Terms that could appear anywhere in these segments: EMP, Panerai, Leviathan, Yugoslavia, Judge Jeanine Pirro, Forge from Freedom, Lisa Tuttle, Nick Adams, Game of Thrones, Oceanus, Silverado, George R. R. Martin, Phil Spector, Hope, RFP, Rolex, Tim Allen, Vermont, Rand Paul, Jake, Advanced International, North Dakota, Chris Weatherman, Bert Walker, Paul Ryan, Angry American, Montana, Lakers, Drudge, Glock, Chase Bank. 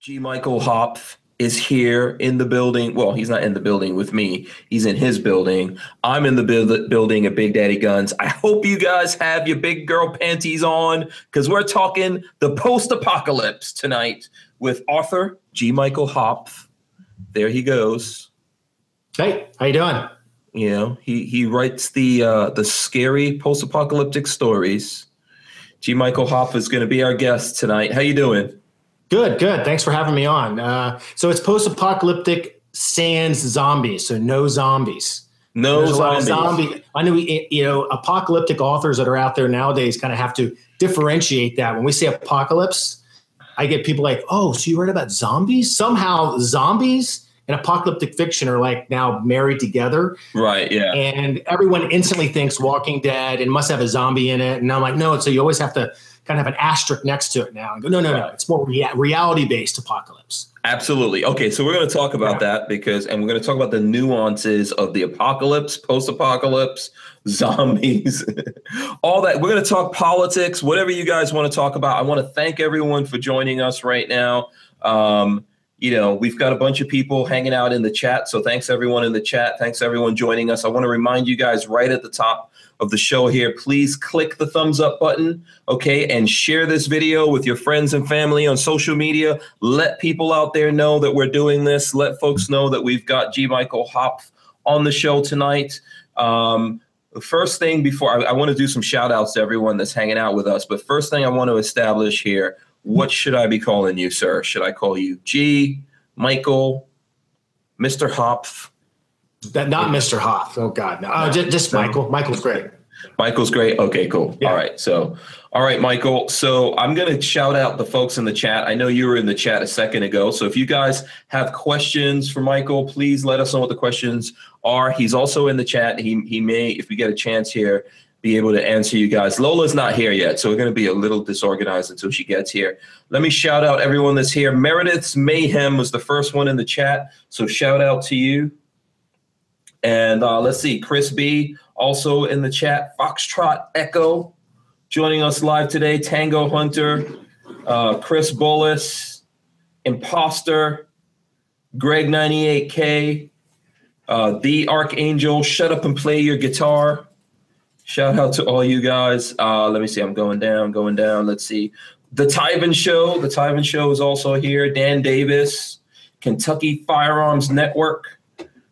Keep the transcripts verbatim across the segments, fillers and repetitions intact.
G. Michael Hopf is here in the building. Well, he's not in the building with me. He's in his building. I'm in the bu- building at Big Daddy Guns. I hope you guys have your big girl panties on, because we're talking the post-apocalypse tonight with author G. Michael Hopf. There he goes. Hey, how you doing? You know, he he writes the uh, the scary post-apocalyptic stories. G. Michael Hopf is going to be our guest tonight. How you doing? Good, good. Thanks for having me on. Uh, so it's post-apocalyptic sans zombies, so no zombies. No zombies. Zombie, I know, we, you know, apocalyptic authors that are out there nowadays kind of have to differentiate that. When we say apocalypse, I get people like, oh, so you read about zombies? Somehow zombies and apocalyptic fiction are like now married together. Right, yeah. And everyone instantly thinks Walking Dead and must have a zombie in it. And I'm like, no, so you always have to kind of have an asterisk next to it now and go, no, no, no, it's more rea- reality-based apocalypse. Absolutely. Okay, so we're going to talk about yeah. that because, and we're going to talk about the nuances of the apocalypse, post-apocalypse, zombies, all that. We're going to talk politics, whatever you guys want to talk about. I want to thank everyone for joining us right now. Um, you know, we've got a bunch of people hanging out in the chat, so thanks everyone in the chat. Thanks everyone joining us. I want to remind you guys right at the top of the show here, please click the thumbs up button, okay, and share this video with your friends and family on social media. Let people out there know that we're doing this. Let folks know that we've got G. Michael Hopf on the show tonight. Um, the first thing before, I, I want to do some shout outs to everyone that's hanging out with us, but first thing I want to establish here, what should I be calling you, sir? Should I call you G, Michael, Mister Hopf? That, not Mister Hopf. Oh, God. No. Oh, just, just Michael. Michael's great. Michael's great. Okay, cool. Yeah. All right. So, all right, Michael. So I'm going to shout out the folks in the chat. I know you were in the chat a second ago. So if you guys have questions for Michael, please let us know what the questions are. He's also in the chat. He, he may, if we get a chance here, be able to answer you guys. Lola's not here yet, so we're going to be a little disorganized until she gets here. Let me shout out everyone that's here. Meredith's Mayhem was the first one in the chat. So shout out to you. And uh, let's see, Chris B, also in the chat, Foxtrot Echo, joining us live today, Tango Hunter, uh, Chris Bullis, Imposter, Greg ninety-eight K, uh, The Archangel, Shut Up and Play Your Guitar. Shout out to all you guys. Uh, let me see, I'm going down, going down. Let's see. The Tyven Show, The Tyven Show is also here. Dan Davis, Kentucky Firearms Network.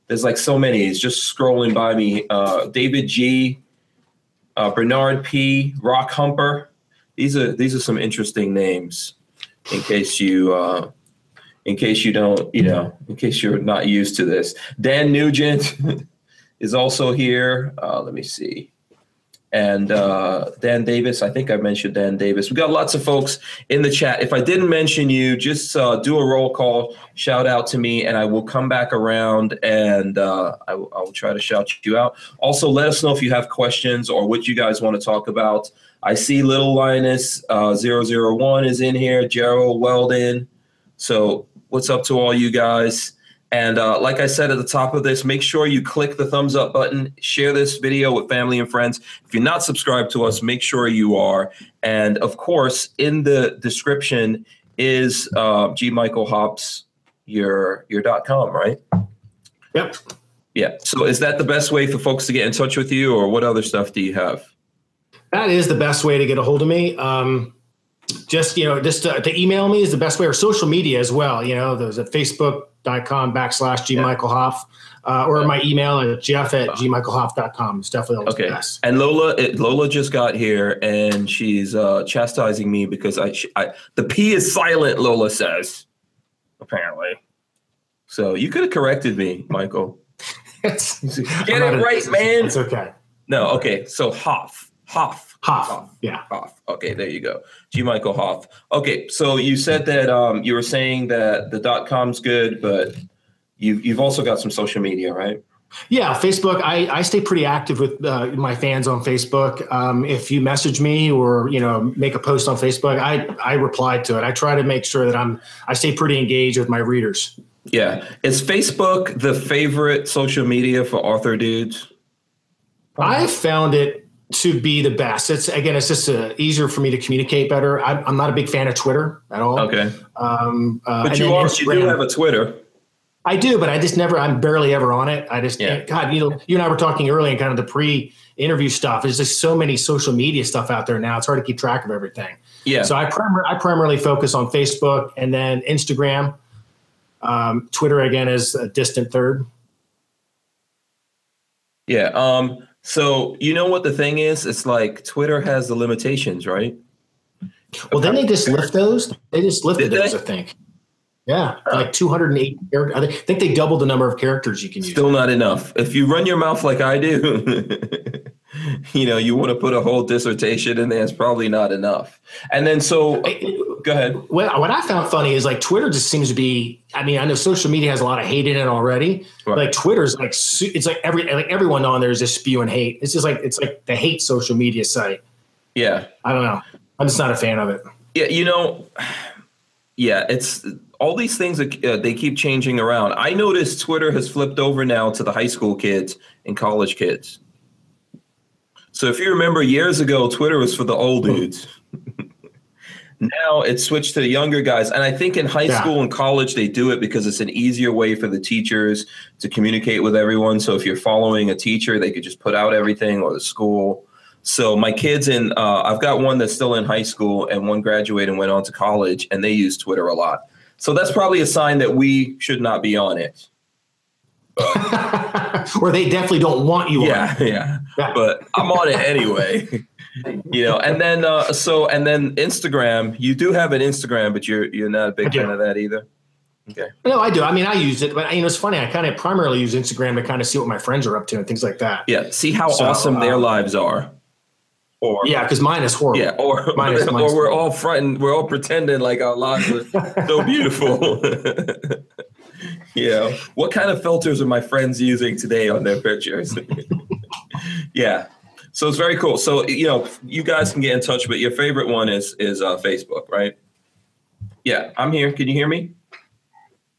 There's like so many. It's just scrolling by me. Uh, David G, uh, Bernard P, Rock Humper. These are these are some interesting names. In case you, uh, in case you don't, you know, in case you're not used to this. Dan Nugent is also here. Uh, let me see. And uh, Dan Davis. I think I mentioned Dan Davis. We got lots of folks in the chat. If I didn't mention you, just uh, do a roll call, shout out to me, and I will come back around and uh, I, w- I will try to shout you out. Also, let us know if you have questions or what you guys want to talk about. I see Little Linus uh, zero zero one is in here, Gerald Weldon. So what's up to all you guys? And uh, like I said at the top of this, make sure you click the thumbs up button, share this video with family and friends. If you're not subscribed to us, make sure you are. And of course, in the description is uh, G. Michael Hopf's your your .com, right? Yep. Yeah. So is that the best way for folks to get in touch with you, or what other stuff do you have? That is the best way to get a hold of me. Um Just, you know, just to, to email me is the best way, or social media as well. You know, there's a facebook dot com backslash G. Michael Hopf, uh, or my email at jeff at gmichaelhopf dot com. It's definitely always okay. The best. And Lola, it, Lola just got here and she's uh, chastising me because I, I, the P is silent, Lola says, apparently. So you could have corrected me, Michael. Get it a, right, man. It's okay. No, okay. So Hopf, Hopf. Hopf. Hopf, yeah. Hopf. Okay, there you go. G. Michael Hopf. Okay, so you said that um, you were saying that the dot com's good, but you've you've also got some social media, right? Yeah, Facebook. I, I stay pretty active with uh, my fans on Facebook. Um, if you message me or you know make a post on Facebook, I I reply to it. I try to make sure that I'm I stay pretty engaged with my readers. Yeah, is Facebook the favorite social media for author dudes? I found it to be the best. It's again, it's just uh, easier for me to communicate better. I'm, I'm not a big fan of Twitter at all. Okay. Um, uh, but you, are, Instagram, you do have a Twitter. I do, but I just never, I'm barely ever on it. I just, yeah. God, you know, you and I were talking earlier and kind of the pre-interview stuff. There's just so many social media stuff out there now. It's hard to keep track of everything. Yeah. So I, prim- I primarily focus on Facebook and then Instagram. Um, Twitter again is a distant third. Yeah. Um, so you know what the thing is? It's like Twitter has the limitations, right? Well, then they just lift those. They just lifted those, I think. Yeah, like two hundred eight characters. I think they doubled the number of characters you can use. Still not enough. If you run your mouth like I do, you know, you want to put a whole dissertation in there, it's probably not enough. And then so, I, go ahead. What, what I found funny is like Twitter just seems to be, I mean, I know social media has a lot of hate in it already. Right. Like Twitter's like, it's like every like everyone on there is just spewing hate. It's just like, it's like the hate social media site. Yeah. I don't know. I'm just not a fan of it. Yeah, you know, yeah, it's... all these things, uh, they keep changing around. I noticed Twitter has flipped over now to the high school kids and college kids. So if you remember years ago, Twitter was for the old dudes. Now it's switched to the younger guys. And I think in high yeah. school and college, they do it because it's an easier way for the teachers to communicate with everyone. So if you're following a teacher, they could just put out everything or the school. So my kids in, uh, I've got one that's still in high school and one graduated and went on to college, and they use Twitter a lot. So that's probably a sign that we should not be on it. Or they definitely don't want you yeah, on it. Yeah, yeah. But I'm on it anyway. You know, and then uh, so and then Instagram, you do have an Instagram, but you're you're not a big fan of that either. Okay. No, I do. I mean, I use it, but you know, it's funny. I kind of primarily use Instagram to kind of see what my friends are up to and things like that. Yeah, see how so, awesome uh, their lives are. Or, yeah, because mine is horrible. Yeah, or, mine is, or we're all fronting, we're all pretending like our lives are so beautiful. Yeah, what kind of filters are my friends using today on their pictures? Yeah, so it's very cool. So you know, you guys can get in touch, but your favorite one is is uh, Facebook, right? Yeah, I'm here. Can you hear me?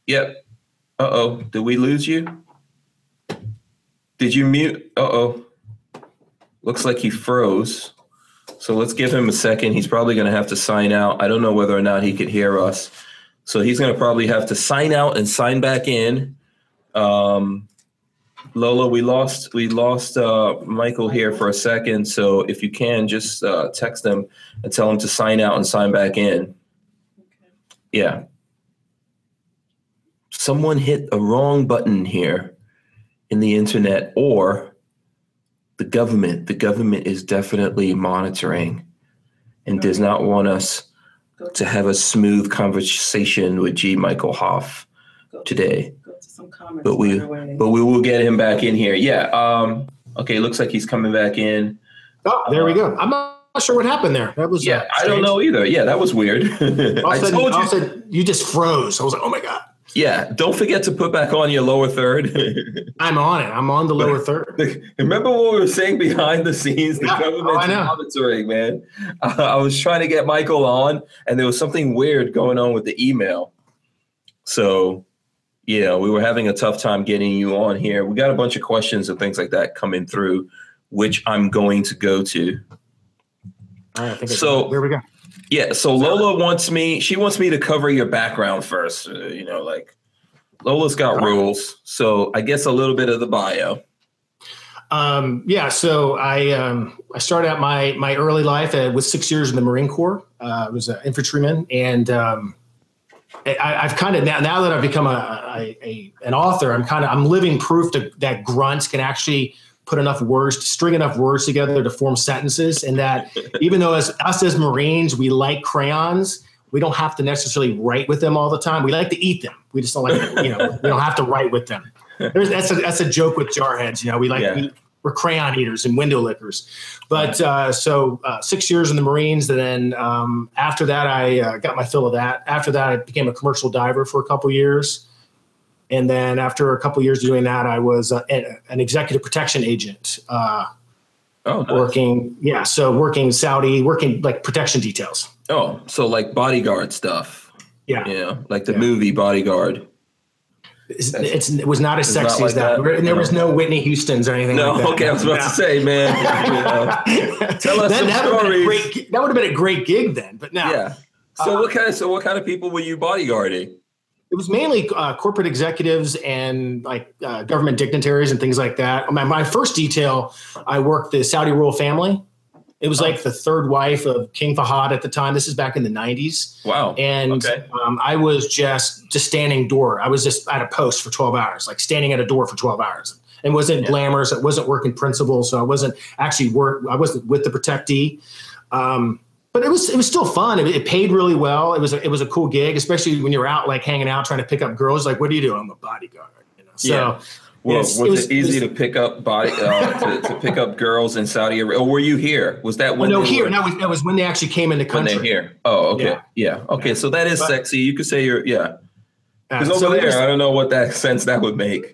Yep. Uh oh, did we lose you? Did you mute? Uh oh. Looks like he froze. So let's give him a second. He's probably going to have to sign out. I don't know whether or not he could hear us. So he's going to probably have to sign out and sign back in. Um, Lola, we lost we lost uh, Michael here for a second. So if you can, just uh, text him and tell him to sign out and sign back in. Okay. Yeah. Someone hit a wrong button here in the internet, or... The government, the government is definitely monitoring and does not want us to have a smooth conversation with G. Michael Hopf today. Go to some comments, but we, but we will get him back in here. Yeah. Um, okay. Looks like he's coming back in. Oh, there we go. I'm not sure what happened there. That was yeah. Uh, I don't know either. Yeah, that was weird. all I sudden, told all you said you just froze. I was like, oh my god. Yeah, don't forget to put back on your lower third. I'm on it. I'm on the lower third. Remember what we were saying behind the scenes? The yeah. government's oh, monitoring, man. Uh, I was trying to get Michael on, and there was something weird going on with the email. So, yeah, we were having a tough time getting you on here. We got a bunch of questions and things like that coming through, which I'm going to go to. All right, I think so here we go. Yeah, so Lola wants me, she wants me to cover your background first. Uh, you know, like Lola's got rules. So I guess a little bit of the bio. Um, yeah, so I um, I started out my my early life uh, with six years in the Marine Corps. Uh, I was an infantryman. And um, I, I've kind of, now, now that I've become a, a, a an author, I'm kind of, I'm living proof to, that grunts can actually put enough words, to string enough words together to form sentences, and that even though as us as Marines, we like crayons, we don't have to necessarily write with them all the time. We like to eat them. We just don't like, to, you know, we don't have to write with them. There's, that's, a, that's a joke with jarheads. You know, we like, yeah. we, we're crayon eaters and window lickers. But uh, so uh, six years in the Marines. And then um, after that, I uh, got my fill of that. After that, I became a commercial diver for a couple years. And then after a couple of years doing that, I was uh, an executive protection agent, uh, oh, nice. working. Yeah. So working Saudi, working like protection details. Oh, so like bodyguard stuff. Yeah. Yeah. Like the yeah. movie Bodyguard. It's, it's, it was not as sexy as that. that. And there was no Whitney Houston's or anything no, like that. No, okay, I was about no. to say, man. You know, tell us that, some that stories. Would have been a great, that would have been a great gig then, but no. Yeah. So uh, what kind of, so what kind of people were you bodyguarding? It was mainly uh, corporate executives and like uh, government dignitaries and things like that. My, my first detail, I worked the Saudi royal family. It was like the third wife of King Fahad at the time. This is back in the nineties. Wow. And okay. um, I was just just standing door. I was just at a post for twelve hours, like standing at a door for twelve hours. It wasn't yeah. glamorous. It wasn't working principal. So I wasn't actually work. I wasn't with the protectee. Um, but it was it was still fun. It, it paid really well. It was a, it was a cool gig, especially when you're out like hanging out trying to pick up girls. Like, what do you do? I'm a bodyguard. You know? So. Yeah. Well, it was, was it, was, it easy it was, to pick up body uh, to, to pick up girls in Saudi Arabia? Or were you here? Was that when? Well, no, here. Were, that, was, that was when they actually came into country. When they here. Oh, okay. Yeah. yeah. Okay. So that is but, sexy. You could say you're yeah. Because uh, over so there, was, I don't know what that sense that would make.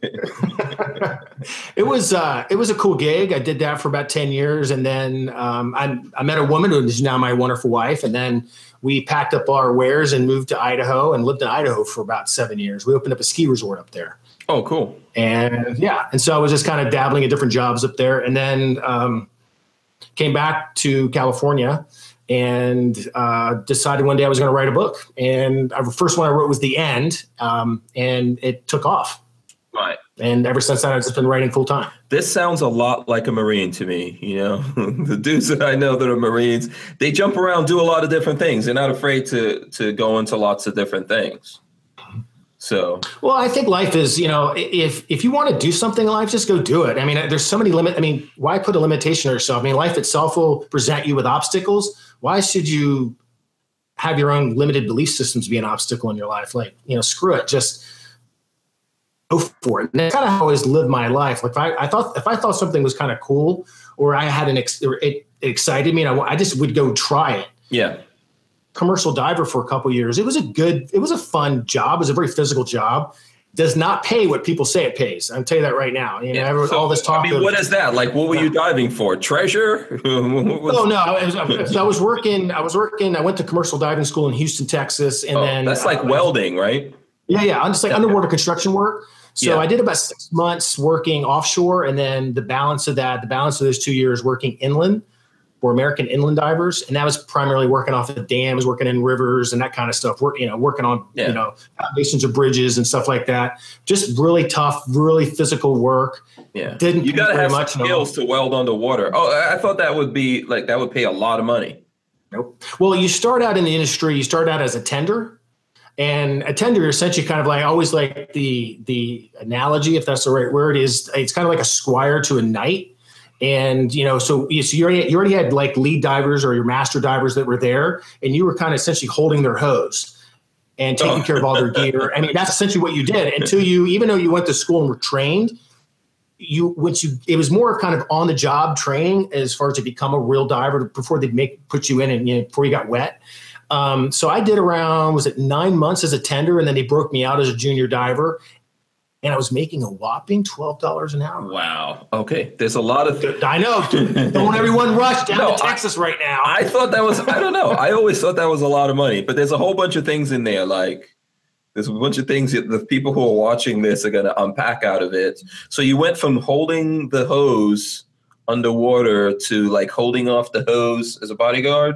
It was uh, it was a cool gig. I did that for about ten years, and then um, I I met a woman who is now my wonderful wife, and then we packed up our wares and moved to Idaho and lived in Idaho for about seven years. We opened up a ski resort up there. Oh, cool. And yeah. And so I was just kind of dabbling at different jobs up there, and then um, came back to California and uh, decided one day I was going to write a book. And the first one I wrote was The End, um, and it took off. Right. And ever since then, I've just been writing full time. This sounds a lot like a Marine to me. You know, the dudes that I know that are Marines, they jump around, do a lot of different things. They're not afraid to to go into lots of different things. So, well, I think life is, you know, if if you want to do something in life, just go do it. I mean, there's so many limit. I mean, why put a limitation on yourself? I mean, life itself will present you with obstacles. Why should you have your own limited belief systems be an obstacle in your life? Like, you know, screw it. Just go for it. And that's kind of how I always lived my life. Like if I, I thought if I thought something was kind of cool, or I had an ex, or it, it excited me, and I, I just would go try it. Yeah. Commercial diver for a couple of years. It was a good, it was a fun job. It was a very physical job. Does not pay what people say it pays. I'll tell you that right now. You know, yeah. everyone, so, all this talk. I mean, of, what is that? Like, what were you diving for? Treasure? was, oh no. I was, I, so I was working, I was working, I went to commercial diving school in Houston, Texas. And oh, then that's like uh, welding, right? Yeah. Yeah. I'm just like yeah. underwater construction work. So yeah. I did about six months working offshore. And then the balance of that, the balance of those two years working inland. Were American inland divers, and that was primarily working off of dams, working in rivers, and that kind of stuff. Work, you know, working on yeah. you know foundations of bridges and stuff like that. Just really tough, really physical work. Yeah, didn't you got to have much skills to weld underwater? Oh, I thought that would be like that would pay a lot of money. Nope. Well, you start out in the industry. You start out as a tender, and a tender essentially kind of like I always like the the analogy, if that's the right word, is it's kind of like a squire to a knight. And, you know, so, so you, already, you already had like lead divers or your master divers that were there, and you were kind of essentially holding their hose and taking oh. care of all their gear. I mean, that's essentially what you did until you, even though you went to school and were trained, you, once you, it was more kind of on the job training as far as to become a real diver before they'd make, put you in and you know, before you got wet. Um, so I did around, was it nine months as a tender, and then they broke me out as a junior diver. And I was making a whopping twelve dollars an hour. Wow. Okay. There's a lot of. Th- I know. Don't everyone rush down no, to Texas I, right now. I thought that was, I don't know. I always thought that was a lot of money, but there's a whole bunch of things in there. Like there's a bunch of things that the people who are watching this are going to unpack out of it. So you went from holding the hose underwater to like holding off the hose as a bodyguard.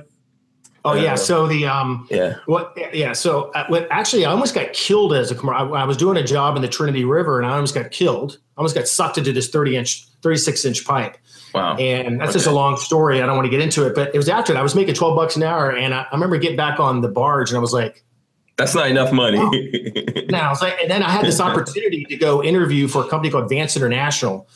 Oh yeah. So the, um, yeah, what, yeah. So uh, what, actually I almost got killed as a, I, I was doing a job in the Trinity River, and I almost got killed. I almost got sucked into this thirty inch, thirty-six inch pipe. Wow. And that's okay. just a long story. I don't want to get into it, but it was after that. I was making twelve bucks an hour. And I, I remember getting back on the barge, and I was like, that's not enough money. Oh. No, I was like, and then I had this opportunity to go interview for a company called Advanced International.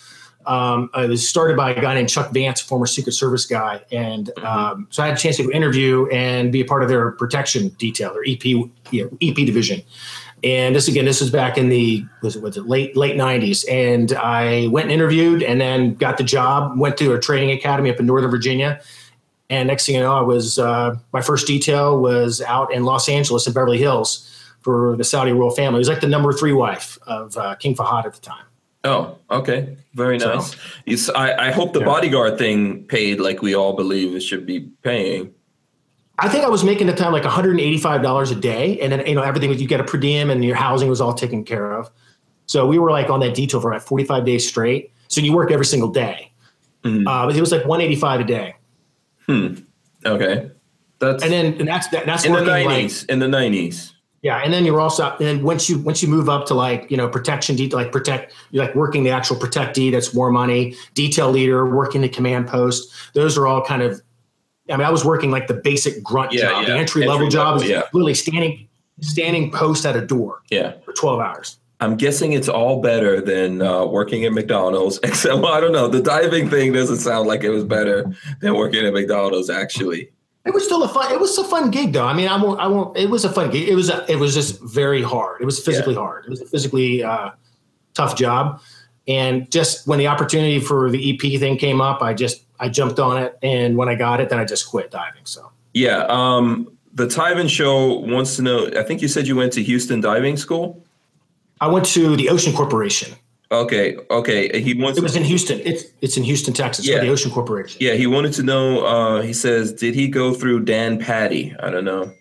Um, it was started by a guy named Chuck Vance, a former Secret Service guy. And um, so I had a chance to interview and be a part of their protection detail, their E P, you know, E P division. And this, again, this was back in the was it, was it late late nineties. And I went and interviewed and then got the job, went to a training academy up in Northern Virginia. And next thing you know, I was uh, my first detail was out in Los Angeles in Beverly Hills for the Saudi royal family. It was like the number three wife of uh, King Fahad at the time. Oh, okay. Very nice. So, I, I hope the yeah. bodyguard thing paid like we all believe it should be paying. I think I was making at the time like one hundred eighty-five dollars a day. And then, you know, everything was, you get a per diem and your housing was all taken care of. So we were like on that detour for like forty-five days straight. So you work every single day. Mm-hmm. Uh, it was like one eighty-five a day. Hmm. Okay. That's and then and that's that, that's in working the nineties. Like, in the nineties. Yeah, and then you're also and then once you once you move up to like you know protection detail, like protect you're like working the actual protectee, that's more money, detail leader, working the command post. Those are all kind of. I mean, I was working like the basic grunt yeah, job, yeah. the entry, entry level, level job is yeah. literally standing standing post at a door. Yeah. For twelve hours. I'm guessing it's all better than uh, working at McDonald's, except, well, I don't know. The diving thing doesn't sound like it was better than working at McDonald's, actually. It was still a fun, it was a fun gig though. I mean, I won't, I won't, it was a fun gig. It was, a, it was just very hard. It was physically yeah. hard. It was a physically uh, tough job. And just when the opportunity for the E P thing came up, I just, I jumped on it. And when I got it, then I just quit diving. So, yeah. Um, the Tyven Show wants to know, I think you said you went to Houston diving school. I went to the Ocean Corporation. Okay, okay. He wants. It was to, in Houston. It's it's in Houston, Texas. Yeah, the Ocean Corporation. Yeah, he wanted to know. Uh, he says, did he go through Dan Patty? I don't know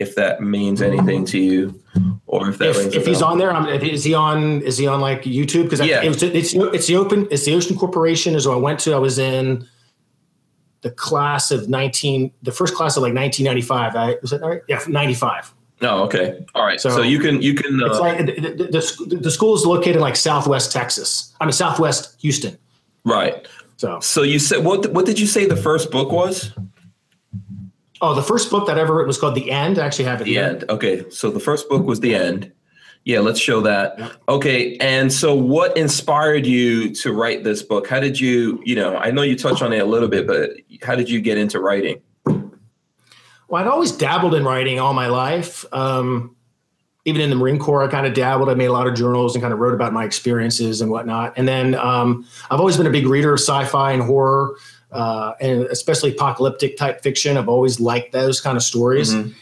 if that means anything to you, or if that. If, rings if he's on there, I'm, is he on? Is he on like YouTube? Because yeah. it it's it's the open. It's the Ocean Corporation is what I went to. I was in the class of nineteen. The first class of like nineteen ninety-five. I was that right? Yeah, ninety-five. No, oh, okay. All right. So, so you can, you can, uh, it's like the, the, the school is located in like Southwest Texas. I mean, Southwest Houston. Right. So, so you said, what, what did you say the first book was? Oh, the first book that I ever wrote was called The End. I actually have it. The here. End. Okay. So the first book was The End. Yeah. Let's show that. Okay. And so what inspired you to write this book? How did you, you know, I know you touched on it a little bit, but how did you get into writing? Well, I'd always dabbled in writing all my life. Um, even in the Marine Corps, I kind of dabbled. I made a lot of journals and kind of wrote about my experiences and whatnot. And then um, I've always been a big reader of sci-fi and horror, uh, and especially apocalyptic type fiction. I've always liked those kind of stories. Mm-hmm.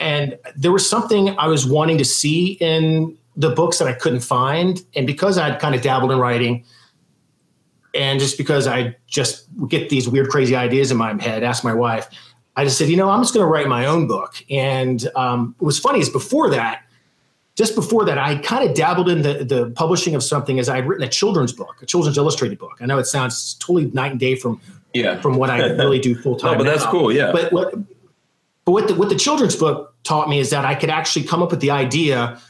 And there was something I was wanting to see in the books that I couldn't find. And because I'd kind of dabbled in writing, and just because I just get these weird, crazy ideas in my head, ask my wife, I just said, you know, I'm just going to write my own book. And um, what's funny is before that, just before that, I kind of dabbled in the, the publishing of something as I had written a children's book, a children's illustrated book. I know it sounds totally night and day from yeah. from what I really do full time. No, but now. That's cool. Yeah. But what, but what the, what the children's book taught me is that I could actually come up with the idea,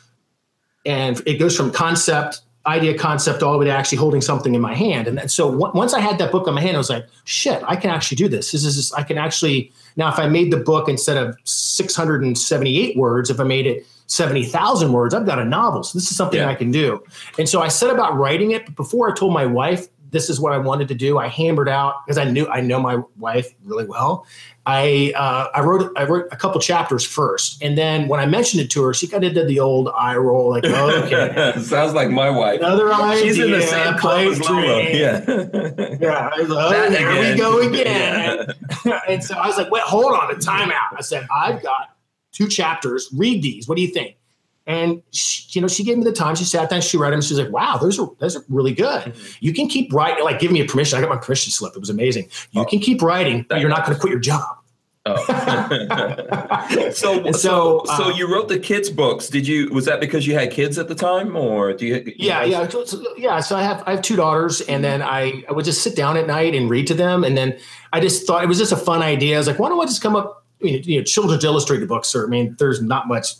and it goes from concept, idea, concept, all the way to actually holding something in my hand. And, and so w- once I had that book in my hand, I was like, shit, I can actually do this. This is just, I can actually. Now, if I made the book instead of six hundred seventy-eight words, if I made it seventy thousand words, I've got a novel. So this is something yeah. I can do. And so I set about writing it. But before I told my wife this is what I wanted to do, I hammered out, because I knew I know my wife really well. I uh, I wrote I wrote a couple chapters first, and then when I mentioned it to her, she kind of did the old eye roll, like, oh, "Okay." Sounds like my wife. Another idea. She's in the same clothes, Lola. Yeah. yeah. I was like, oh, there again. we go again. Yeah. And so I was like, "Wait, hold on, a timeout." I said, "I've got two chapters. Read these. What do you think?" And she, you know, she gave me the time. She sat down, she read them. She was like, "Wow, those are those are really good. Mm-hmm. You can keep writing." Like, give me a permission. I got my permission slip. It was amazing. You oh, can keep writing, but you're not going to quit your job. Oh. so, so, so, uh, so you wrote the kids' books. Did you? Was that because you had kids at the time, or do you? you yeah, guys? yeah, so, yeah. So I have I have two daughters, and then I, I would just sit down at night and read to them, and then I just thought it was just a fun idea. I was like, why don't I just come up? You know, you know children's illustrated books. Or I mean, there's not much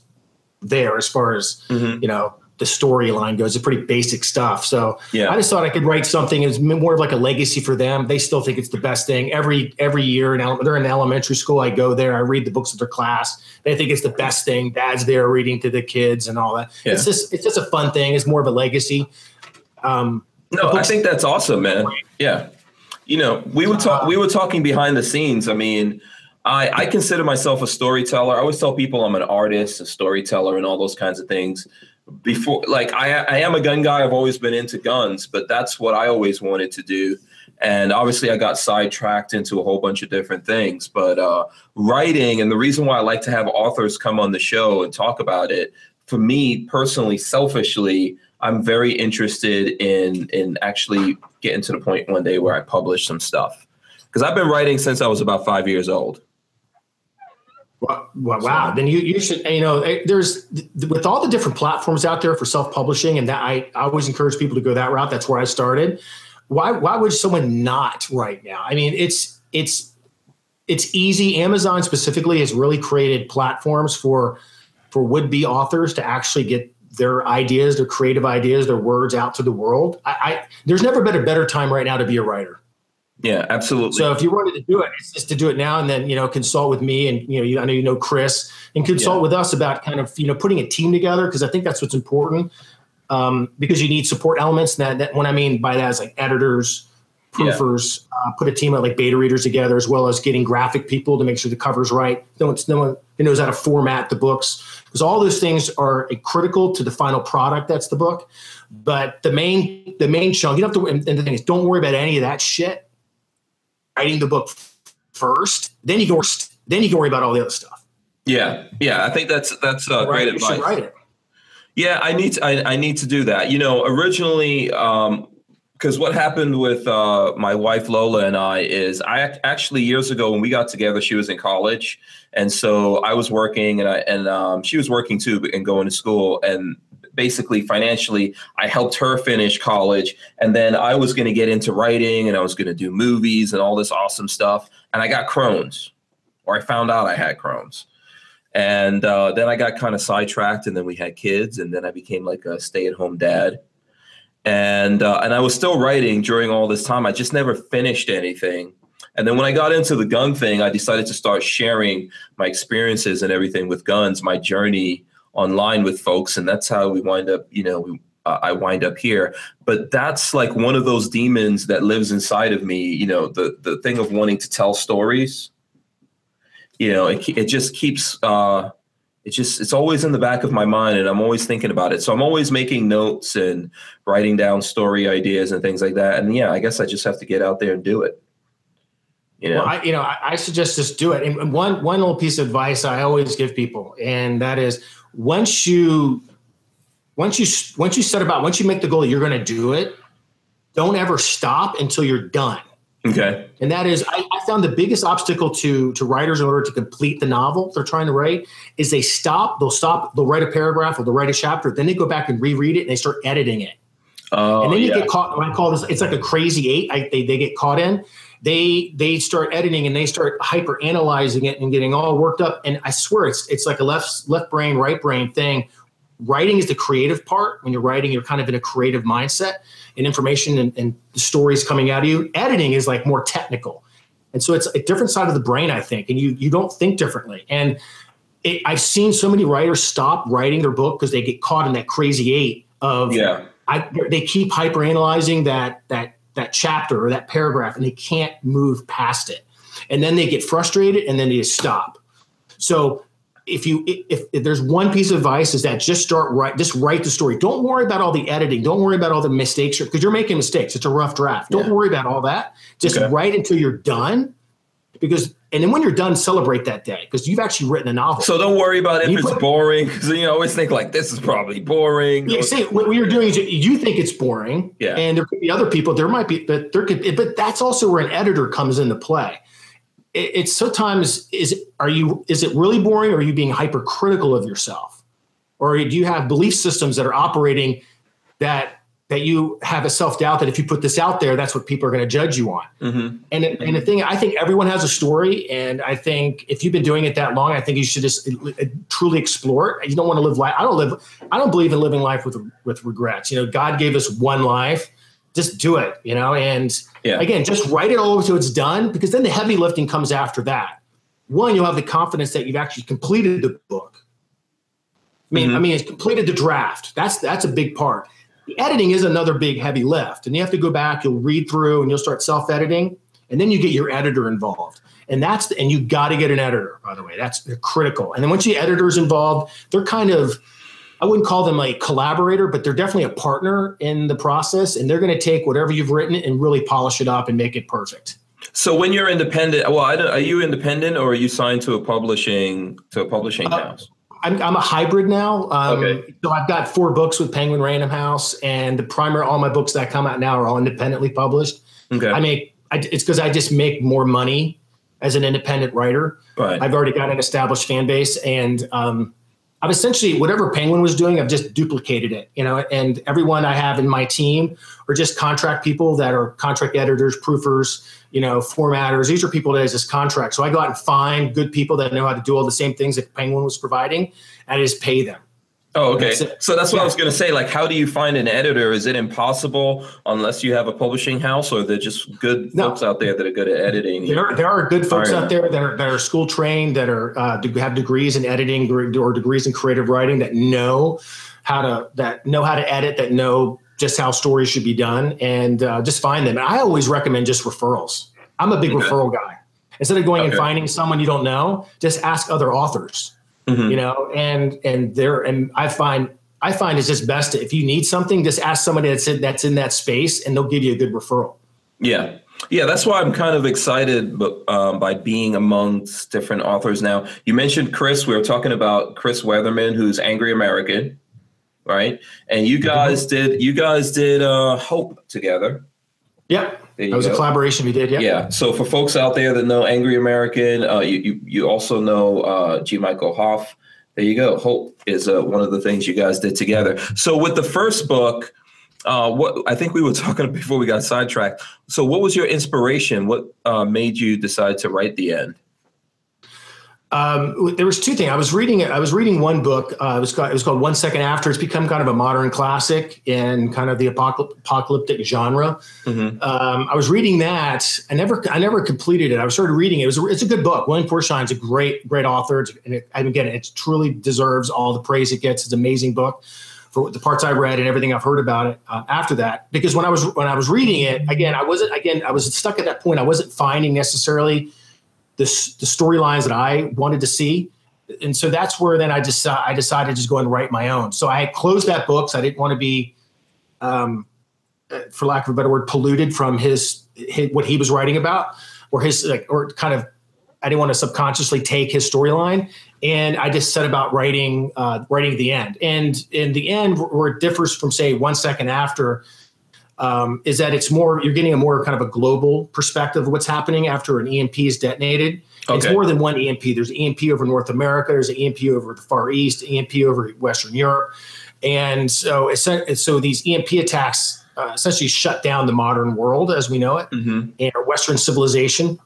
there as far as mm-hmm. you know the storyline goes. It's pretty basic stuff. So yeah. I just thought I could write something. It was more of like a legacy for them. They still think it's the best thing. Every every year, in ele- they're in elementary school. I go there. I read the books of their class. They think it's the best thing. Dad's there reading to the kids and all that. Yeah. It's just it's just a fun thing. It's more of a legacy. Um, no, I think that's awesome, man. Yeah, you know, we were talk we were talking behind the scenes. I mean. I, I consider myself a storyteller. I always tell people I'm an artist, a storyteller, and all those kinds of things. Before, like, I, I am a gun guy. I've always been into guns, but that's what I always wanted to do. And obviously, I got sidetracked into a whole bunch of different things. But uh, writing, and the reason why I like to have authors come on the show and talk about it, for me personally, selfishly, I'm very interested in in actually getting to the point one day where I publish some stuff. Because I've been writing since I was about five years old. Well, well, wow. So, then you, you should, you know, there's with all the different platforms out there for self-publishing, and that I, I always encourage people to go that route. That's where I started. Why, why would someone not right now? I mean, it's, it's, it's easy. Amazon specifically has really created platforms for, for would-be authors to actually get their ideas, their creative ideas, their words out to the world. I, I there's never been a better time right now to be a writer. Yeah, absolutely. So if you wanted to do it, it's just to do it now and then, you know, consult with me and, you know, you, I know, you know, Chris, and consult yeah. with us about kind of, you know, putting a team together. Because I think that's what's important, um, because you need support elements. And that, that what I mean by that is like editors, proofers, yeah. uh, put a team of like beta readers together, as well as getting graphic people to make sure the cover's right. No one, no one who knows how to format the books, because all those things are critical to the final product. That's the book. But the main, the main chunk, you don't have to, and the thing is, don't worry about any of that shit. Writing the book first, then you go, then you can worry about all the other stuff. Yeah, yeah, I think that's that's uh, great advice. You should write it. Yeah, I need to, I, I need to do that. You know, originally, um, because what happened with uh, my wife Lola and I is, I actually years ago when we got together, she was in college, and so I was working, and I and um, she was working too and going to school, and basically financially, I helped her finish college, and then I was going to get into writing, and I was going to do movies and all this awesome stuff. And I got Crohn's, or I found out I had Crohn's. And uh, then I got kind of sidetracked, and then we had kids, and then I became like a stay-at-home dad. And, uh, and I was still writing during all this time. I just never finished anything. And then when I got into the gun thing, I decided to start sharing my experiences and everything with guns, my journey online with folks, and that's how we wind up, you know, we, uh, I wind up here. But that's like one of those demons that lives inside of me, you know, the the thing of wanting to tell stories. You know, it, it just keeps, uh, it just, it's always in the back of my mind, and I'm always thinking about it. So I'm always making notes and writing down story ideas and things like that. And yeah, I guess I just have to get out there and do it. You know, well, I, you know, I, I suggest just do it. And one, one little piece of advice I always give people, and that is, Once you, once you, once you set about, once you make the goal, you're going to do it. Don't ever stop until you're done. Okay. And that is, I, I found the biggest obstacle to, to writers in order to complete the novel they're trying to write is they stop, they'll stop, they'll write a paragraph or they'll write a chapter. Then they go back and reread it and they start editing it. Oh, and then you yeah. get caught, I call this, it's like a crazy eight. I, they, they get caught in, they, they start editing and they start hyper analyzing it and getting all worked up. And I swear it's, it's like a left, left brain, right brain thing. Writing is the creative part. When you're writing, you're kind of in a creative mindset and information and, and the stories coming out of you. Editing is like more technical. And so it's a different side of the brain, I think. And you, you don't think differently. And it, I've seen so many writers stop writing their book because they get caught in that crazy eight of, yeah. I, they keep hyperanalyzing that that that chapter or that paragraph, and they can't move past it. And then they get frustrated, and then they just stop. So if you if, if there's one piece of advice is that just start write just write the story. Don't worry about all the editing. Don't worry about all the mistakes, because you're making mistakes. It's a rough draft. Don't yeah. worry about all that. Just okay. write until you're done. Because and then when you're done, celebrate that day because you've actually written a novel. So don't worry about if it's boring, because you always think like this is probably boring. Yeah, see, what you're doing is you think it's boring, yeah. and there could be other people. There might be, but there could. But that's also where an editor comes into play. It, it's sometimes is are you is it really boring, or are you being hypercritical of yourself, or do you have belief systems that are operating that? that you have a self-doubt that if you put this out there, that's what people are going to judge you on. Mm-hmm. And, and the thing, I think everyone has a story. And I think if you've been doing it that long, I think you should just truly explore it. You don't want to live life. I don't live, I don't believe in living life with, with regrets. You know, God gave us one life, just do it, you know? And yeah. again, just write it all over till it's done, because then the heavy lifting comes after that. One, you'll have the confidence that you've actually completed the book. I mean, mm-hmm. I mean, it's completed the draft. That's, that's a big part. The editing is another big heavy lift, and you have to go back, you'll read through and you'll start self-editing, and then you get your editor involved. And that's, the, and you got to get an editor, by the way, that's critical. And then once you get editors involved, they're kind of, I wouldn't call them a collaborator, but they're definitely a partner in the process, and they're going to take whatever you've written and really polish it up and make it perfect. So when you're independent, well, I don't, are you independent or are you signed to a publishing, to a publishing uh, house? I'm, I'm a hybrid now. Um, okay. So I've got four books with Penguin Random House, and the primary, all my books that come out now are all independently published. Okay. I make, I, it's because I just make more money as an independent writer. Right. I've already got an established fan base, and um, I've essentially, whatever Penguin was doing, I've just duplicated it, you know, and everyone I have in my team are just contract people that are contract editors, proofers, you know, formatters. These are people that is just contract. So I go out and find good people that know how to do all the same things that Penguin was providing, and I just pay them. Oh, okay. That's so that's what yeah. I was going to say. Like, how do you find an editor? Is it impossible unless you have a publishing house, or are there just good no. folks out there that are good at editing? There are, there are good folks out there that are, that are school trained, that are uh, have degrees in editing or degrees in creative writing, that know how to that know how to edit, that know just how stories should be done, and uh, just find them. And I always recommend just referrals. I'm a big okay. referral guy. Instead of going okay. and finding someone you don't know, just ask other authors. Mm-hmm. You know, and and there, and I find I find it's just best to, if you need something, just ask somebody that's in, that's in that space, and they'll give you a good referral. Yeah, yeah, that's why I'm kind of excited um, by being amongst different authors now. You mentioned Chris. We were talking about Chris Weatherman, who's Angry American, right? And you guys mm-hmm. did you guys did uh, Hope together. Yep. That was go. a collaboration we did. Yeah. Yeah. So for folks out there that know Angry American, uh, you, you you also know uh, G. Michael Hopf. There you go. Hope is uh, one of the things you guys did together. So with the first book, uh, what I think we were talking before we got sidetracked. So what was your inspiration? What uh, made you decide to write The End? Um, there was two things. I was reading. I was reading one book. Uh, it was called, it was called One Second After. It's become kind of a modern classic in kind of the apocalyptic genre. Mm-hmm. um, I was reading that. I never. I never completed it. I started reading it. It was. It's a good book. William Portshine is a great, great author, it's, and it, again, it truly deserves all the praise it gets. It's an amazing book for the parts I read and everything I've heard about it uh, after that. Because when I was when I was reading it again, I wasn't. Again, I was stuck at that point. I wasn't finding necessarily the, the storylines that I wanted to see. And so that's where then I just, uh, I decided to just go and write my own. So I had closed that book. So I didn't want to be, um, for lack of a better word, polluted from his, his what he was writing about, or his, like, or kind of, I didn't want to subconsciously take his storyline. And I just set about writing, uh, writing The End. And in The End, where it differs from, say, One Second After, Um, is that it's more, you're getting a more kind of a global perspective of what's happening after an E M P is detonated. Okay. It's more than one E M P. There's an E M P over North America. There's an E M P over the Far East, E M P over Western Europe. And so it's, so these E M P attacks uh, essentially shut down the modern world as we know it, mm-hmm. and our Western civilization.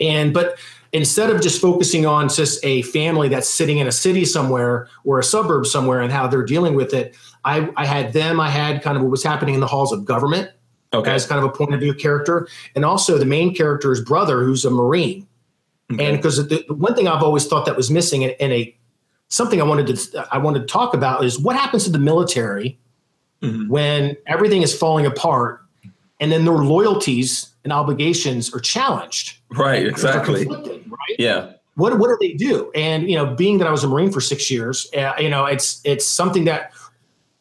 And, but instead of just focusing on just a family that's sitting in a city somewhere or a suburb somewhere and how they're dealing with it, I, I had them, I had kind of what was happening in the halls of government okay. as kind of a point of view character. And also the main character's brother, who's a Marine. Okay. And because the, the one thing I've always thought that was missing in, in a, something I wanted to, I wanted to talk about is what happens to the military mm-hmm. when everything is falling apart and then their loyalties and obligations are challenged. Right. Exactly. Right? Yeah. What, what do they do? And, you know, being that I was a Marine for six years, uh, you know, it's, it's something that,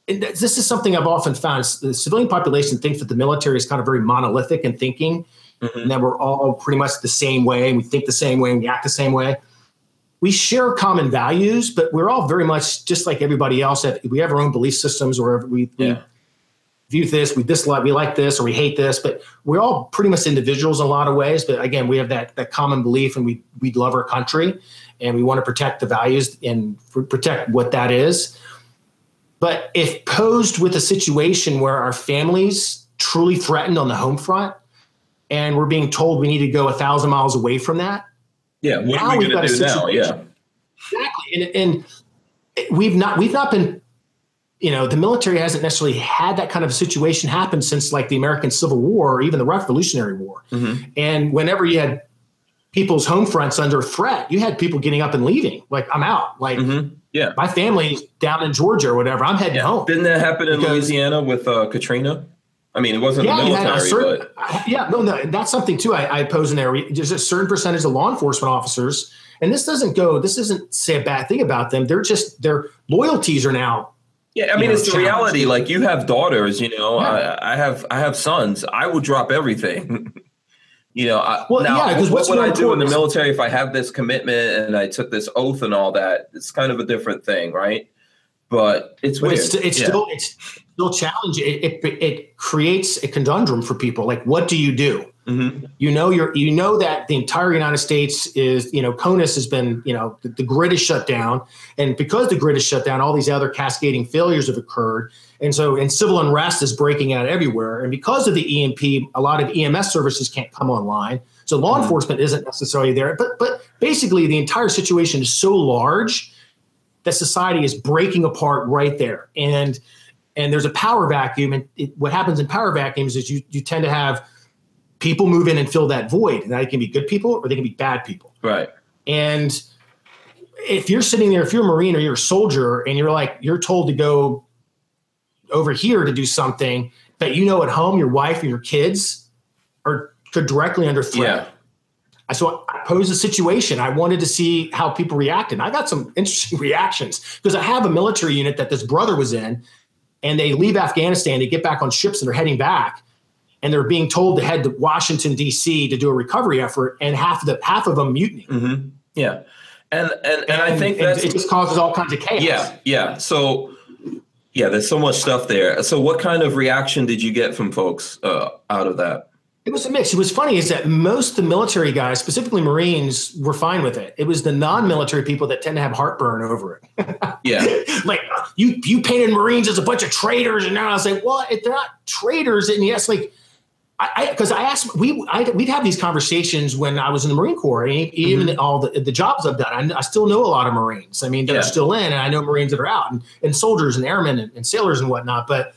And this is something I've often found. The civilian population thinks that the military is kind of very monolithic in thinking, mm-hmm. and that we're all pretty much the same way, and we think the same way, and we act the same way. We share common values, but we're all very much just like everybody else. That we have our own belief systems, or we, yeah. we view this, we dislike, we like this, or we hate this. But we're all pretty much individuals in a lot of ways. But again, we have that that common belief, and we we love our country, and we want to protect the values and protect what that is. But if posed with a situation where our family's truly threatened on the home front and we're being told we need to go a thousand miles away from that. Yeah. What now are we we've got do a situation. Now? Yeah. Exactly. And, and we've not, we've not been, you know, the military hasn't necessarily had that kind of situation happen since like the American Civil War or even the Revolutionary War. Mm-hmm. And whenever you had people's home fronts under threat, you had people getting up and leaving. Like, I'm out. Like, mm-hmm. Yeah, my family's down in Georgia or whatever. I'm heading yeah. home. Didn't that happen in because, Louisiana with uh, Katrina? I mean, it wasn't yeah, the military, certain, but I, yeah, no, no, that's something too. I, I pose in there. There's a certain percentage of law enforcement officers, and this doesn't go. This isn't say a bad thing about them. They're just their loyalties are now. Yeah, I mean, know, it's the reality. Like you have daughters, you know. Yeah. I, I have I have sons. I will drop everything. You know, I, well, now, yeah, what, what would I do in the military if I have this commitment and I took this oath and all that? It's kind of a different thing, right? But it's but weird. It's, it's yeah. still it's still challenging. It, it it creates a conundrum for people. Like, what do you do? Mm-hmm. You know, you're, you know that the entire United States is, you know, CONUS has been, you know, the, the grid is shut down. And because the grid is shut down, all these other cascading failures have occurred. And so, and civil unrest is breaking out everywhere. And because of the E M P, a lot of E M S services can't come online. So law mm-hmm. enforcement isn't necessarily there. But, but basically, the entire situation is so large that society is breaking apart right there. And and there's a power vacuum. And it, what happens in power vacuums is you you tend to have people move in and fill that void. And that can be good people or they can be bad people. Right. And if you're sitting there, if you're a Marine or you're a soldier and you're like, you're told to go over here to do something that, you know, at home, your wife and your kids are directly under threat. Yeah. So I posed a situation. I wanted to see how people reacted. I got some interesting reactions because I have a military unit that this brother was in, and they leave Afghanistan, they get back on ships and they're heading back. And they're being told to head to Washington, D C to do a recovery effort, and half of the half of them mutiny. Mm-hmm. Yeah, and, and and and I think that it just causes all kinds of chaos. Yeah, yeah. So yeah, there's so much stuff there. So what kind of reaction did you get from folks uh, out of that? It was a mix. It was funny is that most of the military guys, specifically Marines, were fine with it. It was the non-military people that tend to have heartburn over it. Yeah. Like, you you painted Marines as a bunch of traitors, and now I was like, well, if they're not traitors, and yes, like. I, because I, I asked, we, I, we'd have these conversations when I was in the Marine Corps, and even mm-hmm. all the, the jobs I've done, I, I still know a lot of Marines. I mean, they're yeah. still in, and I know Marines that are out, and, and soldiers and airmen and, and sailors and whatnot. But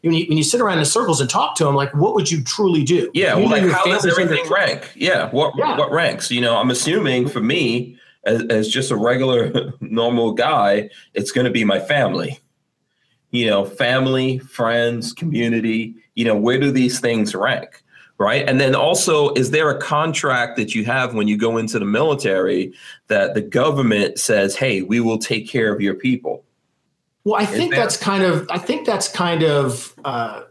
when you, when you sit around in circles and talk to them, like, what would you truly do? Yeah. Well, like, how does everything rank? Yeah. What, yeah. what ranks? You know, I'm assuming for me as, as just a regular normal guy, it's going to be my family. You know, family, friends, community, you know, where do these things rank, right? And then also, is there a contract that you have when you go into the military that the government says, hey, we will take care of your people? Well, I think that's kind of, I think that's kind of, uh,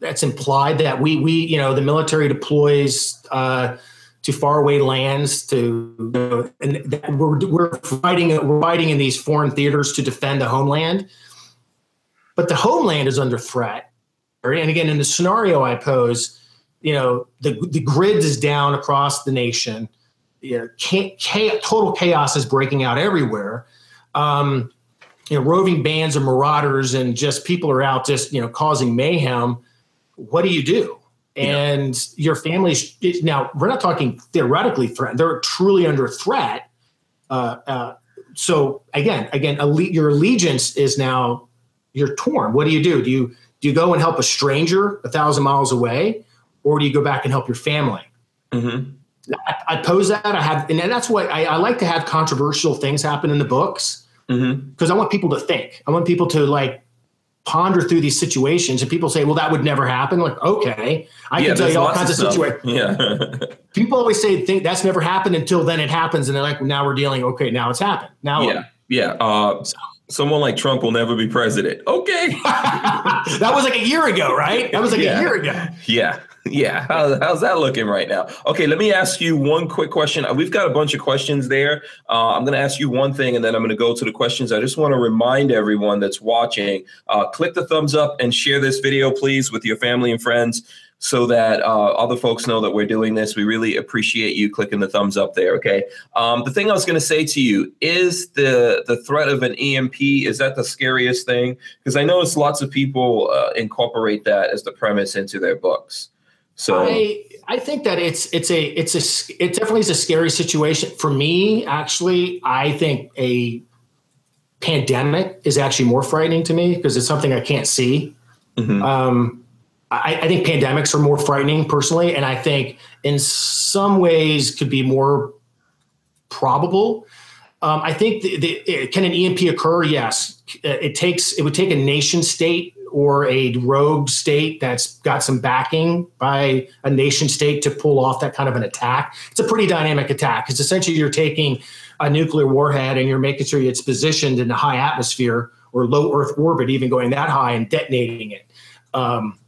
that's implied that we, we, you know, the military deploys uh, to faraway lands to, you know, and that we're, we're fighting, we're fighting in these foreign theaters to defend the homeland. But the homeland is under threat. And again, in the scenario I pose, you know, the, the grid is down across the nation. You know, can't, chaos, total chaos is breaking out everywhere. Um, you know, roving bands of marauders and just people are out just, you know, causing mayhem. What do you do? And yeah. your family, now we're not talking theoretically threatened. They're truly under threat. Uh, uh, so again, again, elite, your allegiance is now, you're torn. What do you do? Do you do you go and help a stranger a thousand miles away, or do you go back and help your family? Mm-hmm. I, I pose that. I have, and that's why I, I like to have controversial things happen in the books because mm-hmm. I want people to think. I want people to like ponder through these situations. And people say, "Well, that would never happen." Like, okay, I yeah, can tell you all kinds of, of situations. Yeah. People always say, "Think that's never happened until then it happens," and they're like, well, "Now we're dealing. Okay, now it's happened. Now, yeah, yeah." Uh, so, someone like Trump will never be president. Okay. That was like a year ago, right? That was like yeah. a year ago. Yeah. Yeah. How, how's that looking right now? Okay. Let me ask you one quick question. We've got a bunch of questions there. Uh, I'm going to ask you one thing and then I'm going to go to the questions. I just want to remind everyone that's watching, uh, click the thumbs up and share this video, please, with your family and friends so that uh, other folks know that we're doing this. We really appreciate you clicking the thumbs up there, okay? Um, the thing I was gonna say to you, is the, the threat of an E M P, is that the scariest thing? Because I noticed lots of people uh, incorporate that as the premise into their books. So I, I think that it's it's a, it's a, it definitely is a scary situation. For me, actually, I think a pandemic is actually more frightening to me because it's something I can't see. Mm-hmm. Um, I, I think pandemics are more frightening personally. And I think in some ways could be more probable. Um, I think the, the, can an E M P occur? Yes. It takes, it would take a nation state or a rogue state that's got some backing by a nation state to pull off that kind of an attack. It's a pretty dynamic attack. It's essentially you're taking a nuclear warhead and you're making sure it's positioned in a high atmosphere or low Earth orbit, even going that high and detonating it. Um,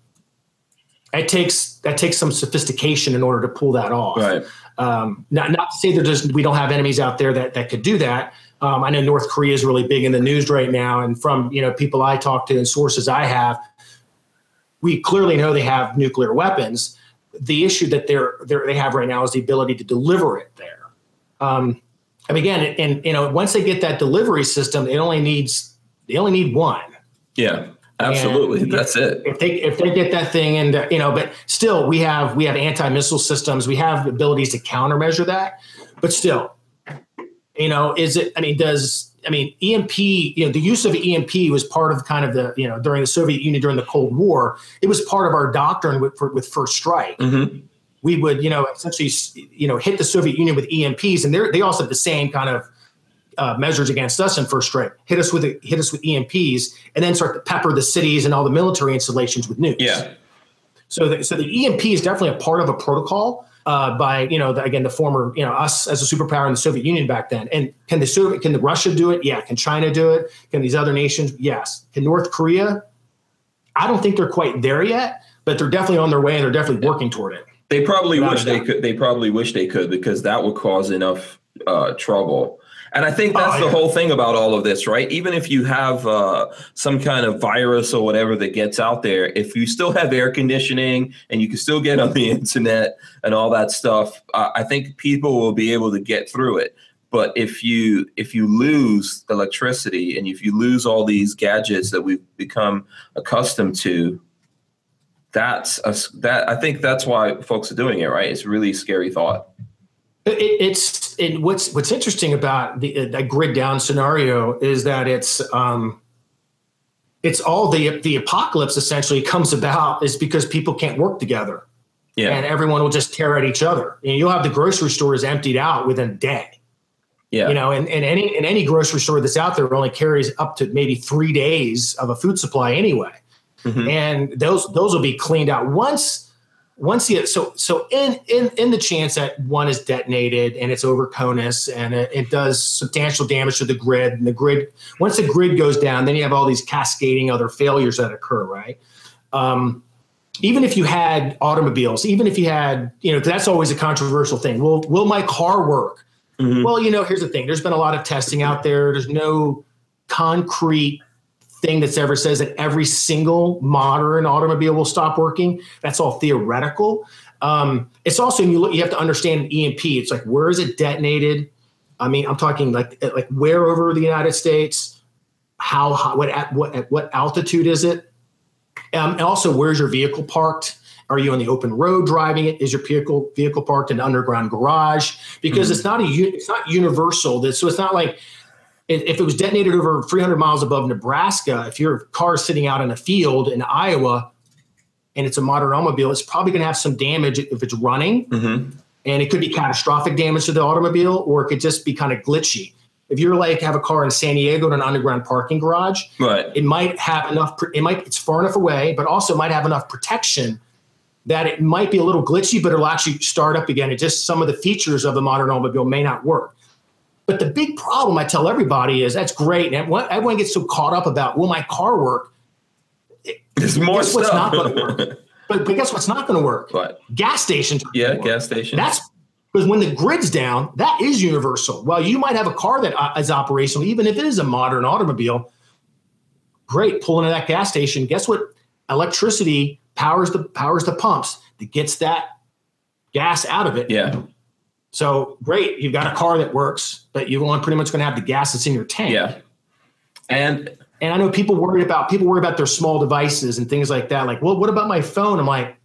It takes that takes some sophistication in order to pull that off. Right. Um, not not to say that there's we don't have enemies out there that that could do that. Um, I know North Korea is really big in the news right now, and from you know people I talk to and sources I have, we clearly know they have nuclear weapons. the issue that they're, they're they have right now is the ability to deliver it there. Um, and again, and you know, once they get that delivery system, it only needs they only need one. Yeah, absolutely. And that's it. If they if they get that thing, and you know, but still, we have we have anti-missile systems. We have abilities to countermeasure that, but still, you know, is it? I mean, does I mean E M P? You know, the use of E M P was part of kind of the you know during the Soviet Union during the Cold War. It was part of our doctrine with with First Strike. Mm-hmm. We would, you know, essentially, you know, hit the Soviet Union with E M Ps, and they they also had the same kind of uh, measures against us in First Strike. Hit us with hit us with E M Ps, and then start to pepper the cities and all the military installations with nukes. Yeah. So, the, so the E M P is definitely a part of a protocol uh, by, you know, the, again, the former, you know, us as a superpower in the Soviet Union back then. And can the Soviet, can the Russia do it? Yeah. Can China do it? Can these other nations? Yes. Can North Korea? I don't think they're quite there yet, but they're definitely on their way, and they're definitely yeah. working toward it. They probably Without wish they could. They probably wish they could, because that would cause enough uh, trouble. And I think that's oh, yeah. the whole thing about all of this, right? Even if you have uh, some kind of virus or whatever that gets out there, if you still have air conditioning and you can still get on the internet and all that stuff, uh, I think people will be able to get through it. But if you if you lose electricity, and if you lose all these gadgets that we've become accustomed to, that's a, that I think that's why folks are doing it, right? It's a really scary thought. It, it's it, what's what's interesting about the uh, that grid down scenario is that it's um, it's all the the apocalypse essentially comes about is because people can't work together, yeah, and everyone will just tear at each other. And you'll have the grocery stores emptied out within a day, yeah, you know, and, and any and any grocery store that's out there only carries up to maybe three days of a food supply anyway, mm-hmm. and those those will be cleaned out once. Once you so so in in in the chance that one is detonated and it's over CONUS and it, it does substantial damage to the grid, and the grid once the grid goes down, then you have all these cascading other failures that occur, right? Um, even if you had automobiles, even if you had you know that's always a controversial thing. Will will my car work? Mm-hmm. Well, you know, here's the thing. There's been a lot of testing out there. There's no concrete thing that's ever says that every single modern automobile will stop working. That's all theoretical. Um, it's also, you look, you have to understand E M P. It's like, where is it detonated? I mean, I'm talking like, like where over the United States, how, how what, at what, at what altitude is it? Um, and also, where's your vehicle parked? Are you on the open road driving it? Is your vehicle vehicle parked in an underground garage? Because mm-hmm. it's not a, it's not universal. That, so it's not like, if it was detonated over three hundred miles above Nebraska, if your car is sitting out in a field in Iowa and it's a modern automobile, it's probably going to have some damage if it's running. Mm-hmm. And it could be catastrophic damage to the automobile, or it could just be kind of glitchy. If you're like have a car in San Diego in an underground parking garage, right. it might have enough, it might, it's far enough away, but also might have enough protection that it might be a little glitchy, but it'll actually start up again. It just, some of the features of the modern automobile may not work. But the big problem I tell everybody is that's great. And everyone gets so caught up about, will my car work? There's more guess stuff. Not going to work. But, but guess what's not going to work? What? Gas stations. Yeah, gas stations. That's because when the grid's down, that is universal. Well, you might have a car that is operational, even if it is a modern automobile. Great, pull into that gas station. Guess what? Electricity powers the powers the pumps that gets that gas out of it. Yeah. So great, you've got a car that works, but you're only pretty much going to have the gas that's in your tank. Yeah, and and I know people worry about people worry about their small devices and things like that. Like, well, what about my phone? I'm like,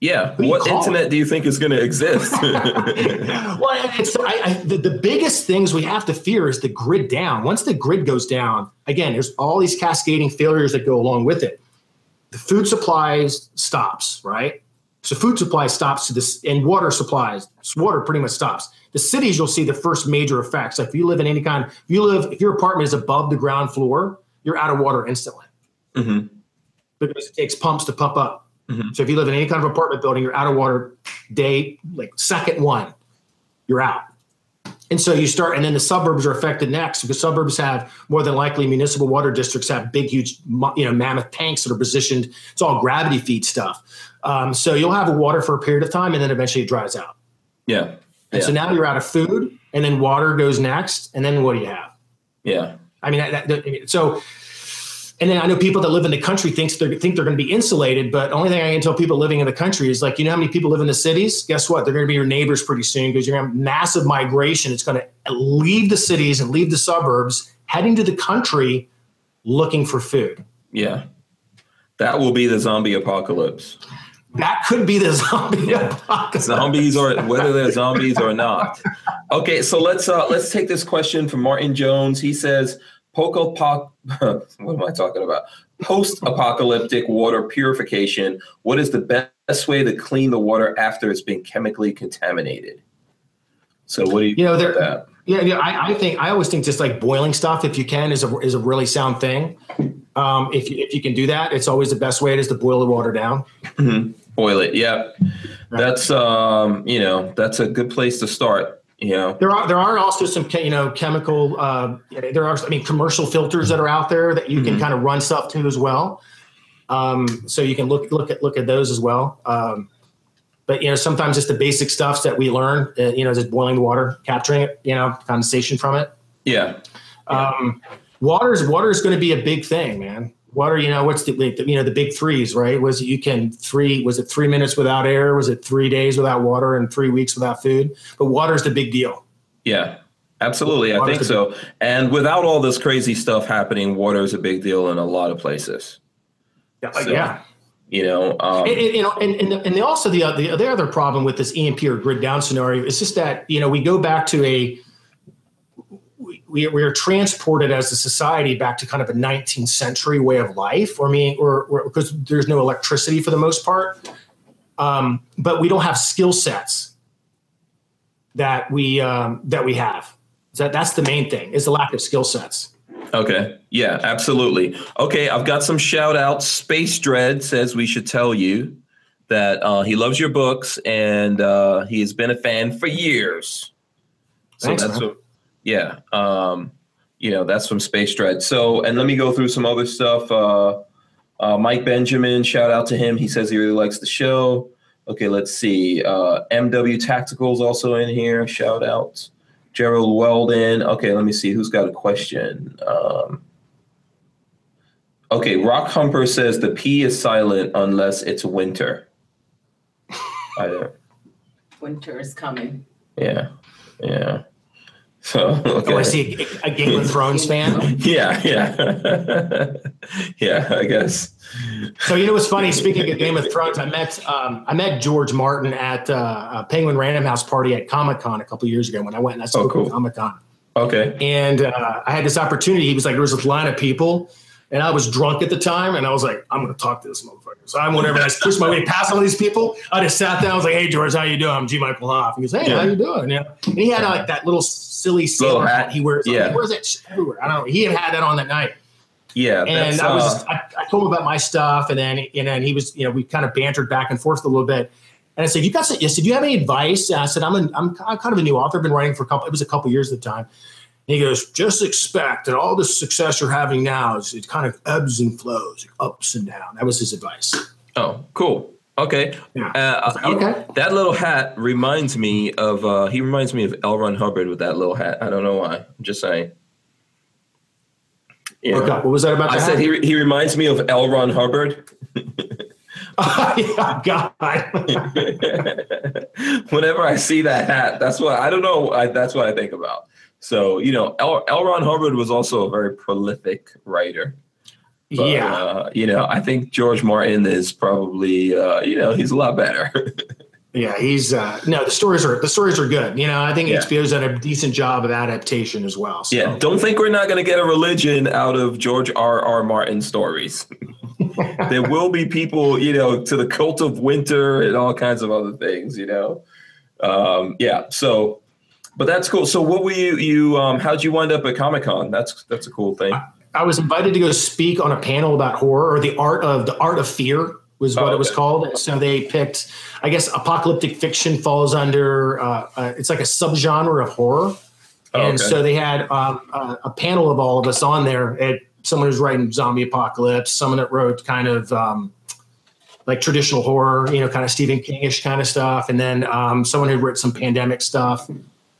yeah, what internet do you think is going to exist? Well, it's I, I, the, the biggest things we have to fear is the grid down. Once the grid goes down, again, there's all these cascading failures that go along with it. The food supplies stops, right? So food supply stops to this, and water supplies, water pretty much stops. The cities, you'll see the first major effects. So if you live in any kind, if you live, if your apartment is above the ground floor, you're out of water instantly, mm-hmm. because it takes pumps to pump up. Mm-hmm. So if you live in any kind of apartment building, you're out of water day, like second one, you're out. And so you start, and then the suburbs are affected next, because suburbs have more than likely municipal water districts have big, huge, you know, mammoth tanks that are positioned. It's all gravity feed stuff. Um, so you'll have water for a period of time, and then eventually it dries out. Yeah. And yeah. so now you're out of food, and then water goes next, and then what do you have? Yeah. I mean, that, that, so And then I know people that live in the country thinks they're, think they're going to be insulated, but only thing I can tell people living in the country is, like, you know how many people live in the cities? Guess what? They're going to be your neighbors pretty soon, because you're going to have massive migration. It's going to leave the cities and leave the suburbs, heading to the country looking for food. Yeah. That will be the zombie apocalypse. That could be the zombie yeah. apocalypse. Zombies, or whether they're zombies or not. Okay, so let's uh, let's take this question from Martin Jones. He says, Poco pop, what am I talking about? Post-apocalyptic water purification. What is the best way to clean the water after it's been chemically contaminated? So what do you, you know, there, that? Yeah, yeah. I, I think I always think just like boiling stuff, if you can, is a is a really sound thing. Um, if you, if you can do that, it's always the best way. It is to boil the water down. Mm-hmm. Boil it. Yeah, that's um, you know, that's a good place to start. You know, there are there are also some you know chemical uh, there are I mean commercial filters that are out there that you can mm-hmm. kind of run stuff to as well. Um, so you can look look at look at those as well. Um, but you know sometimes just the basic stuffs that we learn, uh, you know, just boiling the water, capturing it, you know, condensation from it. Yeah. Um, water is water is going to be a big thing, man. Water, you know, what's the you know the big threes, right? Was it you can three? Was it three minutes without air? Was it three days without water and three weeks without food? But water is the big deal. Yeah, absolutely. Water's I think so. Deal. And without all this crazy stuff happening, water is a big deal in a lot of places. Yeah, so, yeah. You know, um, and, and, you know, and and, the, and the also the, the the other problem with this E M P or grid down scenario is just that you know we go back to a. We, we are transported as a society back to kind of a nineteenth century way of life, or mean, or, or because there's no electricity for the most part, um, but we don't have skill sets that we um, that we have. So that's the main thing, is the lack of skill sets. Okay, yeah, absolutely. Okay, I've got some shout outs. Space Dread says we should tell you that uh, he loves your books and uh, he has been a fan for years. So Thanks, that's man. what. Yeah, um, you know, that's from Space Dread. So, and let me go through some other stuff. Uh, uh, Mike Benjamin, shout out to him. He says he really likes the show. Okay, let's see. Uh, M W Tactical's also in here. Shout out. Gerald Weldon. Okay, let me see. Who's got a question? Um, okay, Rock Humper says the P is silent unless it's winter. I don't. Winter is coming. Yeah, yeah. So, okay. Oh, I see a, a Game of Thrones fan. Yeah, yeah, yeah. I guess. So you know what's funny? Speaking of Game of Thrones, I met um, I met George Martin at uh, a Penguin Random House party at Comic-Con a couple of years ago when I went and I spoke oh, cool. at Comic-Con. Okay. And uh, I had this opportunity. He was like, there was this line of people, and I was drunk at the time, and I was like, I'm going to talk to this motherfucker. So I went over and I pushed my way past all these people. I just sat down. I was like, hey, George, how you doing? I'm G. Michael Hopf. He goes, hey, yeah. how you doing? Yeah. And he had like that little silly sailor hat he wears. Yeah. He wears that shit everywhere. I don't know. He had had that on that night. Yeah. And I was, uh, just, I, I told him about my stuff, and then and then he was, you know, we kind of bantered back and forth a little bit. And I said, you got some, I said, do you have any advice? And I said, I'm, an, I'm I'm kind of a new author. I've been writing for a couple, it was a couple years at the time. And he goes, just expect that all the success you're having now is it kind of ebbs and flows, ups and down. That was his advice. Oh, cool. Okay. Yeah. Uh, like, okay. That little hat reminds me of, uh, he reminds me of L. Ron Hubbard with that little hat. I don't know why. I'm just saying. Yeah. Okay. What was that about? I hat? said he, he reminds me of L. Ron Hubbard. Oh, yeah, God. Whenever I see that hat, that's what, I don't know. I, that's what I think about. So, you know, L. L. Ron Hubbard was also a very prolific writer. But, yeah. Uh, you know, I think George Martin is probably, uh, you know, he's a lot better. yeah, he's uh, no, the stories are the stories are good. You know, I think yeah. H B O's done a decent job of adaptation as well. So. Yeah. Don't think we're not going to get a religion out of George R. R. Martin stories. There will be people, you know, to the cult of winter and all kinds of other things, you know. Um, yeah. So. But that's cool. So what were you, you um, how'd you wind up at Comic-Con? That's, that's a cool thing. I, I was invited to go speak on a panel about horror, or the art of the art of fear was what oh, okay. it was called. So they picked, I guess, apocalyptic fiction falls under, uh, uh, it's like a subgenre of horror. Oh, and okay. so they had um, a, a panel of all of us on there. At, someone who's writing zombie apocalypse, someone that wrote kind of um, like traditional horror, you know, kind of Stephen King-ish kind of stuff. And then um, someone who wrote some pandemic stuff.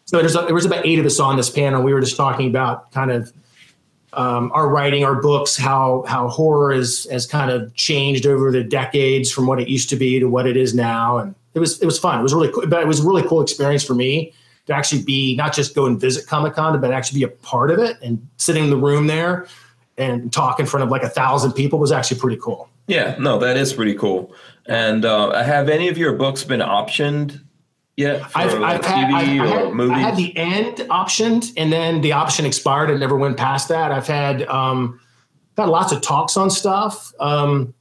So there was about eight of us on this panel. We were just talking about kind of um, our writing, our books, how how horror is has kind of changed over the decades from what it used to be to what it is now. And it was it was fun. It was really cool, but it was a really cool experience for me to actually be, not just go and visit Comic-Con, but actually be a part of it and sitting in the room there and talk in front of like a thousand people was actually pretty cool. Yeah, no, that is pretty cool. And uh, have any of your books been optioned yet for I've, like I've T V had, I've, or I had, movies? I had The End optioned, and then the option expired. It never went past that. I've had um, got lots of talks on stuff, um,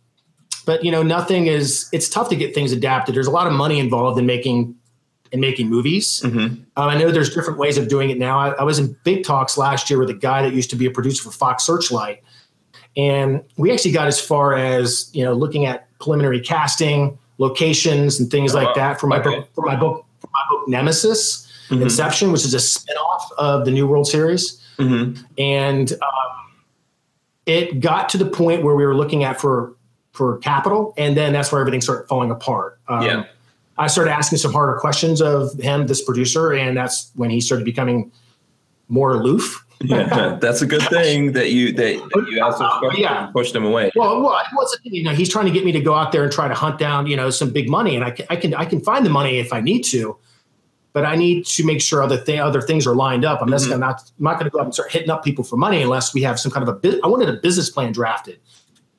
but you know, nothing is. It's tough to get things adapted. There's a lot of money involved in making in making movies. Mm-hmm. um, I know there's different ways of doing it now. I, I was in big talks last year with a guy that used to be a producer for Fox Searchlight. And we actually got as far as, you know, looking at preliminary casting, locations, and things oh, like that for my okay. book, for my book, for my book Nemesis, mm-hmm. Inception, which is a spinoff of the New World series. Mm-hmm. And um, it got to the point where we were looking at for for capital, and then that's where everything started falling apart. Um, yeah. I started asking some harder questions of him, this producer, and that's when he started becoming more aloof. Yeah, that's a good thing that you that, that you asked uh, yeah. pushed him away. Well, well, it wasn't, you know, he's trying to get me to go out there and try to hunt down, you know, some big money, and I can I can I can find the money if I need to, but I need to make sure other th- other things are lined up. I'm mm-hmm. not I'm not going to go out and start hitting up people for money unless we have some kind of a. Bu- I wanted a business plan drafted.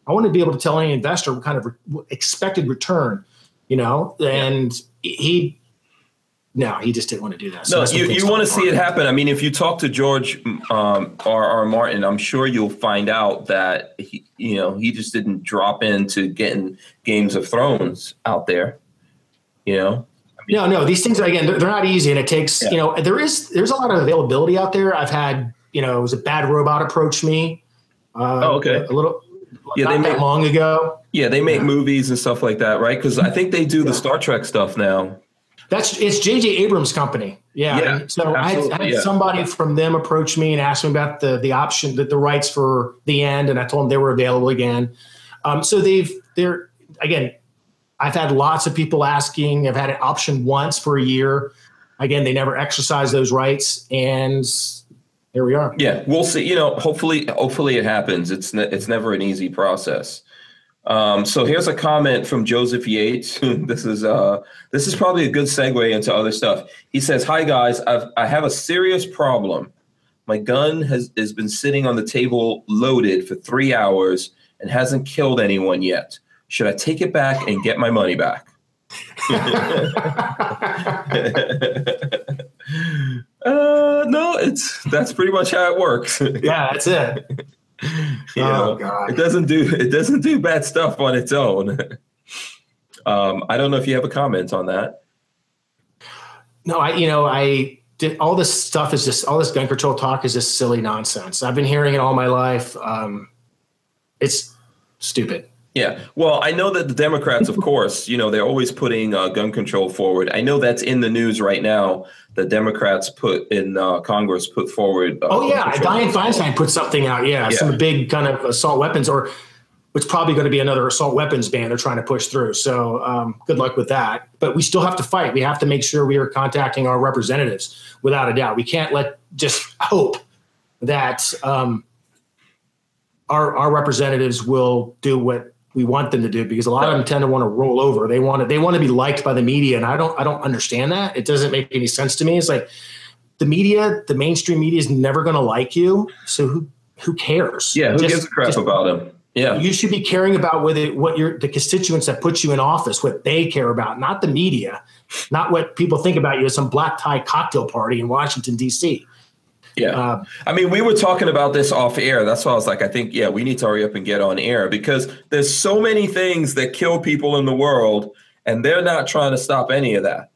I wanted to be able to tell any investor what kind of re- expected return, you know, and yeah. he. No, he just didn't want to do that. So no, you, you want to see it happen. I mean, if you talk to George um, R. R. Martin, I'm sure you'll find out that he, you know, he just didn't drop into getting Games of Thrones out there. You know, I mean, no, no, these things again, they're, they're not easy, and it takes. Yeah. You know, there is there's a lot of availability out there. I've had, you know, it was a Bad Robot approach me. Uh, oh, okay. A little. Yeah, not they make, that long ago. Yeah, they make yeah. movies and stuff like that, right? Because I think they do yeah. the Star Trek stuff now. That's it's J J Abrams' company. Yeah. yeah so I had, I had yeah. somebody from them approach me and ask me about the the option that the rights for The End, and I told them they were available again. Um, so they've they're again. I've had lots of people asking. I've had an option once for a year. Again, they never exercised those rights, and here we are. Yeah, we'll see. You know, hopefully, hopefully it happens. It's ne- it's never an easy process. Um, so here's a comment from Joseph Yates. This is uh, this is probably a good segue into other stuff. He says, "Hi guys, I've, I have a serious problem. My gun has, has been sitting on the table loaded for three hours and hasn't killed anyone yet. Should I take it back and get my money back?" uh, no, it's that's pretty much how it works. Yeah, that's it. You know, oh, God. It doesn't do it doesn't do bad stuff on its own. um, I don't know if you have a comment on that. No, I you know I did all this stuff is just all this gun control talk is just silly nonsense. I've been hearing it all my life. Um, it's stupid. Yeah. Well, I know that the Democrats, of course, you know, they're always putting uh, gun control forward. I know that's in the news right now. The Democrats put in uh, Congress put forward. Uh, oh, yeah. Dianne Feinstein put something out. Yeah, yeah. Some big kind of assault weapons or it's probably going to be another assault weapons ban they're trying to push through. So um, good luck with that. But we still have to fight. We have to make sure we are contacting our representatives without a doubt. We can't let just hope that um, our, our representatives will do what we want them to do, because a lot of them tend to want to roll over. They want to, they want to be liked by the media. And I don't, I don't understand that. It doesn't make any sense to me. It's like the media, the mainstream media is never going to like you. So who, who cares? Yeah. Who just, gives a crap just, about them? Yeah. You should be caring about what it, what your, the constituents that put you in office, what they care about, not the media, not what people think about you as some black tie cocktail party in Washington, D C. Yeah. Uh, I mean, we were talking about this off air. That's why I was like, I think, yeah, we need to hurry up and get on air because there's so many things that kill people in the world and they're not trying to stop any of that.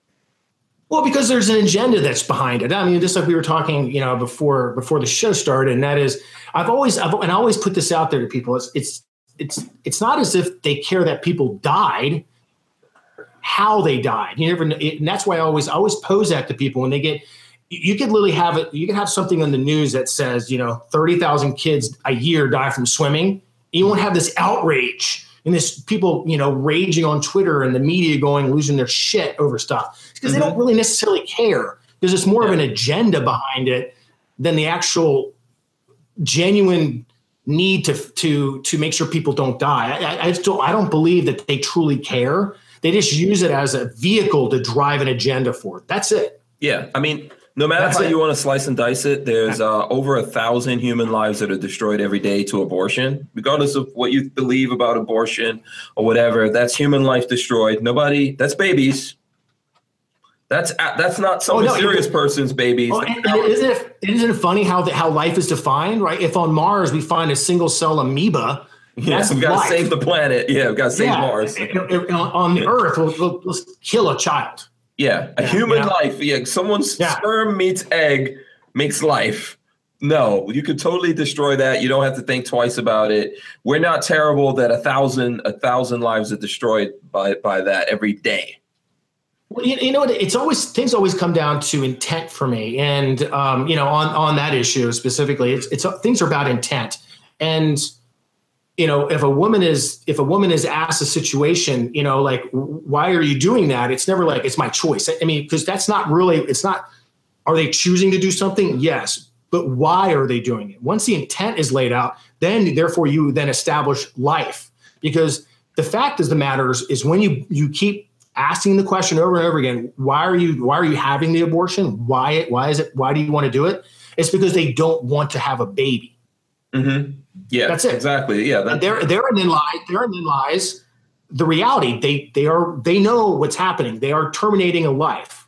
Well, because there's an agenda that's behind it. I mean, just like we were talking, you know, before before the show started, and that is I've always I've, and I always put this out there to people. It's it's it's it's not as if they care that people died, how they died. You never know. And that's why I always I always pose that to people when they get. You could literally have it. You can have something on the news that says, you know, thirty thousand kids a year die from swimming. You won't have this outrage and this people, you know, raging on Twitter and the media going, losing their shit over stuff because mm-hmm. they don't really necessarily care. There's just more yeah. of an agenda behind it than the actual genuine need to to to make sure people don't die. I, I still I don't believe that they truly care. They just use it as a vehicle to drive an agenda for it. That's it. Yeah, I mean, no matter That's how it. you want to slice and dice it, there's uh, over a thousand human lives that are destroyed every day to abortion. Regardless of what you believe about abortion or whatever, that's human life destroyed. Nobody, that's babies. That's that's not some oh, no, serious it, person's babies. Oh, and, and isn't, it, isn't it funny how the, how life is defined, right? If on Mars we find a single cell amoeba, yeah, that's we've got life. to save the planet. Yeah, we've got to save yeah. Mars. And, and on the yeah. Earth, we'll, we'll, we'll kill a child. Yeah, a yeah, human yeah. life. Yeah, someone's yeah. sperm meets egg makes life. No, you could totally destroy that. You don't have to think twice about it. We're not terrible that a thousand a thousand lives are destroyed by by that every day. Well, you, you know, it's always things always come down to intent for me, and um, you know, on on that issue specifically, it's it's things are about intent. And you know, if a woman is if a woman is asked a situation, you know, like, why are you doing that? It's never like it's my choice. I mean, because that's not really it's not. Are they choosing to do something? Yes. But why are they doing it? Once the intent is laid out, then therefore you then establish life, because the fact is the matter is, is when you you keep asking the question over and over again, why are you why are you having the abortion? Why it why is it why do you want to do it? It's because they don't want to have a baby. Mm-hmm. Yeah, that's it. Exactly. Yeah, that's there. Therein lies. Therein lies the reality. They they are they know what's happening. They are terminating a life.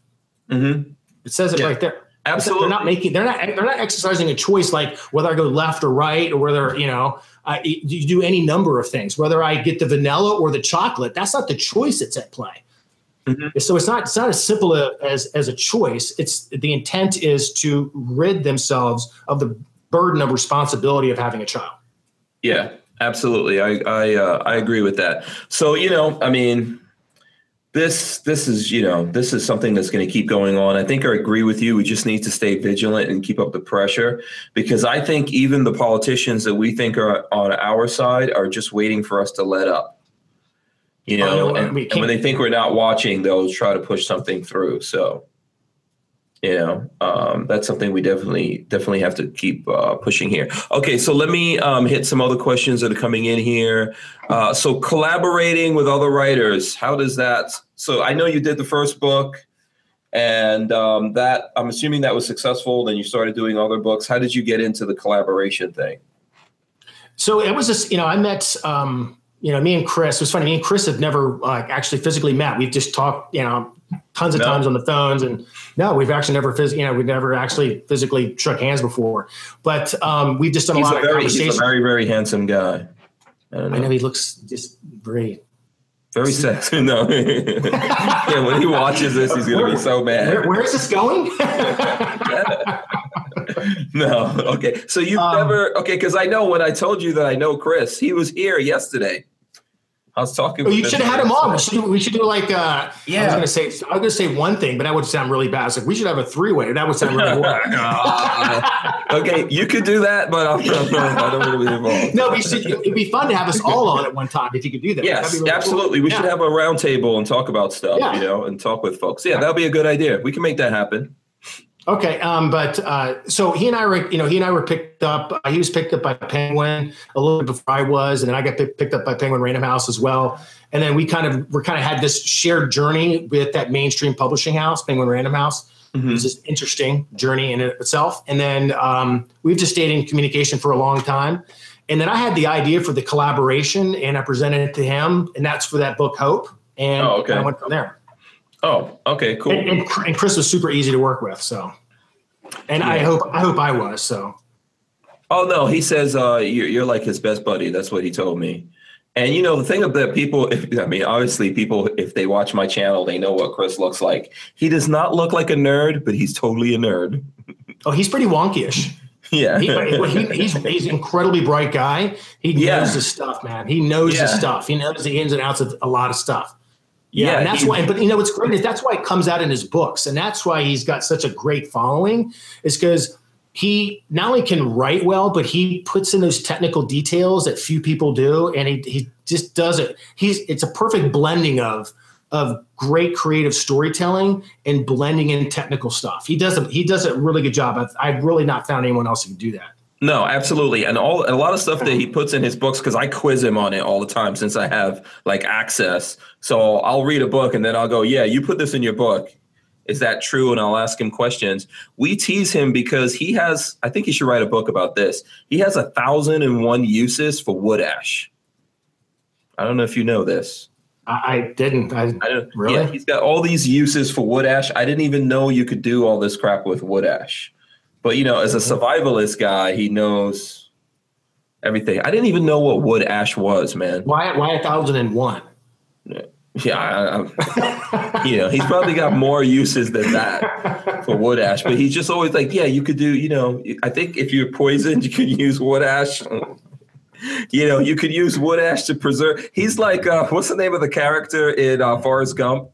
Mm-hmm. It says it yeah. right there. Absolutely. They're not making. They're not. They're not exercising a choice like whether I go left or right, or whether you know I, you do any number of things. Whether I get the vanilla or the chocolate, that's not the choice that's at play. Mm-hmm. So it's not. It's not as simple as as a choice. It's the intent is to rid themselves of the burden of responsibility of having a child. Yeah, absolutely. I I, uh, I agree with that. So, you know, I mean, this this is, you know, this is something that's going to keep going on. I think I agree with you. We just need to stay vigilant and keep up the pressure, because I think even the politicians that we think are on our side are just waiting for us to let up. You know, oh, no, and, and when they think we're not watching, they'll try to push something through. So. You know, um, that's something we definitely, definitely have to keep uh, pushing here. Okay, so let me um, hit some other questions that are coming in here. Uh, so collaborating with other writers, how does that? So I know you did the first book, and um, that I'm assuming that was successful. Then you started doing other books. How did you get into the collaboration thing? So it was just, you know, I met, um, you know, me and Chris. It was funny. Me and Chris have never uh, actually physically met. We've just talked, you know, tons of no. times on the phones, and no, we've actually never, phys- you know, we've never actually physically shook hands before, but um, we've just done he's a lot a very, of conversations. He's a very, very handsome guy. I, I know he looks just very, very sexy. No, yeah, when he watches this, he's gonna be so mad. Where, where is this going? No, okay. So you've um, never okay, because I know when I told you that I know Chris, he was here yesterday. I was talking. Oh, you should have had him on. We should, we should do like. Uh, yeah. I was gonna say. I was gonna say one thing, but that would sound really bad. I was like, we should have a three-way. That would sound really boring. Okay, you could do that, but I'm, I don't want to be involved. No, we should. It'd be fun to have us all on at one time if you could do that. Yes, really absolutely. Cool. We yeah. should have a roundtable and talk about stuff. Yeah. You know, and talk with folks. Yeah, that'd be a good idea. We can make that happen. Okay, um, but uh, so he and I were, you know, he and I were picked up. Uh, he was picked up by Penguin a little bit before I was, and then I got pick, picked up by Penguin Random House as well. And then we kind of we kind of had this shared journey with that mainstream publishing house, Penguin Random House. Mm-hmm. It was this interesting journey in itself. And then um, we've just stayed in communication for a long time. And then I had the idea for the collaboration, and I presented it to him, and that's for that book Hope. And oh, okay. I went from there. Oh, okay, cool. And, and, and Chris was super easy to work with, so. And yeah. I hope I hope I was, so. Oh, no, he says uh, you're, you're like his best buddy. That's what he told me. And, you know, the thing about people, if, I mean, obviously people, if they watch my channel, they know what Chris looks like. He does not look like a nerd, but he's totally a nerd. Oh, he's pretty wonky-ish. Yeah. he, he, he's, he's an incredibly bright guy. He yeah. knows his stuff, man. He knows yeah. his stuff. He knows the ins and outs of a lot of stuff. Yeah, yeah, and that's he, why. But you know, what's great is that's why it comes out in his books, and that's why he's got such a great following. Is because he not only can write well, but he puts in those technical details that few people do, and he he just does it. He's it's a perfect blending of of great creative storytelling and blending in technical stuff. He does a, he does a really good job. I've, I've really not found anyone else who can do that. No, absolutely. And all a lot of stuff that he puts in his books, because I quiz him on it all the time since I have like access. So I'll read a book and then I'll go, yeah, you put this in your book. Is that true? And I'll ask him questions. We tease him because he has, I think he should write a book about this. He has a thousand and one uses for wood ash. I don't know if you know this. I didn't. I, I don't, really? Yeah, he's got all these uses for wood ash. I didn't even know you could do all this crap with wood ash. But, you know, as a survivalist guy, he knows everything. I didn't even know what wood ash was, man. Why Why one thousand one? Yeah. Yeah, I, I, you know, he's probably got more uses than that for wood ash, but he's just always like, yeah, you could do, you know, I think if you're poisoned, you could use wood ash. You know, you could use wood ash to preserve. He's like, uh, what's the name of the character in uh, Forrest Gump?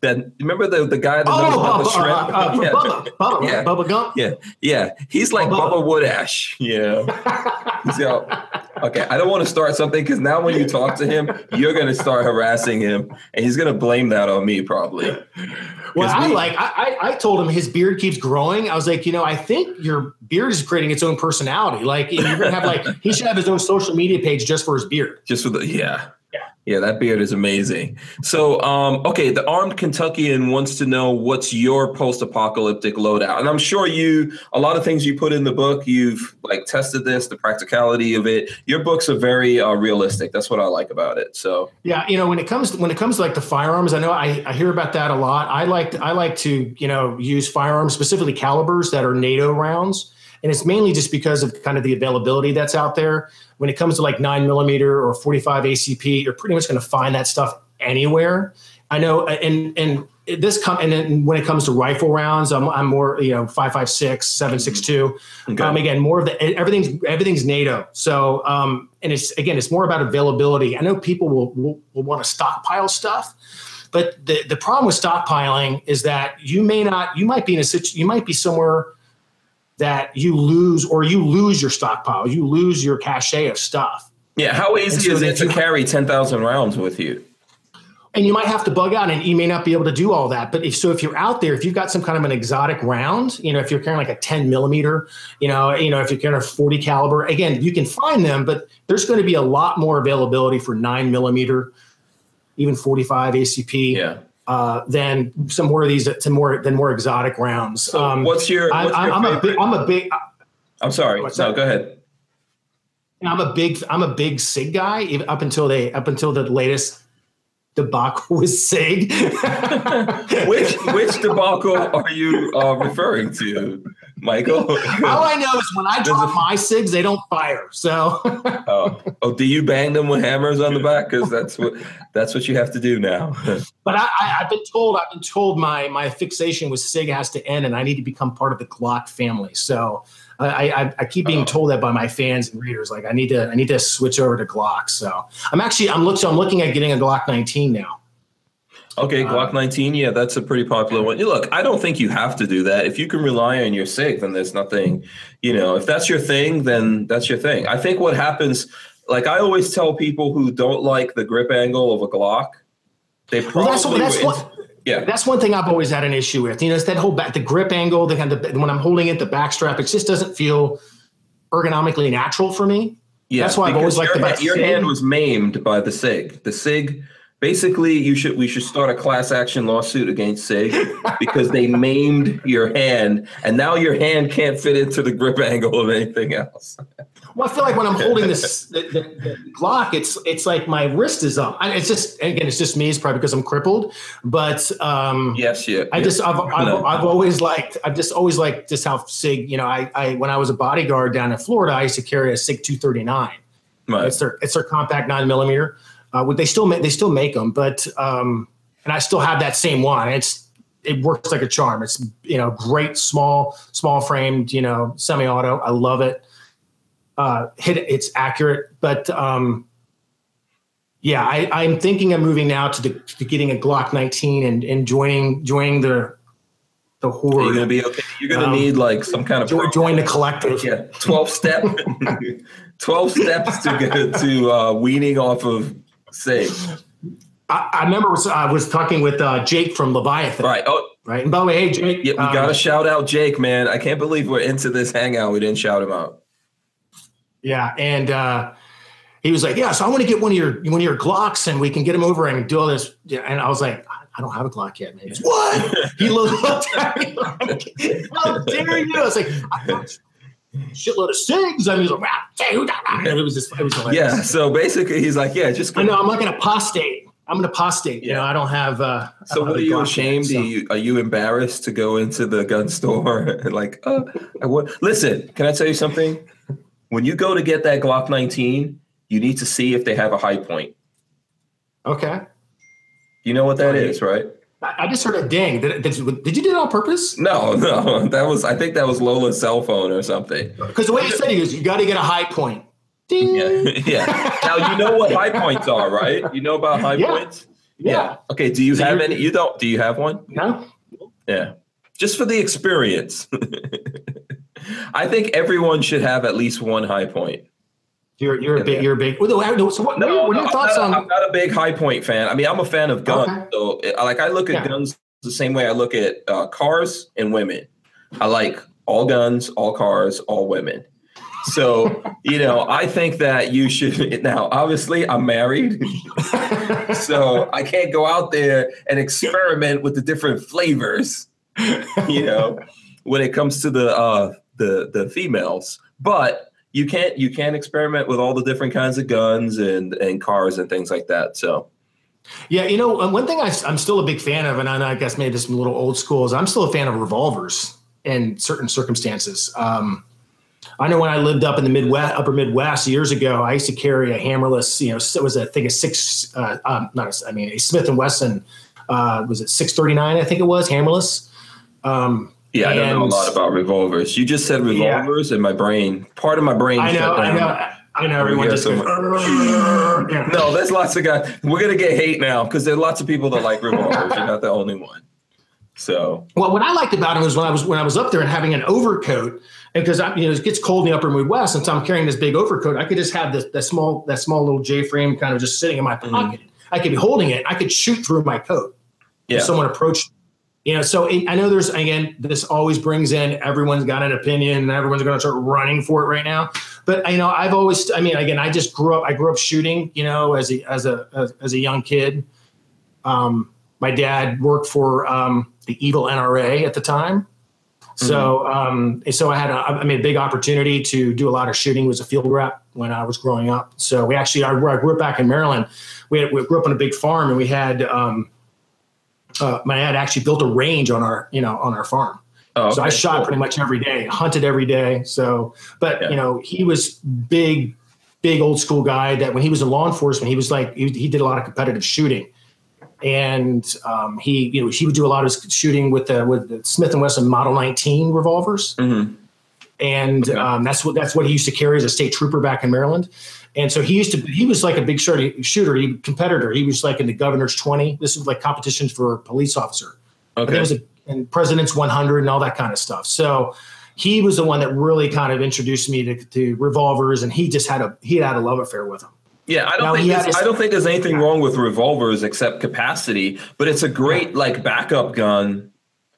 That remember the the guy that knows oh, about the shrimp? Uh, uh, uh, yeah. Bubba, Bubba, yeah. Bubba Gump? Yeah, yeah. He's like Bubba, Bubba Wood Ash. Yeah. So, okay, I don't want to start something because now when you talk to him, you're going to start harassing him, and he's going to blame that on me probably. Well, I we, like I, I I told him his beard keeps growing. I was like, you know, I think your beard is creating its own personality. Like you're going to have like he should have his own social media page just for his beard. Just for the yeah. Yeah. Yeah, that beard is amazing. So, um, okay, the Armed Kentuckian wants to know what's your post-apocalyptic loadout. And I'm sure you, a lot of things you put in the book, you've like tested this, the practicality of it. Your books are very uh, realistic. That's what I like about it. So, yeah, you know, when it comes to, when it comes to like the firearms, I know I, I hear about that a lot. I like to, I like to, you know, use firearms, specifically calibers that are NATO rounds. And it's mainly just because of kind of the availability that's out there. When it comes to like nine millimeter or forty-five A C P, you're pretty much going to find that stuff anywhere. I know, and and this com- and then when it comes to rifle rounds, I'm I'm more you know five five six, seven six two. Okay. Um, again, more of the everything's everything's NATO. So um, and it's again, it's more about availability. I know people will will, will want to stockpile stuff. But the, the problem with stockpiling is that you may not you might be in a situation you might be somewhere that you lose or you lose your stockpile, you lose your cachet of stuff. Yeah, how easy so is it to you, carry ten thousand rounds with you? And you might have to bug out and you may not be able to do all that. But if so, if you're out there, if you've got some kind of an exotic round, you know, if you're carrying like a ten millimeter, you know, you know, if you're carrying a forty caliber, again, you can find them, but there's going to be a lot more availability for nine millimeter, even forty-five A C P. Yeah. Uh, than some more of these, to more than more exotic rounds. So um, what's your? What's I, your I'm, a big, I'm a big. I'm sorry. No, that? Go ahead. I'm a big. I'm a big SIG guy. Even up until they, up until the latest debacle with SIG. which which debacle are you uh, referring to, Michael? All I know is when I drop a, my SIGs, they don't fire. So. oh. oh, do you bang them with hammers on the back? Because that's what that's what you have to do now. But I, I, I've been told I've been told my my fixation with SIG has to end, and I need to become part of the Glock family. So I I, I keep being oh. told that by my fans and readers. Like I need to I need to switch over to Glock. So I'm actually I'm look so I'm looking at getting a Glock nineteen now. Okay, Glock nineteen, yeah, that's a pretty popular one. Look, I don't think you have to do that. If you can rely on your SIG, then there's nothing, you know, if that's your thing, then that's your thing. I think what happens, like I always tell people who don't like the grip angle of a Glock, they probably well, that's, that's what, yeah. That's one thing I've always had an issue with. You know, it's that whole back, the grip angle, the, the, when I'm holding it, the backstrap, it just doesn't feel ergonomically natural for me. Yeah, that's why I've always liked the back. Your hand was maimed by the SIG. The SIG... Basically, you should we should start a class action lawsuit against SIG because they maimed your hand, and now your hand can't fit into the grip angle of anything else. Well, I feel like when I'm holding this the, the, the Glock, it's it's like my wrist is up. I, it's just again, it's just me. It's probably because I'm crippled. But um, yes, yeah, I yes. just I've I've, no. I've always liked I've just always liked just how SIG. You know, I, I when I was a bodyguard down in Florida, I used to carry a SIG two thirty-nine. Right. It's their it's their compact nine millimeter. Uh, would they still make they still make them, but um, and I still have that same one. It's it works like a charm. It's you know great small small framed you know semi-auto. I love it. Uh, hit it's accurate, but um, yeah, I, I'm thinking of moving now to, the, to getting a Glock nineteen and, and joining joining the the horde. You're gonna be okay. You're gonna um, need like some kind of join, join the collective. Yeah, twelve step, twelve steps to get to uh, weaning off of. Say, I, I remember I was talking with uh, Jake from Leviathan. Right. Oh, right? And by the way, hey, Jake. Yeah, we um, got to shout out Jake, man. I can't believe we're into this hangout. We didn't shout him out. Yeah, and uh, he was like, yeah, so I want to get one of your one of your Glocks, and we can get him over and do all this. And I was like, I don't have a Glock yet, man. He goes, what? He looked at me like, how dare you? I was like, I got shitload of cigs. I mean, he's like, wow, it was just, it was hilarious. Yeah, so basically he's like, yeah, just go. I know, I'm not going to apostate. I'm going to apostate. Yeah. You know, I don't have uh, – So what are you ashamed? Yet, so. Are, you, are you embarrassed to go into the gun store? Like, oh, I would. Listen, can I tell you something? When you go to get that Glock nineteen, you need to see if they have a high point. Okay. You know what that is, right? I just heard a ding. Did, did, did you do it on purpose? No, no. That was, I think that was Lola's cell phone or something. Because the way you said it is, you got to get a high point. Ding. Yeah. yeah. Now, you know what high points are, right? You know about high yeah. points? Yeah. yeah. Okay. Do you so have any? You don't. Do you have one? No. Yeah. Just for the experience. I think everyone should have at least one high point. You're you're a big you're a big. So what, no, what are your no, thoughts I'm not, on? I'm not a big high point fan. I mean, I'm a fan of guns. Okay. So, like, I look at yeah. guns the same way I look at uh, cars and women. I like all guns, all cars, all women. So, you know, I think that you should. Now, obviously, I'm married, so I can't go out there and experiment with the different flavors. You know, when it comes to the uh, the the females, but. You can't you can't experiment with all the different kinds of guns and, and cars and things like that. So, yeah, you know, one thing I, I'm still a big fan of, and I, I guess maybe just a little old school, is I'm still a fan of revolvers in certain circumstances. Um, I know when I lived up in the Midwest, upper Midwest years ago, I used to carry a hammerless, you know, it was a thing a six, uh, um, not a, I mean, a Smith and Wesson, uh, was it six thirty-nine? I think it was hammerless. Um, Yeah, I don't and, know a lot about revolvers. You just said revolvers, yeah. and my brain, part of my brain. I know, I know, I know. Everyone just goes, yeah. No, there's lots of guys. We're gonna get hate now because there are lots of people that like revolvers. You're not the only one. So, well, what I liked about him was when I was when I was up there and having an overcoat, and because I, you know, it gets cold in the upper Midwest, and so I'm carrying this big overcoat. I could just have this that small that small little J-frame kind of just sitting in my pocket. Mm. I could be holding it. I could shoot through my coat. Yeah. If someone approached. You know, so I know there's, again, this always brings in, everyone's got an opinion and everyone's going to start running for it right now. But, you know, I've always, I mean, again, I just grew up, I grew up shooting, you know, as a, as a, as, as a young kid. Um, my dad worked for um, the evil N R A at the time. So, mm-hmm. um, so I had, a, I mean, a big opportunity to do a lot of shooting. Was a field rep when I was growing up. So we actually, I, I grew up back in Maryland. We, had, we grew up on a big farm and we had, um, Uh, my dad actually built a range on our, you know, on our farm. Oh, okay. So I shot cool. pretty much every day, hunted every day. So, but yeah. you know, he was big, big old school guy that when he was in law enforcement, he was like, he, he did a lot of competitive shooting and um, he, you know, he would do a lot of shooting with the, with the Smith and Wesson Model nineteen revolvers. Mm-hmm. And okay. um, that's what, that's what he used to carry as a state trooper back in Maryland. And so he used to, he was like a big shooter, he, competitor. He was like in the governor's twenty. This was like competitions for a police officer. Okay. There was a, and president's one hundred and all that kind of stuff. So he was the one that really kind of introduced me to, to revolvers. And he just had a, he had a love affair with them. Yeah. I don't now think, his, I don't think there's anything yeah. wrong with revolvers except capacity, but it's a great yeah. like backup gun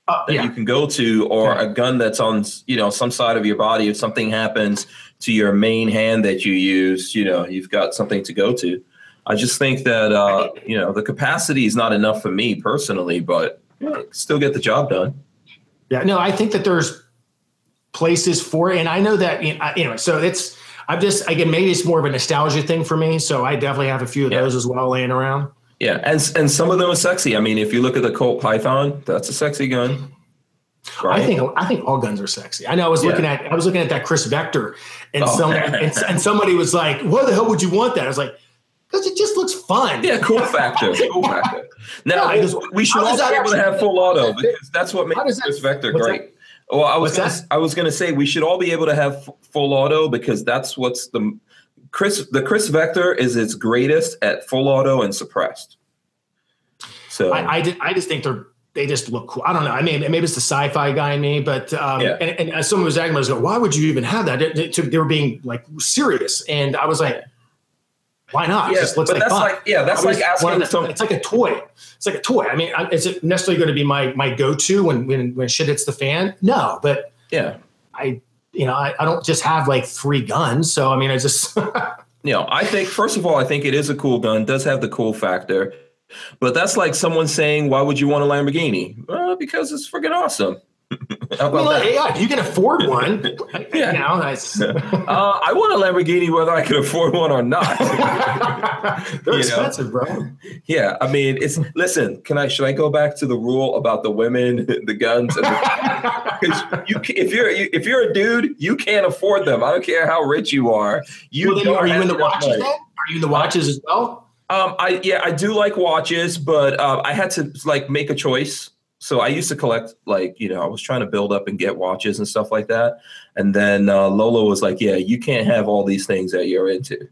uh, that yeah. you can go to, or yeah. a gun that's on, you know, some side of your body. If something happens to your main hand that you use, you know, you've got something to go to. I just think that, uh, you know, the capacity is not enough for me personally, but yeah, still get the job done. Yeah, no, I think that there's places for it. And I know that, you know, anyway, so it's, I've just, again, maybe it's more of a nostalgia thing for me. So I definitely have a few of yeah. those as well laying around. Yeah. And, and some of them are sexy. I mean, if you look at the Colt Python, that's a sexy gun. Right. I think I think all guns are sexy. I know I was yeah. looking at I was looking at that Chris Vector, and oh. some and, and somebody was like, "Why the hell would you want that?" I was like, "Because it just looks fun." Yeah, cool factor. Cool factor. Now yeah, just, we should also be able to have full auto because that's what makes that, Chris Vector great. That? Well, I was gonna, I was going to say we should all be able to have full auto because that's what's the Chris the Chris Vector is its greatest at full auto and suppressed. So I I, did, I just think they're. They just look cool. I don't know. I mean, maybe it's the sci-fi guy in me, but um, yeah. and, and as someone was acting, I was like, "Why would you even have that?" They, they, they were being like serious, and I was like, Why not? Yeah, it just looks but like that's fun. Like, yeah, that's like asking someone. It's like a toy. It's like a toy. I mean, is it necessarily going to be my my go-to when when when shit hits the fan? No, but yeah, I you know I, I don't just have like three guns. So I mean, I just you know I think first of all, I think it is a cool gun. It does have the cool factor, but that's like someone saying, "Why would you want a Lamborghini?" Well, because it's freaking awesome. Well, like, yeah, if you can afford one, yeah. You know, that's... uh, I want a Lamborghini whether I can afford one or not. They're expensive, know? Bro. Yeah, I mean, it's listen. Can I? Should I go back to the rule about the women, the guns? Because you, if you're you, if you're a dude, you can't afford them. I don't care how rich you are. You well, then, are you in the watches? Then? Are you in the watches as well? Um, I yeah, I do like watches, but uh, I had to like make a choice. So I used to collect, like, you know, I was trying to build up and get watches and stuff like that. And then uh, Lola was like, yeah, you can't have all these things that you're into.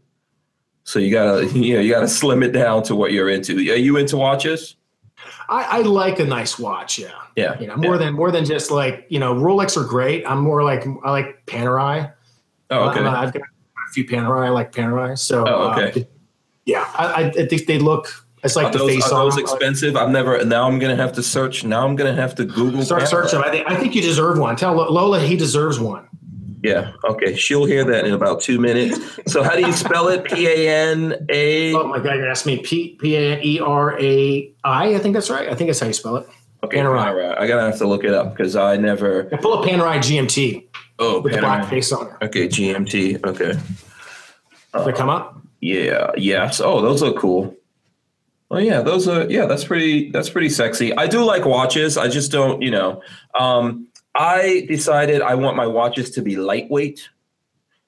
So you gotta, you know, you gotta slim it down to what you're into. Are you into watches? I, I like a nice watch. Yeah. Yeah. You know, more yeah. than, more than just like, you know, Rolex are great. I'm more like, I like Panerai. Oh, okay. Uh, I've got a few Panerai. I like Panerai. So, oh, okay. Uh, yeah, I, I think they look, it's like are the those, face are those on. Expensive? I've never. Now I'm gonna have to search. Now I'm gonna have to Google. Start searching. I think I think you deserve one. Tell Lola he deserves one. Yeah. Okay. She'll hear that in about two minutes. So how do you spell it? P A N A. Oh my God! You asked me. P P A E R A I. I think that's right. I think that's how you spell it. Okay. Panerai. I gotta have to look it up because I never. I pull up Panerai G M T. Oh, with Panerai. The black face on it. Okay, G M T. Okay. Uh, they come up. Yeah. Yes. Oh, those look cool. Oh yeah, those are yeah. That's pretty. That's pretty sexy. I do like watches. I just don't, you know. Um, I decided I want my watches to be lightweight,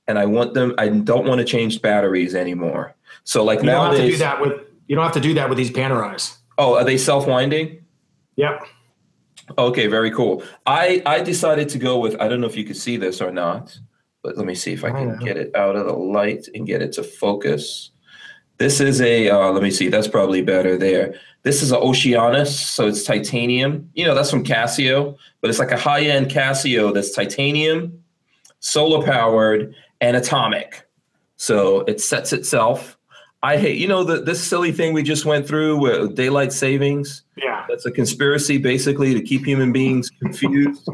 and I want them. I don't want to change batteries anymore. So like you nowadays, don't have to do that with you don't have to do that with these Panerais. Oh, are they self-winding? Yep. Okay, very cool. I I decided to go with. I don't know if you could see this or not, but let me see if I can I get it out of the light and get it to focus. This is a, uh, let me see, that's probably better there. This is an Oceanus, so it's titanium. You know, that's from Casio, but it's like a high-end Casio that's titanium, solar-powered, and atomic. So it sets itself. I hate, you know, the, this silly thing we just went through with daylight savings. Yeah. That's a conspiracy, basically, to keep human beings confused.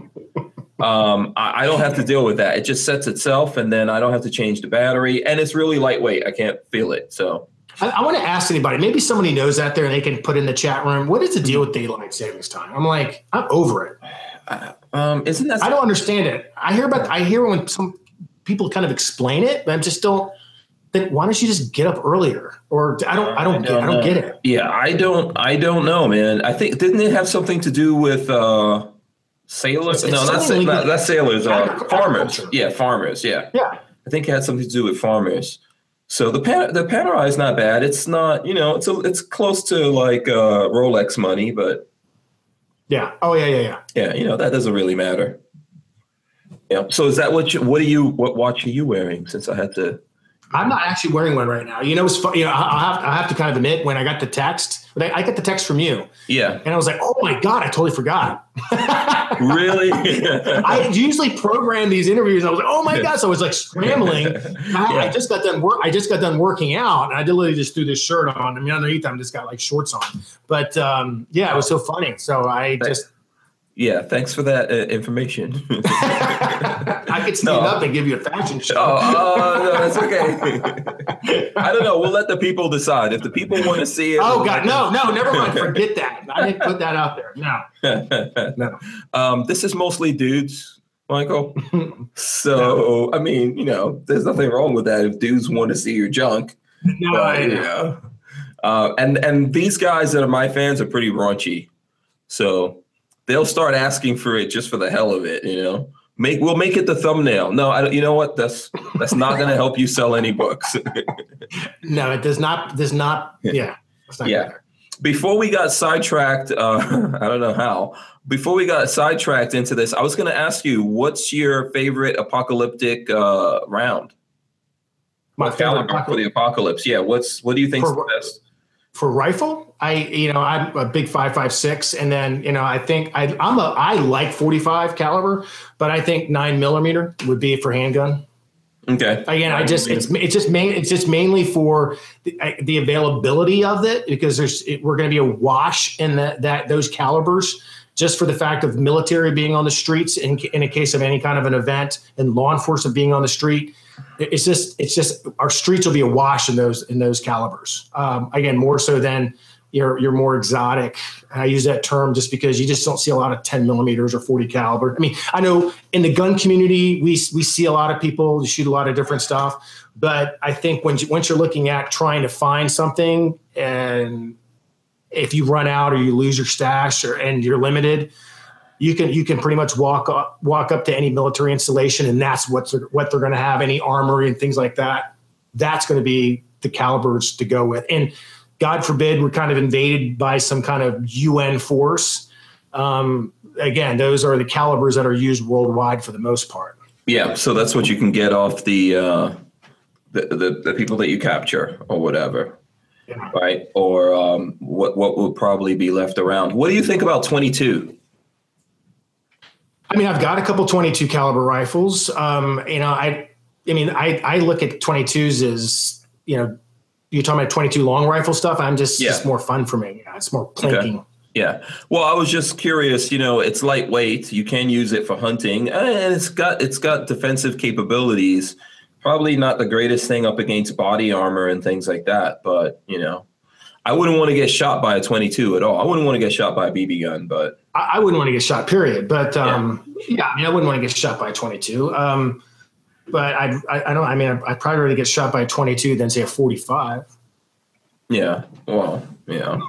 Um, I, I don't have to deal with that. It just sets itself, and then I don't have to change the battery. And it's really lightweight. I can't feel it, so... I, I want to ask anybody, maybe somebody knows out there and they can put in the chat room, what is the deal with daylight savings time? I'm like, I'm over it. Uh, um, isn't that? I don't understand it. I hear about, I hear when some people kind of explain it, but I just don't, then why don't you just get up earlier? Or I don't, I don't, I don't, get, I don't get it. Yeah, I don't, I don't know, man. I think, didn't it have something to do with, uh, sailors? It's no, that's not, that's sailors. Uh, farmers. Yeah, farmers. Yeah. Yeah. I think it had something to do with farmers. So the pan, the Panerai is not bad. It's not, you know, it's a, it's close to like uh, Rolex money, but yeah. Oh yeah, yeah, yeah. Yeah, you know that doesn't really matter. Yeah. So is that what you, what are you what watch are you wearing? Since I had to, I'm not actually wearing one right now. You know, it's you know I have I have to kind of admit when I got the text, I, I got the text from you. Yeah. And I was like, oh my God, I totally forgot. Really? I usually program these interviews. I was like, oh my God. So I was like scrambling. I, yeah. I just got done work. I just got done working out. And I literally just threw this shirt on. I mean, underneath I'm just got like shorts on, but um, yeah, it was so funny. So I thanks. just, yeah, thanks for that uh, information. I could stand no. up and give you a fashion show. Oh, uh, no, that's okay. I don't know. We'll let the people decide. If the people want to see it. Oh, God. No, no, never mind. Forget that. I didn't put that out there. No. No. Um, this is mostly dudes, Michael. So, no. I mean, you know, there's nothing wrong with that if dudes want to see your junk. No, but, I know. You know, uh, and, and these guys that are my fans are pretty raunchy. So they'll start asking for it just for the hell of it, you know. Make we'll make it the thumbnail. No, I don't, you know what? That's that's not going to help you sell any books. No, it does not. Does not. Yeah. Not yeah. Better. Before we got sidetracked, uh, I don't know how. Before we got sidetracked into this, I was going to ask you, what's your favorite apocalyptic uh, round? My what favorite apocalypse. For the apocalypse. Yeah. What's what do you think's for, the best? For rifle, I you know I'm a big five five six, and then you know I think I I'm a I like forty-five caliber, but I think nine millimeter would be for handgun. Okay. Again, I just it's it's just main it's just mainly for the, uh, the availability of it, because there's it, we're going to be awash in the, that those calibers, just for the fact of military being on the streets in in a case of any kind of an event and law enforcement being on the street. It, it's just it's just our streets will be awash in those in those calibers. Um, again, more so than your your more exotic. And I use that term just because you just don't see a lot of ten millimeters or forty caliber. I mean, I know in the gun community, we we see a lot of people shoot a lot of different stuff. But I think when you, once you're looking at trying to find something, and if you run out or you lose your stash or and you're limited, you can you can pretty much walk up walk up to any military installation, and that's what's what they're going to have, any armory and things like that. That's going to be the calibers to go with. And God forbid we're kind of invaded by some kind of U N force. Um, again, those are the calibers that are used worldwide for the most part. Yeah, so that's what you can get off the uh, the, the the people that you capture or whatever, yeah. Right? Or um, what what will probably be left around. What do you think about twenty-two? I mean, I've got a couple twenty-two caliber rifles. Um, you know, I I mean, I I look at twenty-twos as, you know. You're talking about twenty-two long rifle stuff. I'm just, yeah. It's more fun for me. Yeah, it's more plinking. Okay. Yeah. Well, I was just curious, you know, it's lightweight. You can use it for hunting, and it's got, it's got defensive capabilities. Probably not the greatest thing up against body armor and things like that. But, you know, I wouldn't want to get shot by a twenty-two at all. I wouldn't want to get shot by a B B gun, but I, I wouldn't want to get shot, period. But um, yeah. yeah, I mean, I wouldn't want to get shot by a twenty-two. Um, But I, I, I don't. I mean, I I'd probably rather get shot by a twenty-two than say a forty-five. Yeah. Well. Yeah.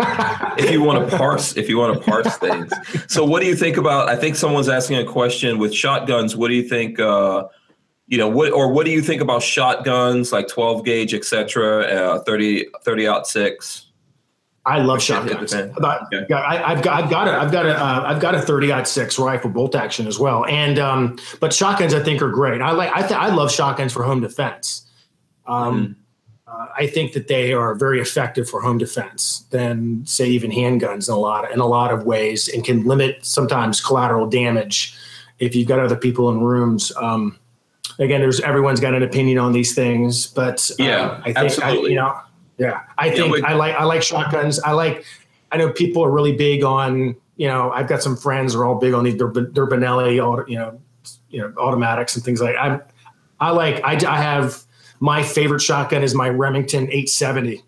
if you want to parse, if you want to parse things. So, what do you think about? I think someone's asking a question with shotguns. What do you think? Uh, you know, what or what do you think about shotguns like twelve gauge, et cetera, uh, thirty, thirty ought six? I love shotguns. I've got, okay. I've got, I've got a, I've got a, uh, I've got a thirty ought six rifle bolt action as well. And um, but shotguns, I think, are great. I like, I, th- I love shotguns for home defense. Um, mm. uh, I think that they are very effective for home defense than say even handguns in a lot of, in a lot of ways, and can limit sometimes collateral damage if you've got other people in rooms. Um, again, there's everyone's got an opinion on these things, but uh, yeah, I think absolutely. I, you know. Yeah, I think yeah, we, I like I like shotguns. I like I know people are really big on, you know, I've got some friends who are all big on these their, their Benelli, you know, you know, automatics and things like that. I'm, I like I, I have my favorite shotgun is my Remington eight seventy.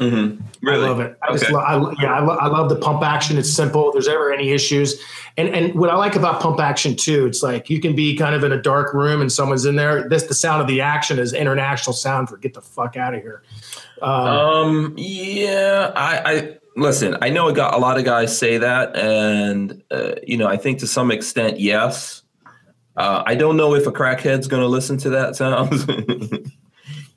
Mm-hmm. Really? I love it. I okay. just lo- I, yeah, I, lo- I love the pump action. It's simple. There's never any issues. And and what I like about pump action too, it's like you can be kind of in a dark room and someone's in there. This the sound of the action is international sound for get the fuck out of here. Um, um yeah, I, I listen. I know it got a lot of guys say that, and uh, you know, I think to some extent, yes. Uh, I don't know if a crackhead's going to listen to that sound.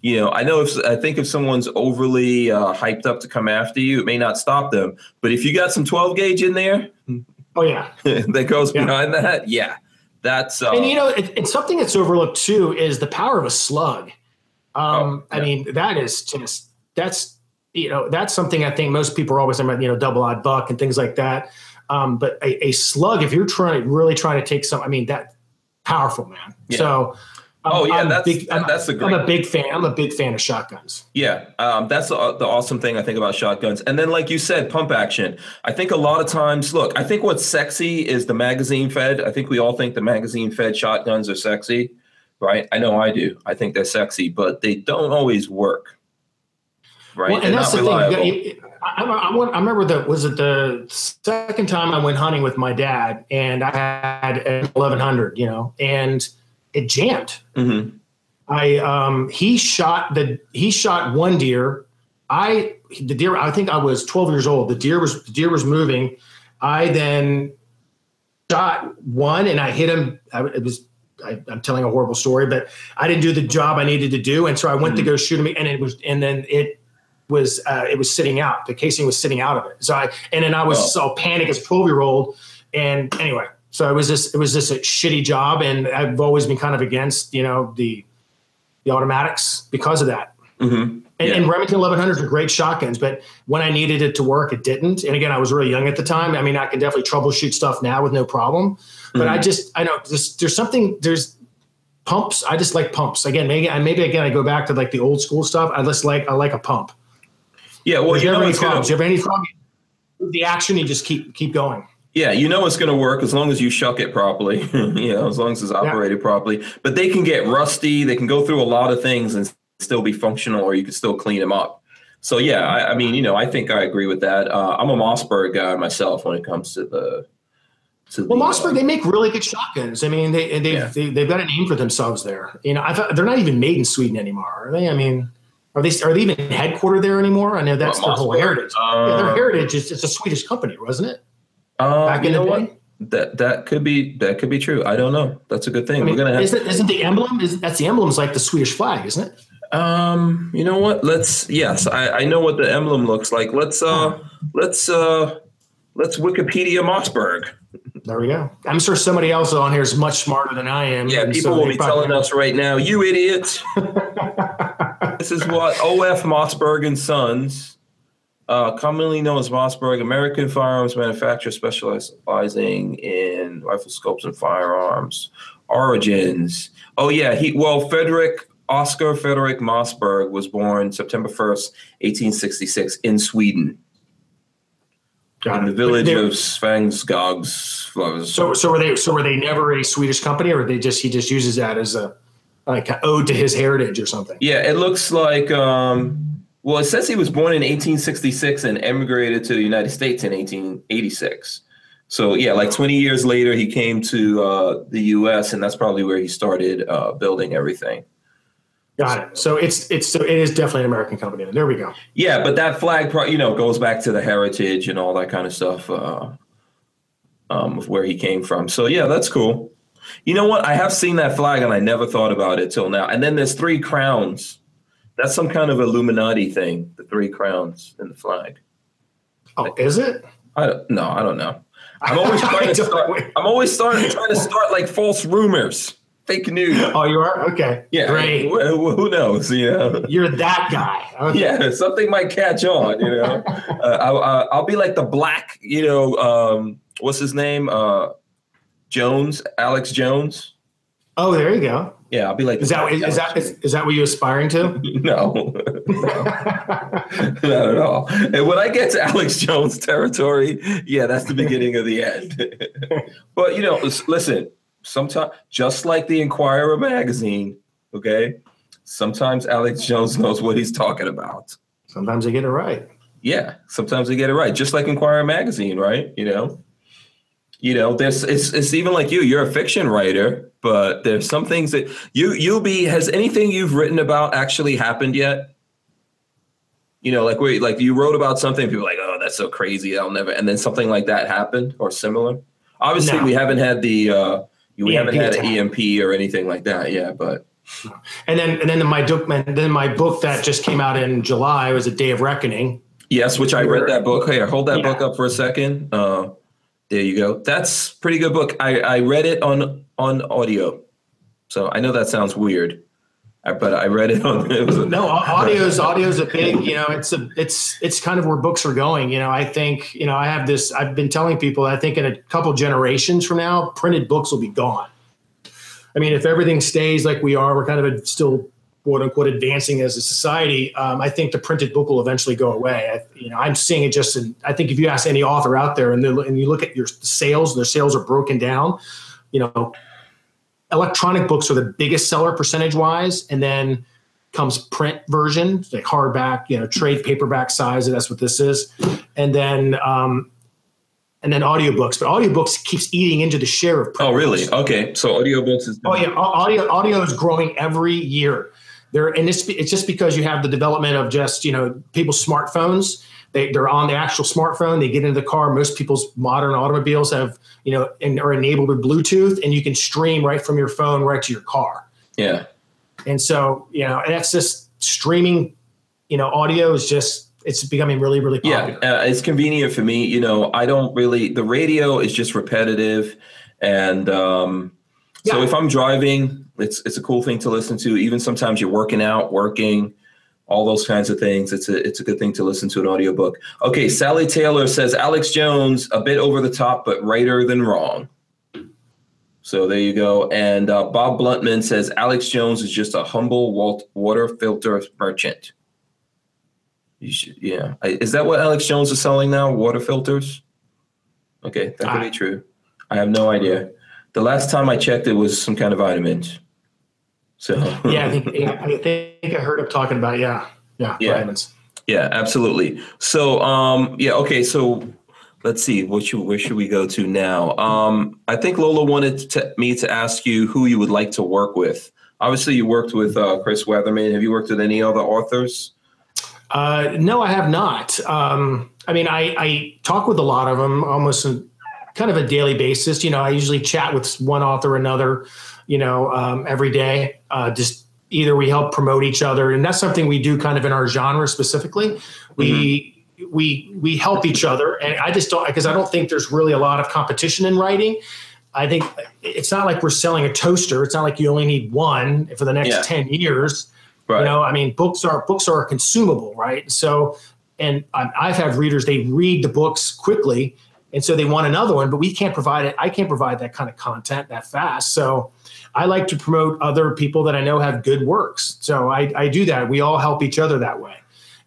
You know, I know if I think if someone's overly uh, hyped up to come after you, it may not stop them. But if you got some twelve gauge in there, oh yeah, that goes yeah. behind that, yeah, that's. Uh, and you know, it, it's something that's overlooked too is the power of a slug. Um, oh, yeah. I mean, that is just that's you know that's something I think most people are always talking about, you know, double odd buck and things like that. Um, but a, a slug, if you're trying really trying to take some, I mean, that powerful man. Yeah. So. Oh yeah, I'm that's big, that, that's a great. I'm a big fan. I'm a big fan of shotguns. Yeah, um, that's the, the awesome thing I think about shotguns. And then, like you said, pump action. I think a lot of times, look, I think what's sexy is the magazine fed. I think we all think the magazine fed shotguns are sexy, right? I know I do. I think they're sexy, but they don't always work, right? Well, and they're that's not the reliable. Thing. I, I, I remember that was it the second time I went hunting with my dad, and I had an eleven hundred, you know, and. It jammed. Mm-hmm. I um, he shot the he shot one deer. I the deer. I think I was twelve years old. The deer was the deer was moving. I then shot one and I hit him. I, it was I, I'm telling a horrible story, but I didn't do the job I needed to do, and so I went mm-hmm. to go shoot him. And it was and then it was uh, it was sitting out. The casing was sitting out of it. So I and then I was oh. so panicked as twelve year old. And anyway. So it was just it was just a shitty job, and I've always been kind of against, you know, the the automatics because of that. Mm-hmm. And, yeah. and Remington eleven hundreds are great shotguns, but when I needed it to work, it didn't. And again, I was really young at the time. I mean, I can definitely troubleshoot stuff now with no problem. But mm-hmm. I just I know there's, there's something there's Pumps. I just like pumps. Again, maybe I maybe again I go back to like the old school stuff. I just like I like a pump. Yeah, well, you know any problems? You have any problem? The action, you just keep keep going. Yeah, you know it's going to work as long as you shuck it properly. You know, as long as it's operated yeah. properly. But they can get rusty. They can go through a lot of things and still be functional, or you can still clean them up. So yeah, I, I mean, you know, I think I agree with that. Uh, I'm a Mossberg guy myself when it comes to the. Well, Mossberg, they make really good shotguns. I mean, they, they've, yeah. they, they've got a name for themselves there. You know, I've, they're not even made in Sweden anymore, are they? I mean, are they Are they even headquartered there anymore? I know that's well, their Mossberg, whole heritage. Uh, yeah, their heritage is it's a Swedish company, wasn't it? Uh, Back in the day? That, that, could be, that could be true. I don't know. That's a good thing. I mean, We're gonna have isn't, isn't the emblem, is, that's the emblem is like the Swedish flag, isn't it? Um, you know what? Let's, yes, I, I know what the emblem looks like. Let's, uh, let's, uh, let's Wikipedia Mossberg. There we go. I'm sure somebody else on here is much smarter than I am. Yeah, people so will be telling us right now, you idiots. This is what O F Mossberg and Sons, uh, commonly known as Mossberg, American firearms manufacturer specializing in rifle scopes and firearms. Origins. Oh, yeah. He Well, Frederick, Oscar Frederick Mossberg was born September first, eighteen sixty-six in Sweden. In the village of Svangsgogs. So, so were they? So were they never a Swedish company, or they just he just uses that as a like an ode to his heritage or something? Yeah, it looks like. Um, well, it says he was born in eighteen sixty-six and emigrated to the United States in eighteen eighty-six. So, yeah, like twenty years later, he came to uh, the U S, and that's probably where he started uh, building everything. Got it. So it's it's so it is definitely an American company. There we go. Yeah, but that flag, pro, you know, goes back to the heritage and all that kind of stuff uh, um, of where he came from. So yeah, that's cool. You know what? I have seen that flag and I never thought about it till now. And then there's three crowns. That's some kind of Illuminati thing. The three crowns in the flag. Oh, is it? I don't, no, I don't know. I'm always trying to start. I'm always starting trying to start like false rumors. Fake news. Oh, you are? Okay. Yeah. Great. Who, who knows? You know? You're that guy. Okay. Yeah. Something might catch on, you know. uh, I, I, I'll be like the black, you know, um, what's his name? Uh, Jones, Alex Jones. Oh, there you go. Yeah, I'll be like. Is that is, is that is, is that what you're aspiring to? No, no. Not at all. And when I get to Alex Jones territory, yeah, that's the beginning of the end. But, you know, listen. Sometimes, just like the Enquirer magazine, okay, sometimes Alex Jones knows what he's talking about. Sometimes they get it right. Yeah, sometimes they get it right, just like Enquirer magazine, right? You know, you know, there's it's it's even like you. You're a fiction writer, but there's some things that you you'll be. Has anything you've written about actually happened yet? You know, like where like you wrote about something, people are like, oh, that's so crazy, I'll never. And then something like that happened or similar. Obviously, no. we haven't had the. Uh, We E M P haven't had an E M P or anything like that, yeah. But and then and then my book, then my book that just came out in July was a Day of Reckoning. Yes, which I read that book. Here, hold that yeah. book up for a second. Uh, there you go. That's a pretty good book. I, I read it on on audio, so I know that sounds weird, but I read it on. It was a, no, audio's audio's a big. You know, it's a it's it's kind of where books are going. You know, I think you know I have this. I've been telling people. I think in a couple generations from now, printed books will be gone. I mean, if everything stays like we are, we're kind of a, still quote unquote advancing as a society. Um, I think the printed book will eventually go away. I, you know, I'm seeing it just in. I think if you ask any author out there and and you look at your sales, their sales are broken down. You know. Electronic books are the biggest seller percentage-wise, and then comes print version, like hardback, you know, trade paperback size, and that's what this is. And then, um, and then audiobooks, but audiobooks keeps eating into the share of print. Oh, really? Books. Okay, so audiobooks is. Oh yeah, audio audio is growing every year. There, and it's it's just because you have the development of just you know people's smartphones. They, they're on the actual smartphone. They get into the car. Most people's modern automobiles have, you know, and are enabled with Bluetooth, and you can stream right from your phone right to your car. Yeah. And so, you know, and that's just streaming, you know, audio is just, it's becoming really, really popular. Yeah, uh, it's convenient for me. You know, I don't really, the radio is just repetitive. And um, yeah. so if I'm driving, it's it's a cool thing to listen to. Even sometimes you're working out, working. All those kinds of things. It's a it's a good thing to listen to an audiobook. Okay, Sally Taylor says Alex Jones, a bit over the top, but righter than wrong. So there you go. And uh, Bob Bluntman says, Alex Jones is just a humble Walt water filter merchant. You should, yeah. Is that what Alex Jones is selling now? Water filters? Okay, that could ah. be true. I have no idea. The last time I checked, it was some kind of vitamins. So yeah, I think, yeah, I think I heard him talking about, yeah, yeah, yeah, vitamins. Yeah, absolutely. So, um, yeah, okay. So let's see, what should, where should we go to now? Um, I think Lola wanted to, me to ask you who you would like to work with. Obviously, you worked with uh, Chris Weatherman. Have you worked with any other authors? Uh, no, I have not. Um, I mean, I, I talk with a lot of them almost a, kind of a daily basis. You know, I usually chat with one author or another, you know, um, every day. Uh, just either we help promote each other. And that's something we do kind of in our genre specifically. We, mm-hmm. we, we help each other. And I just don't, because I don't think there's really a lot of competition in writing. I think it's not like we're selling a toaster. It's not like you only need one for the next yeah. ten years. Right. You know, I mean, books are books are consumable, right? So, and I've had readers, they read the books quickly, and so they want another one, but we can't provide it. I can't provide that kind of content that fast. So I like to promote other people that I know have good works. So I, I do that. We all help each other that way.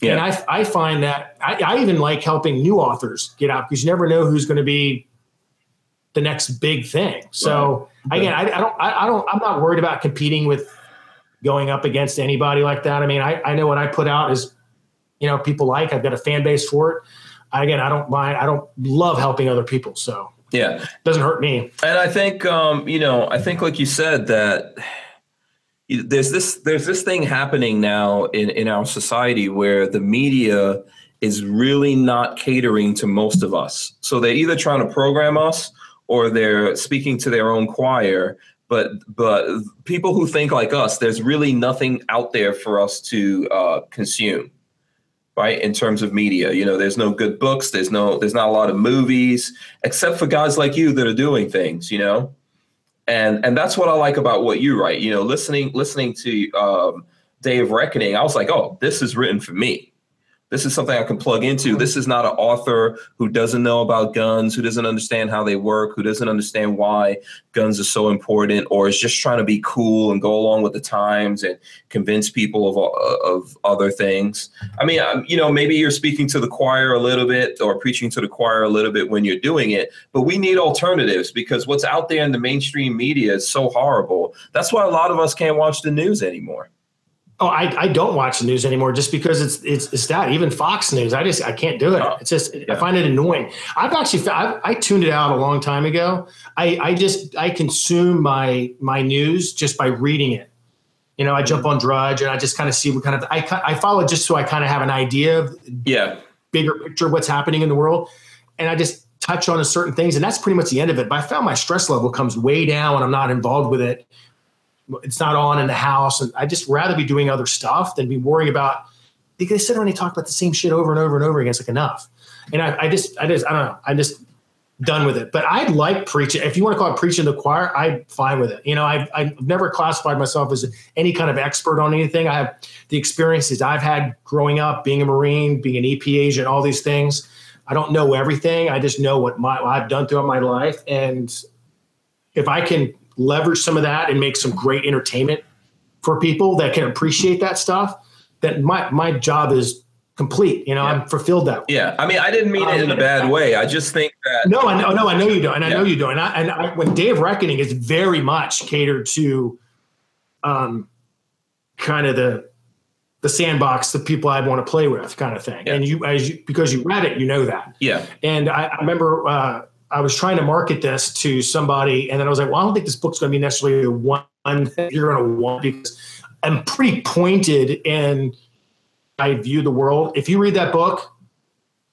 Yeah. And I, I find that I, I even like helping new authors get out, because you never know who's going to be the next big thing. So right. again, I, I don't, I, I don't, I'm not worried about competing with going up against anybody like that. I mean, I, I know what I put out is, you know, people like, I've got a fan base for it. Again, I don't mind. I don't love helping other people. So yeah, it doesn't hurt me. And I think, um, you know, I think like you said that there's this, there's this thing happening now in, in our society where the media is really not catering to most of us. So they're either trying to program us or they're speaking to their own choir. But but people who think like us, there's really nothing out there for us to uh, consume, right? In terms of media, you know, there's no good books. There's no there's not a lot of movies, except for guys like you that are doing things, you know, and and that's what I like about what you write. You know, listening listening to um, Day of Reckoning, I was like, oh, this is written for me. This is something I can plug into. This is not an author who doesn't know about guns, who doesn't understand how they work, who doesn't understand why guns are so important, or is just trying to be cool and go along with the times and convince people of of other things. I mean, you know, maybe you're speaking to the choir a little bit or preaching to the choir a little bit when you're doing it, but we need alternatives because what's out there in the mainstream media is so horrible. That's why a lot of us can't watch the news anymore. Oh, I, I don't watch the news anymore just because it's, it's, it's that even Fox News. I just, I can't do it. It's just, yeah. I find it annoying. I've actually, I, I tuned it out a long time ago. I, I just, I consume my, my news just by reading it. You know, I jump on Drudge and I just kind of see what kind of, I, I follow just so I kind of have an idea of yeah. bigger picture of what's happening in the world. And I just touch on a certain things and that's pretty much the end of it. But I found my stress level comes way down when I'm not involved with it. It's not on in the house. And I just rather be doing other stuff than be worrying about, because they sit around and talk about the same shit over and over and over again. It's like enough. And I, I just, I just, I don't know. I'm just done with it, but I like preaching. If you want to call it preaching to the choir, I'm fine with it. You know, I've, I've never classified myself as any kind of expert on anything. I have the experiences I've had growing up, being a Marine, being an E P agent, all these things. I don't know everything. I just know what my, what I've done throughout my life. And if I can leverage some of that and make some great entertainment for people that can appreciate that stuff, that my, my job is complete. You know, yeah. I'm fulfilled that way. Yeah. I mean, I didn't mean um, it in a bad I, way. I just think that. No, I know, no, I know you don't. And I yeah. know you don't. And, I, and I, when Day of Reckoning is very much catered to um, kind of the, the sandbox, the people I want to play with kind of thing. Yeah. And you, as you, because you read it, you know that. Yeah. And I, I remember, uh, I was trying to market this to somebody and then I was like, well, I don't think this book's going to be necessarily one that you're going to want because I'm pretty pointed in I view the world. If you read that book,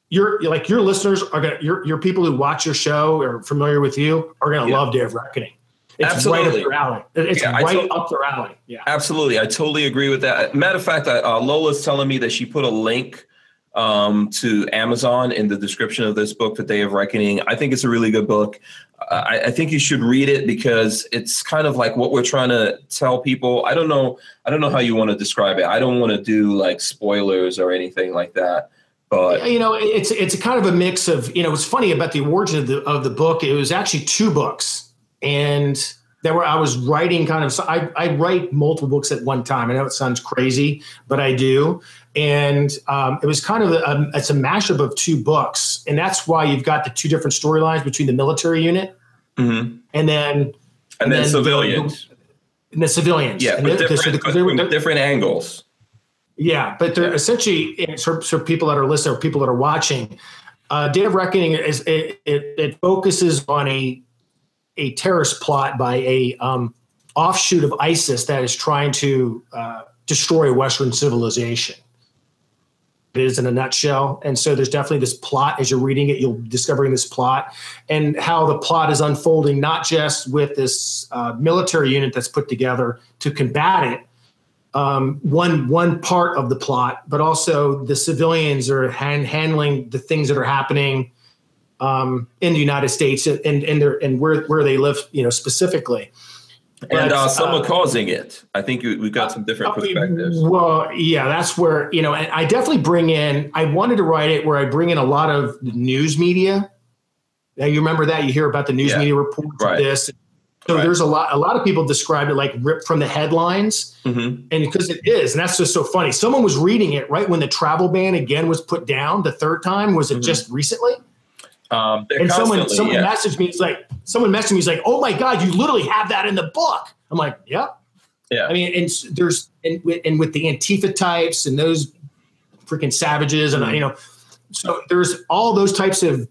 you're like, your listeners are going to, your, your people who watch your show or are familiar with you are going to yeah. love Day of Reckoning. It's absolutely. Right up their alley. It's yeah, right to- up their alley. Yeah, absolutely. I totally agree with that. Matter of fact, uh, Lola's telling me that she put a link Um, to Amazon in the description of this book, The Day of Reckoning. I think it's a really good book. Uh, I, I think you should read it because it's kind of like what we're trying to tell people. I don't know. I don't know how you want to describe it. I don't want to do like spoilers or anything like that. But you know, it's it's a kind of a mix of, you know, what's funny about the origin of the of the book. It was actually two books And there were, I was writing kind of, I, I write multiple books at one time. I know it sounds crazy, but I do. And um, it was kind of, a, it's a mashup of two books. And that's why you've got the two different storylines between the military unit mm-hmm. and then. And, and then, then civilians. The, and the civilians. Yeah, with different, so the, but they're, they're, different angles. Yeah, but they're yeah. essentially, for, for people that are listening or people that are watching, uh, Day of Reckoning, is it, it, it focuses on a, a terrorist plot by a um, offshoot of ISIS that is trying to uh, destroy Western civilization. It is in a nutshell. And so there's definitely this plot as you're reading it, you'll discovering this plot and how the plot is unfolding, not just with this uh, military unit that's put together to combat it, um, one one part of the plot, but also the civilians are hand, handling the things that are happening um, in the United States and and their and where where they live, you know, specifically. But, and uh, some are uh, causing it. I think we've got some different perspectives. Well, yeah, that's where, you know, and I definitely bring in, I wanted to write it where I bring in a lot of news media. Now, you remember that? You hear about the news yeah. media reports right. of this. So right. there's a lot, a lot of people describe it like ripped from the headlines. Mm-hmm. And because it is, and that's just so funny. Someone was reading it right when the travel ban again was put down the third time. Was it mm-hmm. just recently? Um, and someone, someone yeah. messaged me. It's like someone messaged me. It's like, "Oh my God, you literally have that in the book." I'm like, "Yep." Yeah. I mean, and there's and, and with the Antifa types and those freaking savages, and you know, so there's all those types of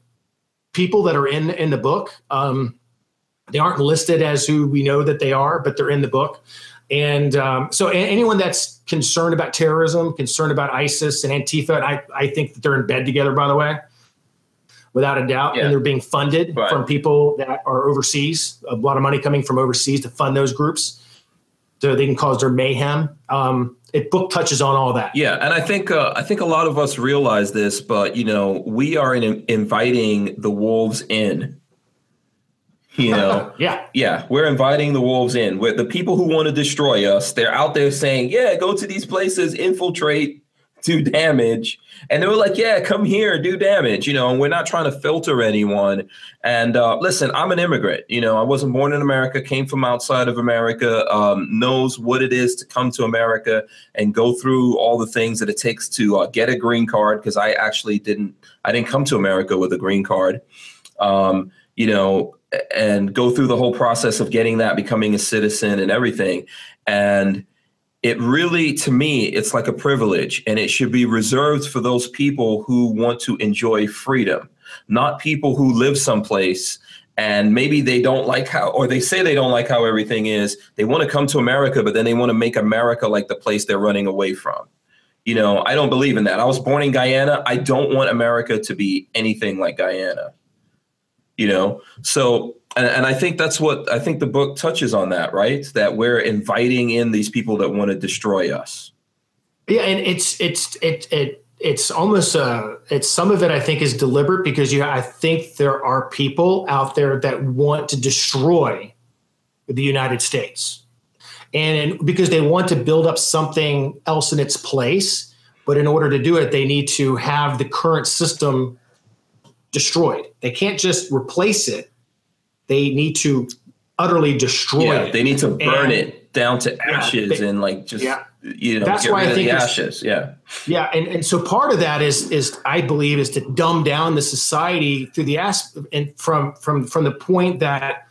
people that are in in the book. Um, they aren't listed as who we know that they are, but they're in the book. And um, so anyone that's concerned about terrorism, concerned about ISIS and Antifa, and I I think that they're in bed together, by the way. Without a doubt, yeah. and they're being funded right. from people that are overseas, a lot of money coming from overseas to fund those groups so they can cause their mayhem. Um, it book touches on all that. Yeah, and I think uh, I think a lot of us realize this, but, you know, we are in, inviting the wolves in, you know. yeah. Yeah, we're inviting the wolves in. We're, the people who want to destroy us, they're out there saying, yeah, go to these places, infiltrate, do damage. And they were like, yeah, come here, do damage, you know, and we're not trying to filter anyone. And uh, listen, I'm an immigrant, you know, I wasn't born in America, came from outside of America, um, knows what it is to come to America and go through all the things that it takes to uh, get a green card, because I actually didn't, I didn't come to America with a green card, um, you know, and go through the whole process of getting that, becoming a citizen and everything. And it really, to me, it's like a privilege, and it should be reserved for those people who want to enjoy freedom, not people who live someplace and maybe they don't like how, or they say they don't like how everything is. They want to come to America, but then they want to make America like the place they're running away from. You know, I don't believe in that. I was born in Guyana. I don't want America to be anything like Guyana, you know, so And, and I think that's what I think the book touches on that, right? That we're inviting in these people that want to destroy us. Yeah. And it's, it's, it, it, it's almost uh it's some of it I think is deliberate, because you, I think there are people out there that want to destroy the United States, and, and because they want to build up something else in its place. But in order to do it, they need to have the current system destroyed. They can't just replace it. They need to utterly destroy yeah, it. They need to burn and, it down to ashes yeah, they, and like just, yeah. you know, that's get why rid I of think the ashes. Yeah. Yeah. And, and so part of that is, is I believe is to dumb down the society through the asp and from, from, from the point that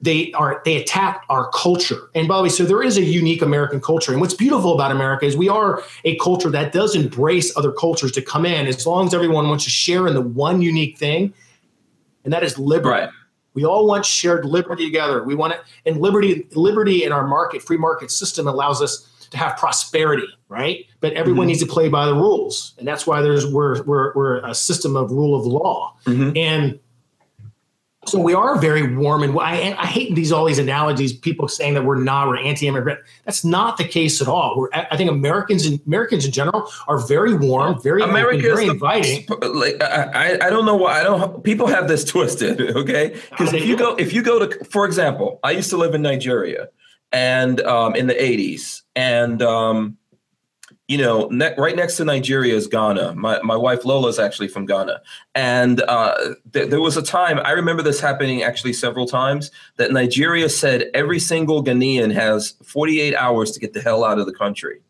they are, they attack our culture. And by the way, so there is a unique American culture. And what's beautiful about America is we are a culture that does embrace other cultures to come in, as long as everyone wants to share in the one unique thing. And that is liberty. Right. We all want shared liberty together. We want it, and liberty, liberty in our market, free market system allows us to have prosperity, right? But everyone mm-hmm. needs to play by the rules, and that's why there's we're we're, we're a system of rule of law, mm-hmm. and so we are very warm. And I, I hate these all these analogies, people saying that we're not we're anti-immigrant. That's not the case at all. We're, I think Americans and Americans in general are very warm, very America very the, inviting. Like I, I don't know why I don't. People have this twisted, okay? Because if you go, if you go to, for example, I used to live in Nigeria, and um, in the eighties, and um, you know, ne- right next to Nigeria is Ghana. My my wife Lola is actually from Ghana. And uh, th- there was a time, I remember this happening actually several times, that Nigeria said every single Ghanaian has forty-eight hours to get the hell out of the country.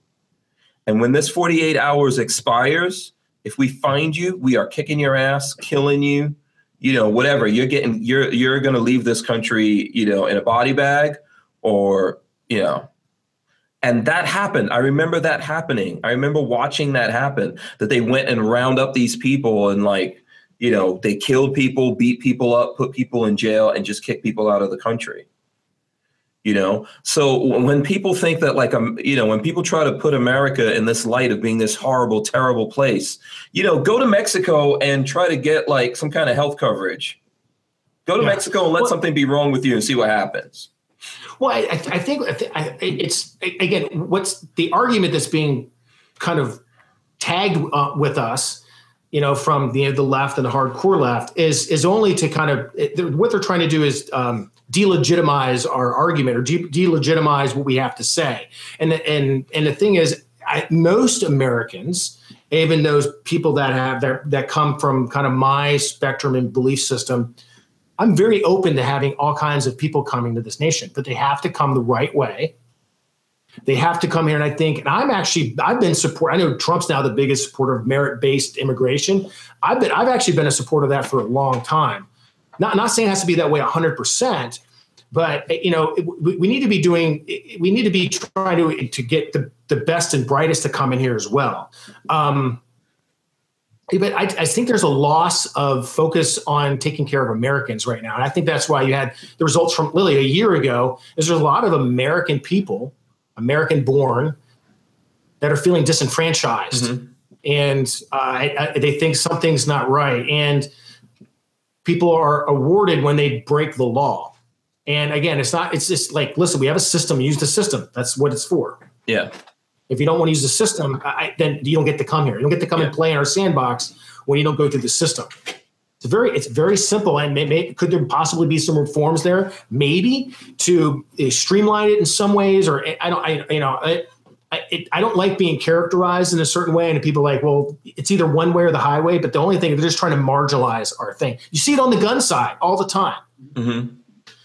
And when this forty-eight hours expires, if we find you, we are kicking your ass, killing you, you know, whatever. You're getting, you're, you're going to leave this country, you know, in a body bag or, you know. And that happened. I remember that happening. I remember watching that happen, that they went and round up these people and, like, you know, they killed people, beat people up, put people in jail, and just kick people out of the country. You know, so when people think that, like, um, you know, when people try to put America in this light of being this horrible, terrible place, you know, go to Mexico and try to get, like, some kind of health coverage. Go to yeah. Mexico and let well, something be wrong with you and see what happens. Well, I, I think it's, again, what's the argument that's being kind of tagged uh, with us, you know, from the the left and the hardcore left is is only to kind of, what they're trying to do is um, delegitimize our argument or de- delegitimize what we have to say. And and and the thing is, I, most Americans, even those people that have that that come from kind of my spectrum and belief system, I'm very open to having all kinds of people coming to this nation, but they have to come the right way. They have to come here. And I think, and I'm actually, I've been support. I know Trump's now the biggest supporter of merit-based immigration. I've been, I've actually been a supporter of that for a long time. Not, not saying it has to be that way a hundred percent, but, you know, we, we need to be doing, we need to be trying to, to get the, the best and brightest to come in here as well. Um, But I, I think there's a loss of focus on taking care of Americans right now. And I think that's why you had the results from Lily a year ago, is there's a lot of American people, American born, that are feeling disenfranchised. Mm-hmm. And uh, I, I, they think something's not right. And people are awarded when they break the law. And again, it's not, it's just like, listen, we have a system, use the system. That's what it's for. Yeah. If you don't want to use the system, I, then you don't get to come here. You don't get to come yeah. and play in our sandbox when you don't go through the system. It's very, it's very simple. And may, may, could there possibly be some reforms there? Maybe to streamline it in some ways. Or I don't, I, you know, I, I, it, I don't like being characterized in a certain way. And people are like, well, it's either one way or the highway. But the only thing, they're just trying to marginalize our thing. You see it on the gun side all the time. Mm-hmm.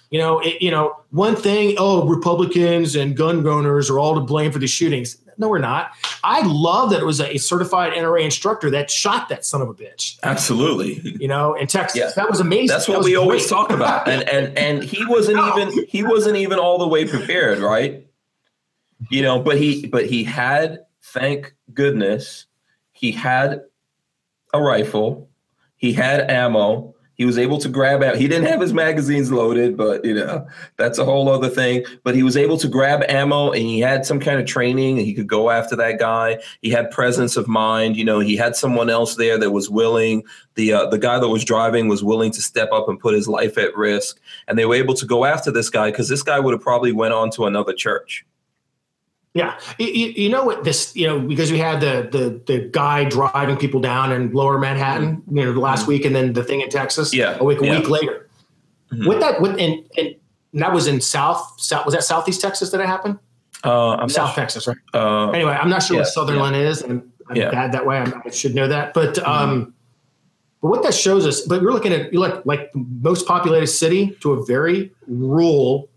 You know, it, you know, one thing. Oh, Republicans and gun owners are all to blame for the shootings. No, we're not. I love that it was a certified N R A instructor that shot that son of a bitch. Absolutely. You know, in Texas. Yeah. That was amazing. That's what that we always talk about. And and and he wasn't no. even he wasn't even all the way prepared, right? You know, but he but he had, thank goodness, he had a rifle, he had ammo. He was able to grab out. He didn't have his magazines loaded, but, you know, that's a whole other thing. But he was able to grab ammo, and he had some kind of training, and he could go after that guy. He had presence of mind. You know, he had someone else there that was willing. The uh, the guy that was driving was willing to step up and put his life at risk. And they were able to go after this guy because this guy would have probably went on to another church. Yeah. You, you know what this, you know, because we had the, the, the guy driving people down in lower Manhattan, you know, last mm-hmm. week, and then the thing in Texas yeah. a week, a yeah. week later. Mm-hmm. What that, what, and, and that was in South, South, was that Southeast Texas that it happened? Uh, I'm South sure. Texas, right? Uh, anyway, I'm not sure yeah, what Sutherland yeah. is, and I'm yeah. bad that way. I'm, I should know that. But, mm-hmm. um, but what that shows us, but we're looking at, you look like most populated city to a very rural,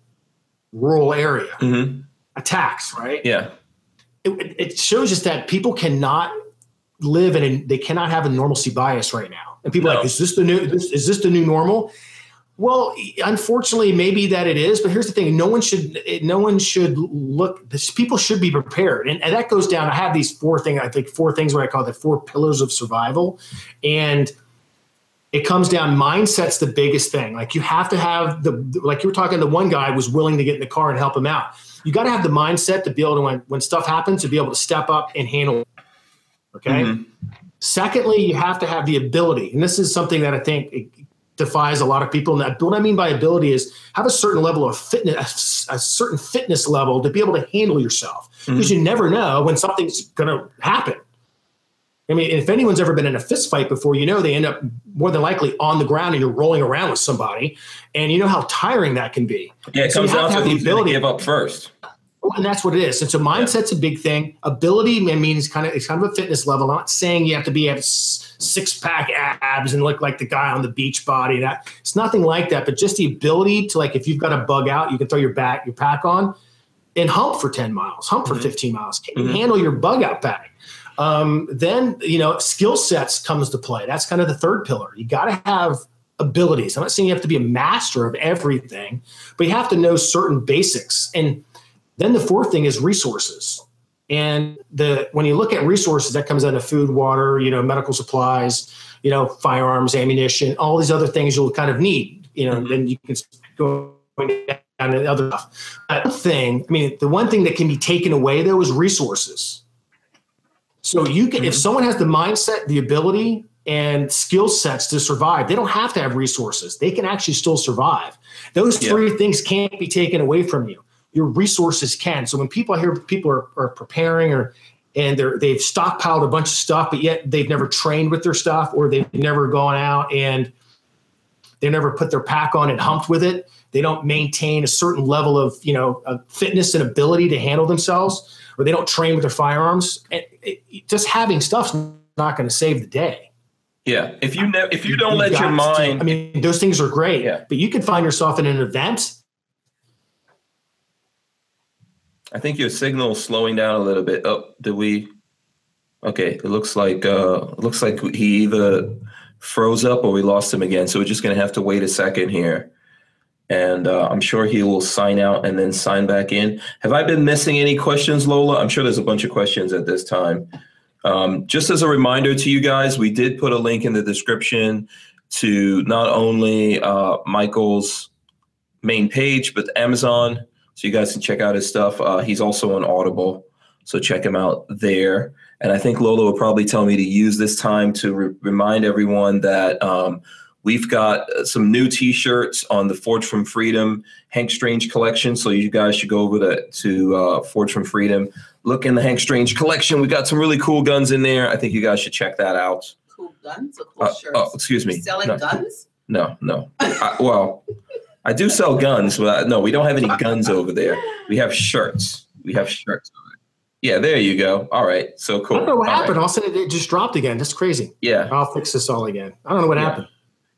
rural area. Mm-hmm. Attacks, right? Yeah. It, it shows us that people cannot live in, a, they cannot have a normalcy bias right now. And people no. are like, is this the new, this, is this the new normal? Well, unfortunately, maybe that it is. But here's the thing: no one should, no one should look. This, people should be prepared, and, and that goes down. I have these four things. I think four things. What I call the four pillars of survival, and it comes down. Mindset's the biggest thing. Like you have to have the, like you were talking. The one guy was willing to get in the car and help him out. You got to have the mindset to be able to, when, when stuff happens, to be able to step up and handle it. Okay. Mm-hmm. Secondly, you have to have the ability. And this is something that I think it defies a lot of people. And what I mean by ability is have a certain level of fitness, a certain fitness level to be able to handle yourself, because mm-hmm. you never know when something's going to happen. I mean, if anyone's ever been in a fist fight before, you know, they end up more than likely on the ground and you're rolling around with somebody, and you know how tiring that can be. Yeah, it so comes down to, to who's going to give up first. And that's what it is. And so mindset's a big thing. Ability, I mean, it's kind of it's kind of a fitness level. I'm not saying you have to be have six pack abs and look like the guy on the beach body. That it's nothing like that, but just the ability to, like, if you've got a bug out, you can throw your back your pack on and hump for ten miles, hump for mm-hmm. fifteen miles. Can mm-hmm. handle your bug out bag. Um, then you know skill sets comes to play. That's kind of the third pillar. You got to have abilities. I'm not saying you have to be a master of everything, but you have to know certain basics. And then the fourth thing is resources. And the when you look at resources, that comes out of food, water, you know, medical supplies, you know, firearms, ammunition, all these other things you'll kind of need. You know, mm-hmm. then you can go down to the other stuff. That thing, I mean, the one thing that can be taken away though is resources. So you can, mm-hmm. if someone has the mindset, the ability, and skill sets to survive, they don't have to have resources. They can actually still survive. Those yeah. three things can't be taken away from you. Your resources can. So when people hear people are, are preparing or and they're, they've stockpiled a bunch of stuff, but yet they've never trained with their stuff, or they've never gone out and they never put their pack on and humped with it. They don't maintain a certain level of, you know, of fitness and ability to handle themselves, or they don't train with their firearms. And it, it, just having stuff's not going to save the day. Yeah. If you know, if you don't you let your mind, to, I mean, those things are great, yeah. but you could find yourself in an event. I think your signal is slowing down a little bit. Oh, did we? Okay, it looks like uh, it looks like he either froze up or we lost him again. So we're just going to have to wait a second here. And uh, I'm sure he will sign out and then sign back in. Have I been missing any questions, Lola? I'm sure there's a bunch of questions at this time. Um, just as a reminder to you guys, we did put a link in the description to not only uh, Michael's main page, but Amazon. So you guys can check out his stuff. Uh, he's also on Audible, so check him out there. And I think Lola will probably tell me to use this time to re remind everyone that um, we've got some new T-shirts on the Forge from Freedom, Hank Strange Collection. So you guys should go over to, to uh, Forge from Freedom. Look in the Hank Strange Collection. We've got some really cool guns in there. I think you guys should check that out. Cool guns or cool uh, shirts? Oh, excuse me. You're selling no, guns? No, no. I, well... I do sell guns, but no, we don't have any guns over there. We have shirts. We have shirts. Yeah, there you go. All right, so cool. I don't know what all happened. Right. All of a sudden, it just dropped again. That's crazy. Yeah. I'll fix this all again. I don't know what yeah. happened.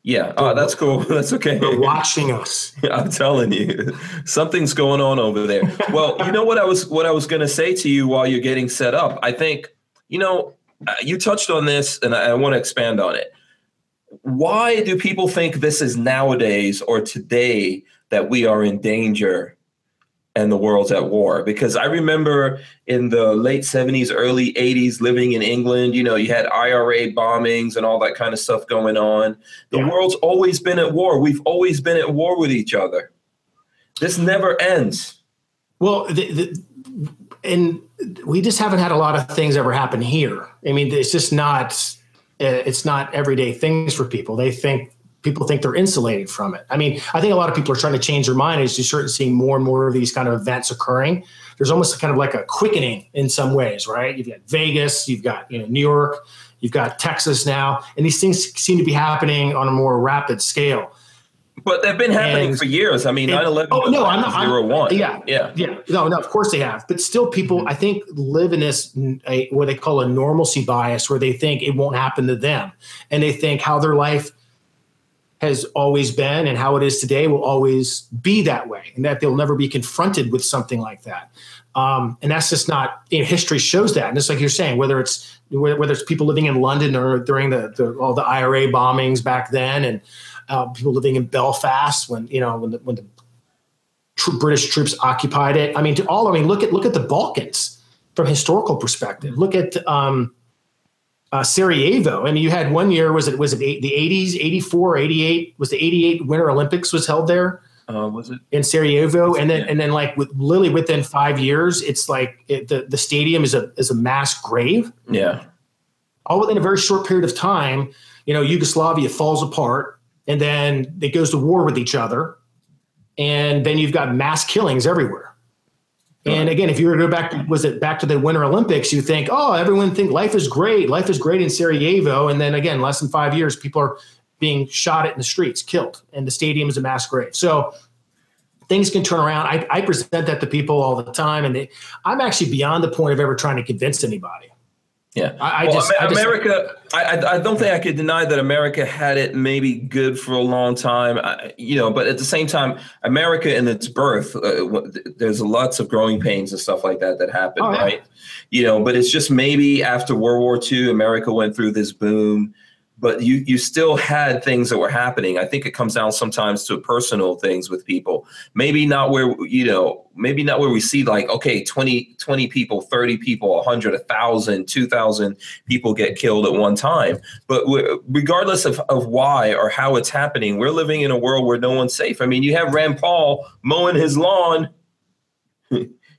Yeah, oh, that's cool. That's okay. They're watching us. I'm telling you, something's going on over there. Well, you know what I was what I was going to say to you while you're getting set up? I think, you know, you touched on this, and I, I want to expand on it. Why do people think this is nowadays or today that we are in danger and the world's at war? Because I remember in the late seventies, early eighties, living in England, you know, you had I R A bombings and all that kind of stuff going on. The yeah. world's always been at war. We've always been at war with each other. This never ends. Well, the, the, and we just haven't had a lot of things ever happen here. I mean, it's just not... It's not everyday things for people. They think people think they're insulated from it. I mean, I think a lot of people are trying to change their mind as you start seeing more and more of these kind of events occurring. There's almost kind of like a quickening in some ways, right? You've got Vegas, you've got you know New York, you've got Texas now, and these things seem to be happening on a more rapid scale. But they've been happening and, for years. I mean, nine eleven. Oh no, I'm not. zero one. Yeah, yeah, yeah. No, no. Of course they have, but still, people I think live in this a, what they call a normalcy bias, where they think it won't happen to them, and they think how their life has always been and how it is today will always be that way, and that they'll never be confronted with something like that. Um, and that's just not. You know, history shows that, and it's like you're saying, whether it's whether it's people living in London or during the, the all the I R A bombings back then, and Uh, people living in Belfast when you know when the, when the tr British troops occupied it. I mean, to all I mean, look at look at the Balkans from a historical perspective. Look at um, uh, Sarajevo. I mean, you had one year was it was it eight, the eighties, eighty-four, eighty-eight? Was the eighty-eight Winter Olympics was held there? Uh, was it in Sarajevo? And then yeah. and then like with literally within five years, it's like it, the the stadium is a is a mass grave. Yeah, all within a very short period of time. You know, Yugoslavia falls apart. And then it goes to war with each other. And then you've got mass killings everywhere. Right. And again, if you were to go back, to, was it back to the Winter Olympics, you think, oh, everyone think life is great. Life is great in Sarajevo. And then again, less than five years, people are being shot at in the streets, killed. And the stadium is a mass grave. So things can turn around. I, I present that to people all the time, and they, I'm actually beyond the point of ever trying to convince anybody. Yeah, I, I well, just America. I, just, I, I don't think I could deny that America had it maybe good for a long time, I, you know. But at the same time, America in its birth, uh, there's lots of growing pains and stuff like that that happened, oh, yeah. right? You know, but it's just maybe after World War Two, America went through this boom, but you you still had things that were happening. I think it comes down sometimes to personal things with people. Maybe not where, you know, maybe not where we see like, okay, twenty, twenty people, thirty people, one hundred, one thousand, two thousand people get killed at one time. But regardless of, of why or how it's happening, we're living in a world where no one's safe. I mean, you have Rand Paul mowing his lawn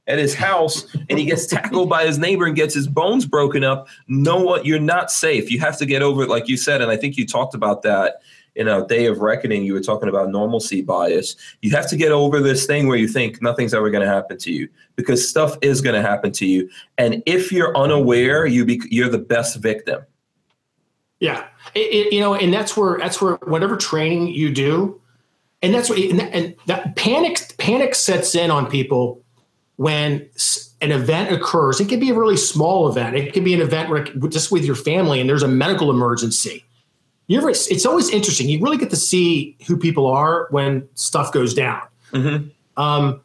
at his house, and he gets tackled by his neighbor and gets his bones broken up. No one, you're not safe. You have to get over it, like you said, and I think you talked about that in a Day of Reckoning. You were talking about normalcy bias. You have to get over this thing where you think nothing's ever going to happen to you, because stuff is going to happen to you, and if you're unaware, you be, you're the best victim. Yeah, it, it, you know, and that's where that's where whatever training you do, and that's what and that, and that panic panic sets in on people. When an event occurs, it can be a really small event. It can be an event where just with your family and there's a medical emergency. You ever, it's always interesting. You really get to see who people are when stuff goes down. Mm-hmm. Um,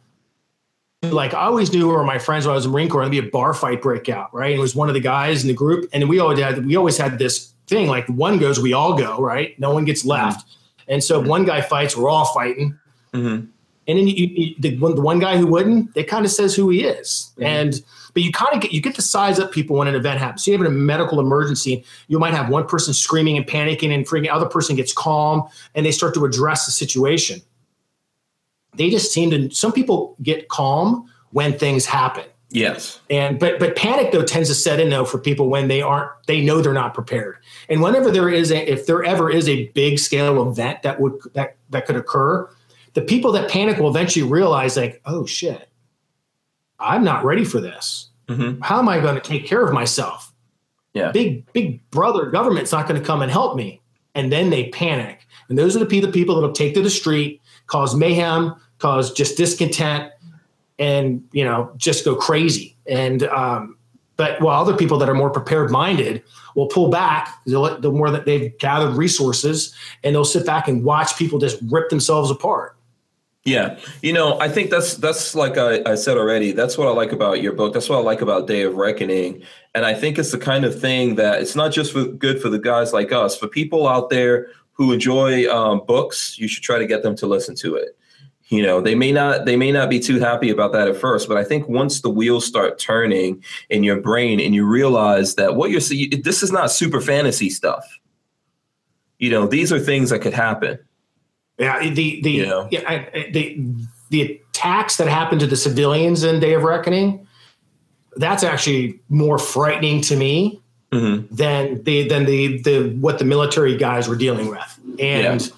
like I always knew who were my friends when I was in the Marine Corps. There'd be a bar fight breakout, right? And it was one of the guys in the group. And we always had, we always had this thing, like one goes, we all go, right? No one gets left. Mm-hmm. And so mm-hmm. one guy fights, we're all fighting. Mm-hmm. And then you, you, the, one, the one guy who wouldn't, it kind of says who he is. Mm-hmm. And but you kind of get you get to size up people when an event happens. So you have a medical emergency. You might have one person screaming and panicking, and freaking other person gets calm, and they start to address the situation. They just seem to. Some people get calm when things happen. Yes. And but but panic though tends to set in though for people when they aren't. They know they're not prepared. And whenever there is a, if there ever is a big scale event that would that that could occur. The people that panic will eventually realize like, oh shit, I'm not ready for this. Mm-hmm. How am I going to take care of myself? Yeah. Big, big brother government's not going to come and help me. And then they panic. And those are the people that'll take to the street, cause mayhem, cause just discontent and, you know, just go crazy. And, um, but while other people that are more prepared minded will pull back, they'll, the more that they've gathered resources and they'll sit back and watch people just rip themselves apart. Yeah. You know, I think that's that's like I, I said already, that's what I like about your book. That's what I like about Day of Reckoning. And I think it's the kind of thing that it's not just for, good for the guys like us, for people out there who enjoy um, books, you should try to get them to listen to it. You know, they may not they may not be too happy about that at first, but I think once the wheels start turning in your brain and you realize that what you're seeing, this is not super fantasy stuff. You know, these are things that could happen. Yeah, the the you know. yeah I, the the attacks that happened to the civilians in Day of Reckoning, that's actually more frightening to me mm-hmm. than the than the the what the military guys were dealing with. And yeah.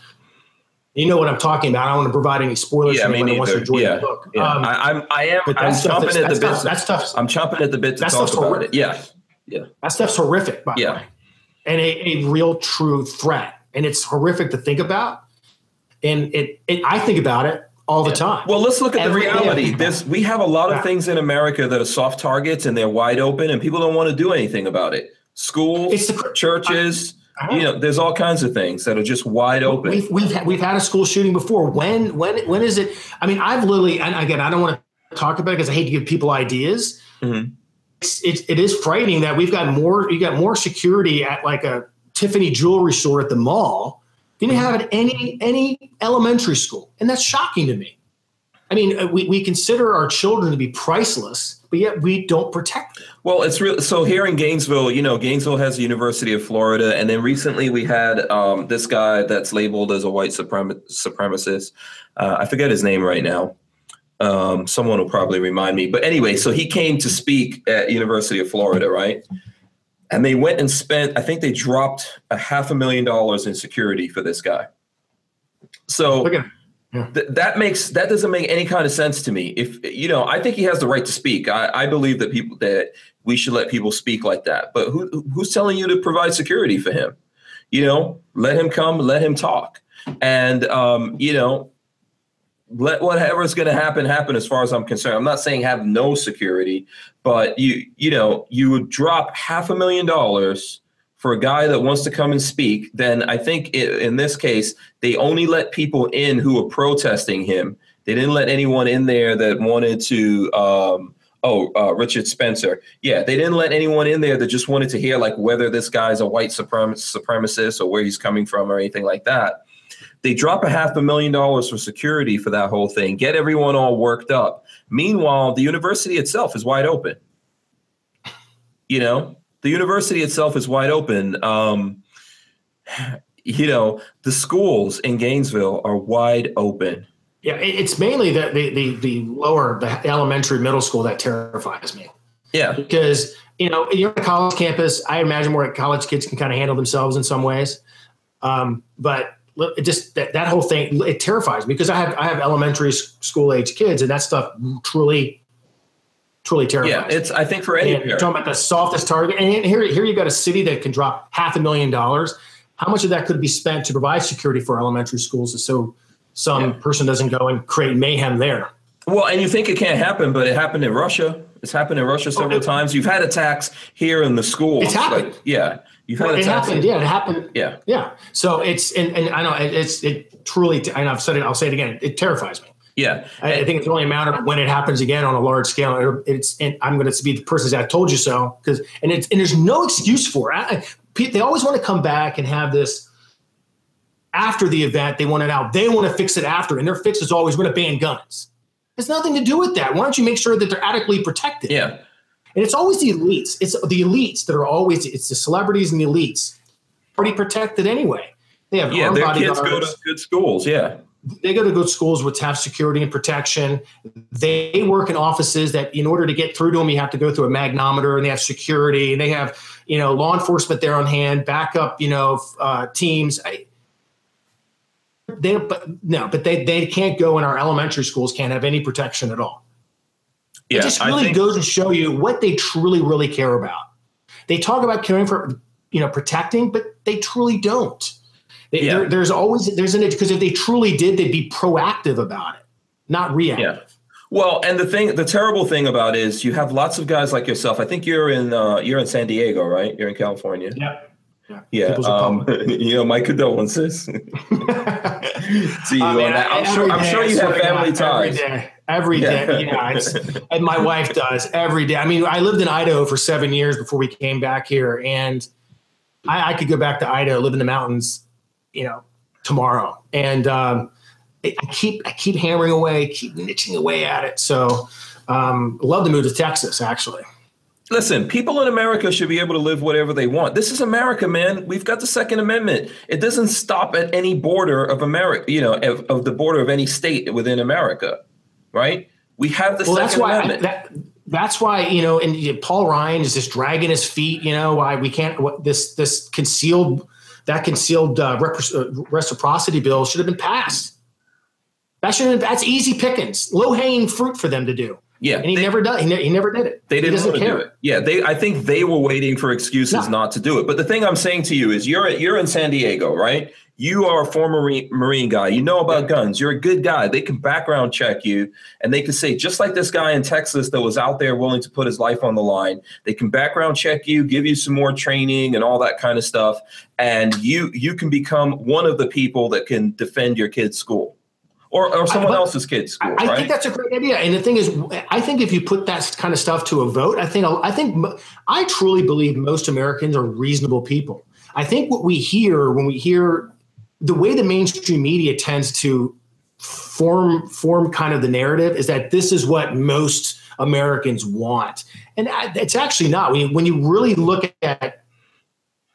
you know what I'm talking about. I don't want to provide any spoilers. Yeah, me neither. Wants to enjoy yeah. the book. Yeah. Um, I, I'm I am I'm chomping at the bit. That's tough. I'm chomping at the bit to that's talk about horrific. it. Yeah, yeah. That stuff's horrific, by yeah. the way, and a, a real true threat. And it's horrific to think about. And it, it, I think about it all the time. Well, let's look at Every, the reality. Yeah. This, we have a lot of yeah. things in America that are soft targets and they're wide open and people don't want to do anything about it. Schools, it's the, churches, I, I you know, there's all kinds of things that are just wide open. We've, we've, had, we've had a school shooting before. When, when, when is it? I mean, I've literally, and again, I don't want to talk about it because I hate to give people ideas. Mm-hmm. It's, it, it is frightening that we've got more, you got more security at like a Tiffany jewelry store at the mall. You didn't have it any any elementary school, and that's shocking to me. I mean, we, we consider our children to be priceless, but yet we don't protect them. Well, it's real. So here in Gainesville, you know, Gainesville has the University of Florida, and then recently we had um, this guy that's labeled as a white suprem- supremacist. Uh, I forget his name right now. Um, someone will probably remind me. But anyway, so he came to speak at University of Florida, right? And they went and spent, I think they dropped a half a million dollars in security for this guy. So okay. yeah. th- that makes, that doesn't make any kind of sense to me. If, you know, I think he has the right to speak. I, I believe that people, that we should let people speak like that, but who who's telling you to provide security for him? You know, let him come, let him talk. And, um, you know, let whatever's going to happen happen as far as I'm concerned. I'm not saying have no security, but you you know, you would drop half a million dollars for a guy that wants to come and speak. Then I think it, in this case, they only let people in who were protesting him. They didn't let anyone in there that wanted to um, Oh, uh, Richard Spencer. Yeah, they didn't let anyone in there that just wanted to hear, like, whether this guy's a white supremacist or where he's coming from or anything like that. They drop a half a million dollars for security for that whole thing, get everyone all worked up. Meanwhile, the university itself is wide open. You know, the university itself is wide open. Um, you know, the schools in Gainesville are wide open. Yeah, it's mainly the, the, the, the lower, the elementary, middle school that terrifies me. Yeah. Because, you know, you're on a college campus. I imagine where college kids can kind of handle themselves in some ways. Um, but it just that, that whole thing, it terrifies me because I have I have elementary school age kids, and that stuff truly, truly terrifies yeah, it's, me. I think for any parent. You're talking about the softest target. And here, here you've got a city that can drop half a million dollars. How much of that could be spent to provide security for elementary schools is so some yeah. person doesn't go and create mayhem there. Well, and you think it can't happen, but it happened in Russia. It's happened in Russia several oh, it, times. You've had attacks here in the schools. It's happened. Like, yeah. You've had well, attacks. It happened. Yeah, it happened. Yeah. Yeah. So it's, and, and I know it's, it truly, and I've said it, I'll say it again. It terrifies me. Yeah. I, and, I think it's only a matter of when it happens again on a large scale. It, it's, and I'm going to be the person that I told you so. Cause, and it's, and there's no excuse for it. I, I, they always want to come back and have this, after the event, they want it out. They want to fix it after. And their fix is always, we're going to ban guns. It's nothing to do with that. Why don't you make sure that they're adequately protected? Yeah. And it's always the elites. It's the elites that are always, it's the celebrities and the elites. Pretty protected anyway. They have yeah, their kids go to good schools. Yeah. They go to good schools which have security and protection. They work in offices that in order to get through to them, you have to go through a magnometer, and they have security, and they have, you know, law enforcement there on hand, backup, you know, uh, teams. I, They but no, but they, they can't go, and our elementary schools can't have any protection at all. Yeah, it just really think, goes to show you what they truly, really care about. They talk about caring for, you know, protecting, but they truly don't. They, yeah. There's always there's an edge because if they truly did, they'd be proactive about it, not reactive. Yeah. Well, and the thing, the terrible thing about it is you have lots of guys like yourself. I think you're in uh, you're in San Diego, right? You're in California. Yeah. Yeah, yeah um, you know, my condolences. to you oh, man, I, I'm, sure, I'm sure you have family ties. Every day, every yeah. day, yeah. It's, and my wife does every day. I mean, I lived in Idaho for seven years before we came back here, and I, I could go back to Idaho, live in the mountains, you know, tomorrow. And um, I keep, I keep hammering away, keep niching away at it. So, um, love to move to Texas, actually. Listen, people in America should be able to live whatever they want. This is America, man. We've got the Second Amendment. It doesn't stop at any border of America, you know, of, of the border of any state within America, right? We have the well, Second that's why Amendment. I, that, that's why, you know, and Paul Ryan is just dragging his feet, you know, why we can't, what, this this concealed, that concealed uh, repro- reciprocity bill should have been passed. That should have been, that's easy pickings, low-hanging fruit for them to do. Yeah, and he they, never does. He, ne- he never did it. They didn't want to care. do it. Yeah, they. I think they were waiting for excuses no. not to do it. But the thing I'm saying to you is, you're you're in San Diego, right? You are a former Marine, Marine guy. You know about guns. You're a good guy. They can background check you, and they can say, just like this guy in Texas that was out there willing to put his life on the line, they can background check you, give you some more training and all that kind of stuff, and you you can become one of the people that can defend your kid's school. Or, or someone I, else's kid's school, I, right? I think that's a great idea. And the thing is, I think if you put that kind of stuff to a vote, I think I think I truly believe most Americans are reasonable people. I think what we hear when we hear the way the mainstream media tends to form form kind of the narrative is that this is what most Americans want. And it's actually not. When you, when you really look at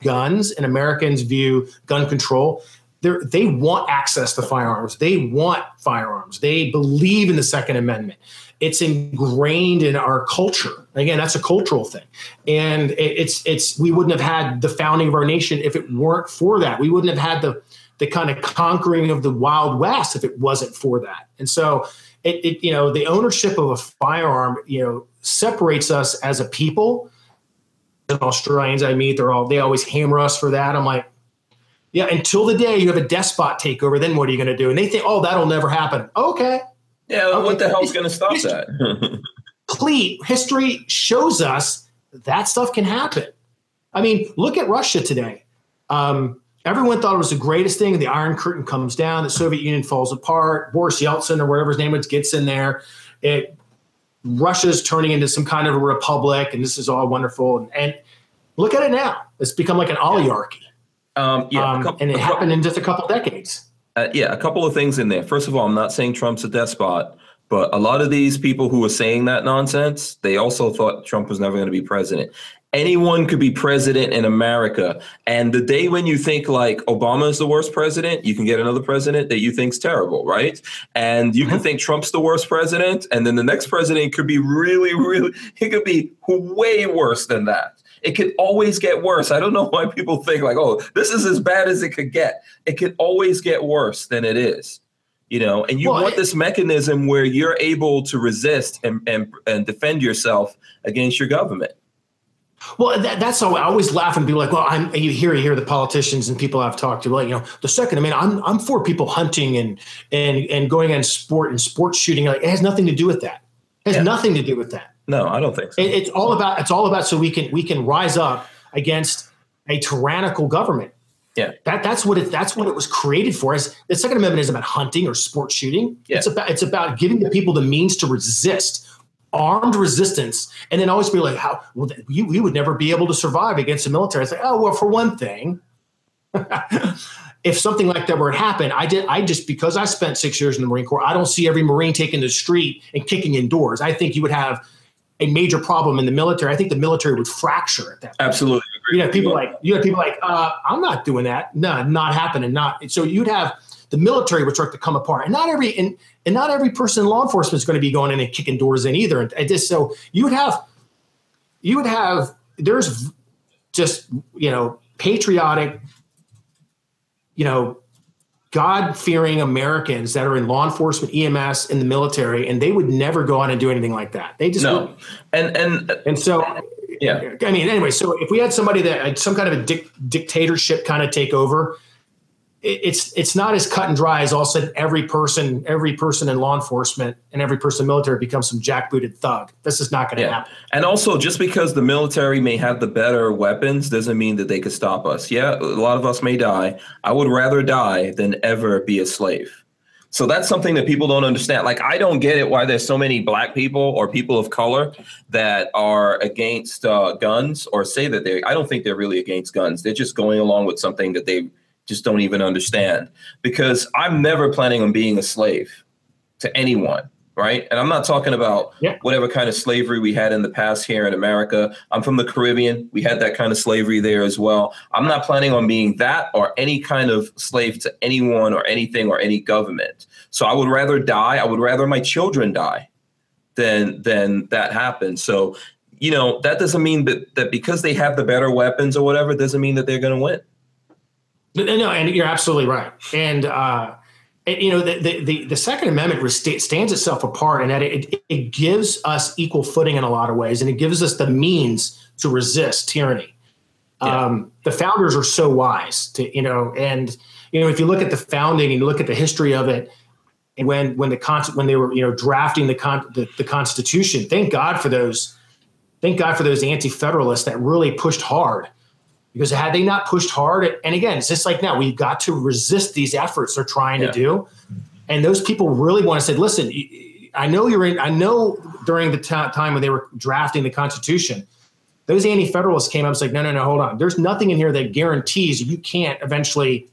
guns and Americans view gun control, They're, they want access to firearms. They want firearms. They believe in the Second Amendment. It's ingrained in our culture. Again, that's a cultural thing. And it, it's it's we wouldn't have had the founding of our nation if it weren't for that. We wouldn't have had the the kind of conquering of the Wild West if it wasn't for that. And so, it, it you know the ownership of a firearm you know separates us as a people. And Australians I meet, they're all they always hammer us for that. I'm like. Yeah, until the day you have a despot takeover, then what are you going to do? And they think, oh, that'll never happen. Okay. Yeah, okay. What the hell's going to stop history, that? Complete history shows us that stuff can happen. I mean, look at Russia today. Um, everyone thought it was the greatest thing. The Iron Curtain comes down. The Soviet Union falls apart. Boris Yeltsin or whatever his name was gets in there. It, Russia's turning into some kind of a republic, and this is all wonderful. And, and look at it now. It's become like an oligarchy. Um, yeah, um, couple, and it couple, happened in just a couple decades. Uh, yeah, a couple of things in there. First of all, I'm not saying Trump's a despot, but a lot of these people who were saying that nonsense, they also thought Trump was never going to be president. Anyone could be president in America. And the day when you think like Obama is the worst president, you can get another president that you think's terrible, right? And you mm-hmm. can think Trump's the worst president, and then the next president could be really, really, he could be way worse than that. It could always get worse. I don't know why people think like, oh, this is as bad as it could get. It could always get worse than it is, you know, and you well, want this mechanism where you're able to resist and, and, and defend yourself against your government. Well, that, that's how I always laugh and be like, well, I'm, you hear, you hear the politicians and people I've talked to, like, you know, the second, I mean, I'm, I'm for people hunting and, and, and going on sport and sports shooting. Like, it has nothing to do with that. It has yeah. nothing to do with that. No, I don't think so. It's all about it's all about so we can we can rise up against a tyrannical government. Yeah, that that's what it that's what it was created for. Is the Second Amendment isn't about hunting or sport shooting. Yeah. It's about it's about giving the people the means to resist, armed resistance, and then always be like, how well, you we would never be able to survive against the military. It's like, oh well, for one thing, if something like that were to happen, I did. I just because I spent six years in the Marine Corps, I don't see every Marine taking the street and kicking indoors. I think you would have a major problem in the military. I think the military would fracture at that point. Absolutely. Agree. You know, people like, you know, people like, uh, I'm not doing that. No, not happening. Not. So you'd have the military would start to come apart, and not every, and, and not every person in law enforcement is going to be going in and kicking doors in either. And, and just, so you would have, you would have, there's just, you know, patriotic, you know, God-fearing Americans that are in law enforcement, E M S, in the military, and they would never go out and do anything like that. They just no. Wouldn't. And and and so yeah. I mean, anyway, so if we had somebody that had some kind of a dic- dictatorship kind of take over, it, it's it's not as cut and dry as all of a sudden every person, every person in law enforcement and every person in the military becomes some jackbooted thug. This is not going to yeah. happen. And also, just because the military may have the better weapons doesn't mean that they could stop us. Yeah, a lot of us may die. I would rather die than ever be a slave. So that's something that people don't understand. Like, I don't get it why there's so many black people or people of color that are against uh, guns or say that they, I don't think they're really against guns. They're just going along with something that they just don't even understand, because I'm never planning on being a slave to anyone. Right. And I'm not talking about yeah. whatever kind of slavery we had in the past here in America. I'm from the Caribbean. We had that kind of slavery there as well. I'm not planning on being that or any kind of slave to anyone or anything or any government. So I would rather die. I would rather my children die than than that happen. So, you know, that doesn't mean that, that because they have the better weapons or whatever, doesn't mean that they're going to win. No, and you're absolutely right. And, uh, it, you know, the, the, the, the Second Amendment rest- stands itself apart in that it, it, it gives us equal footing in a lot of ways, and it gives us the means to resist tyranny. Yeah. Um, the founders are so wise to, you know, and, you know, if you look at the founding and you look at the history of it, and when, when the con- when they were, you know, drafting the, con- the, the Constitution, thank God for those, thank God for those anti-federalists that really pushed hard. Because had they not pushed hard, and again, it's just like now, we've got to resist these efforts they're trying yeah. to do. And those people really want to say, listen, I know you're in, I know during the t- time when they were drafting the Constitution, those anti-federalists came up and said, no, no, no, hold on. There's nothing in here that guarantees you can't eventually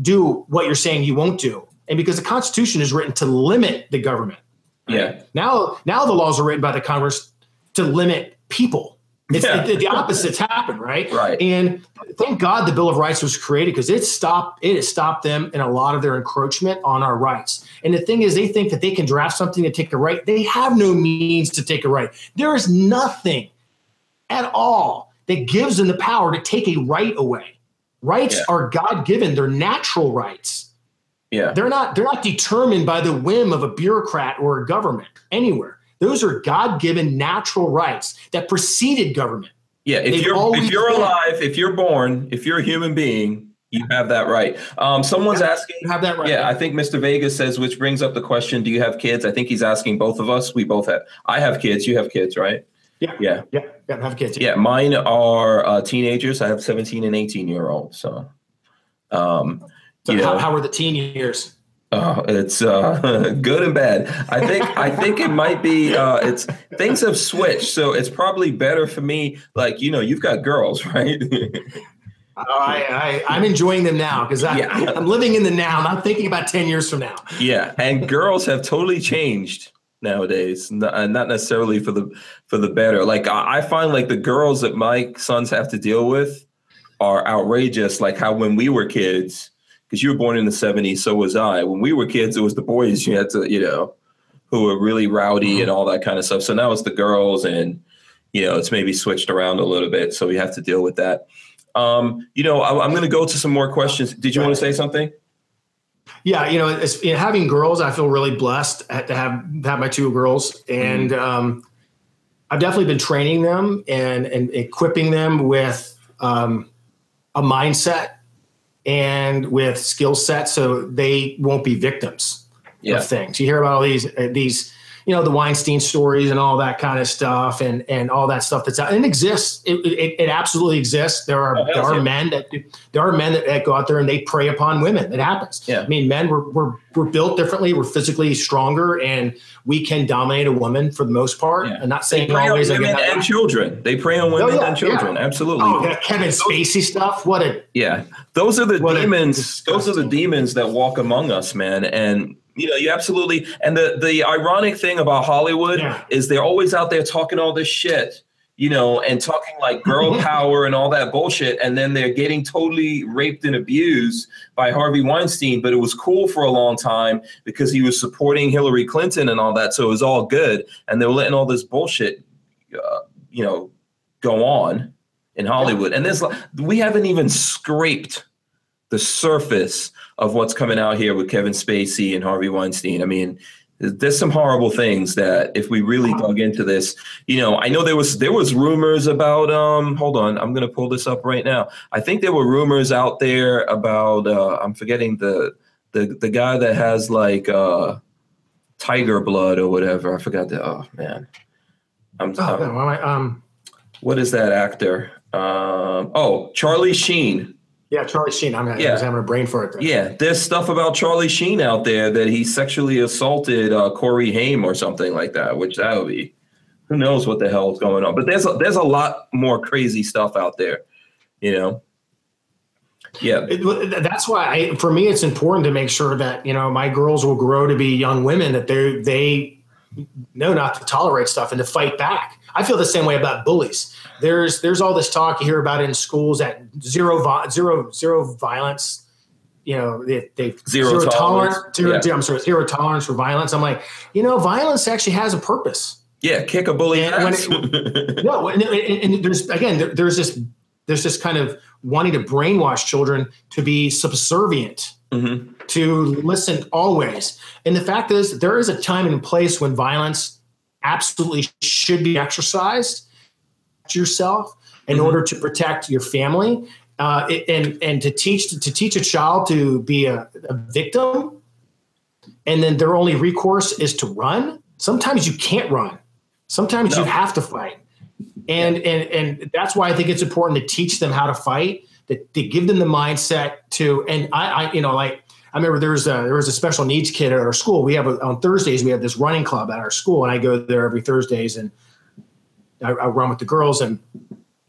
do what you're saying you won't do. And because the Constitution is written to limit the government. Yeah. Now, now the laws are written by the Congress to limit people. It's, yeah. it, the opposites happen, right? Right. And thank God the Bill of Rights was created, because it stopped it has stopped them in a lot of their encroachment on our rights. And the thing is, they think that they can draft something to take a right. They have no means to take a right. There is nothing at all that gives them the power to take a right away. Rights yeah. are God-given. They're natural rights. Yeah. They're not they're not determined by the whim of a bureaucrat or a government anywhere. Those are God-given natural rights that preceded government. Yeah, if They've you're if you're alive, if you're born, if you're a human being, You have that right. Um, someone's have, asking. Have that right. Yeah, I think Mister Vegas says, which brings up the question, do you have kids? I think he's asking both of us. We both have. I have kids. You have kids, right? Yeah. Yeah. Yeah. Yeah, I have kids. Yeah. Yeah, mine are uh, teenagers. I have seventeen and eighteen year olds. So, um, so how, how are the teen years? Uh, it's uh, good and bad. I think I think it might be uh, it's things have switched. So it's probably better for me. Like, you know, you've got girls, right? Uh, I, I, I'm enjoying them now because yeah. I'm living in the now. Not thinking about ten years from now. Yeah. And girls have totally changed nowadays, not, not necessarily for the for the better. Like I, I find like the girls that my sons have to deal with are outrageous. Like how when we were kids, because you were born in the seventies, so was I. When we were kids, it was the boys you had to, you know, who were really rowdy and all that kind of stuff. So now it's the girls and, you know, it's maybe switched around a little bit. So we have to deal with that. Um, you know, I, I'm going to go to some more questions. Did you want to say something? Yeah, you know, it's, in having girls, I feel really blessed to have have my two girls, and mm-hmm. um, I've definitely been training them and and equipping them with um, a mindset and with skill sets, so they won't be victims yeah. of things. You hear about all these uh, these. you know, the Weinstein stories and all that kind of stuff and, and all that stuff that's out and it exists. It, it, it absolutely exists. There are, oh, there are it. men that, there are men that, that go out there and they prey upon women. It happens. Yeah. I mean, men we're, we're, we're built differently. We're physically stronger and we can dominate a woman for the most part. Yeah. I'm not saying they prey always on women and children. They prey on women oh, yeah, and children. Yeah. Absolutely. Oh, that Kevin Spacey stuff. What a, yeah, those are the demons. Those are the demons that walk among us, man. And, you know, you absolutely. And the, the ironic thing about Hollywood yeah. is they're always out there talking all this shit, you know, and talking like girl power and all that bullshit. And then they're getting totally raped and abused by Harvey Weinstein. But it was cool for a long time because he was supporting Hillary Clinton and all that. So it was all good. And they were letting all this bullshit, uh, you know, go on in Hollywood. Yeah. And this, we haven't even scraped the surface of what's coming out here with Kevin Spacey and Harvey Weinstein. I mean, there's some horrible things that if we really dug into this, you know, I know there was there was rumors about. Um, hold on, I'm going to pull this up right now. I think there were rumors out there about. Uh, I'm forgetting the the the guy that has like uh, tiger blood or whatever. I forgot that. Oh man, I'm. Oh, no, I, um, what is that actor? Um, oh, Charlie Sheen. Yeah, Charlie Sheen. I'm yeah. having a brain for it. There. Yeah, there's stuff about Charlie Sheen out there that he sexually assaulted uh, Corey Haim or something like that, which that would be, who knows what the hell is going on. But there's a, there's a lot more crazy stuff out there, you know? Yeah. It, that's why, I, for me, it's important to make sure that, you know, my girls will grow to be young women, that they they know not to tolerate stuff and to fight back. I feel the same way about bullies. There's there's all this talk you hear about in schools that zero zero zero violence, you know, they, they zero, zero tolerance. tolerance zero, yeah. zero, I'm sorry, zero tolerance for violence. I'm like, you know, violence actually has a purpose. Yeah, kick a bully and ass. When it, no, and, and there's again, there, there's this there's this kind of wanting to brainwash children to be subservient, mm-hmm. to listen always. And the fact is, there is a time and place when violence absolutely should be exercised yourself in mm-hmm. order to protect your family uh, and and to teach to teach a child to be a, a victim and then their only recourse is to run. Sometimes you can't run. Sometimes no. you have to fight. And, yeah. and and that's why I think it's important to teach them how to fight, to, to give them the mindset to, and I, I you know, like, I remember there was a, there was a special needs kid at our school. We have a, on Thursdays, we have this running club at our school and I go there every Thursdays and I, I run with the girls and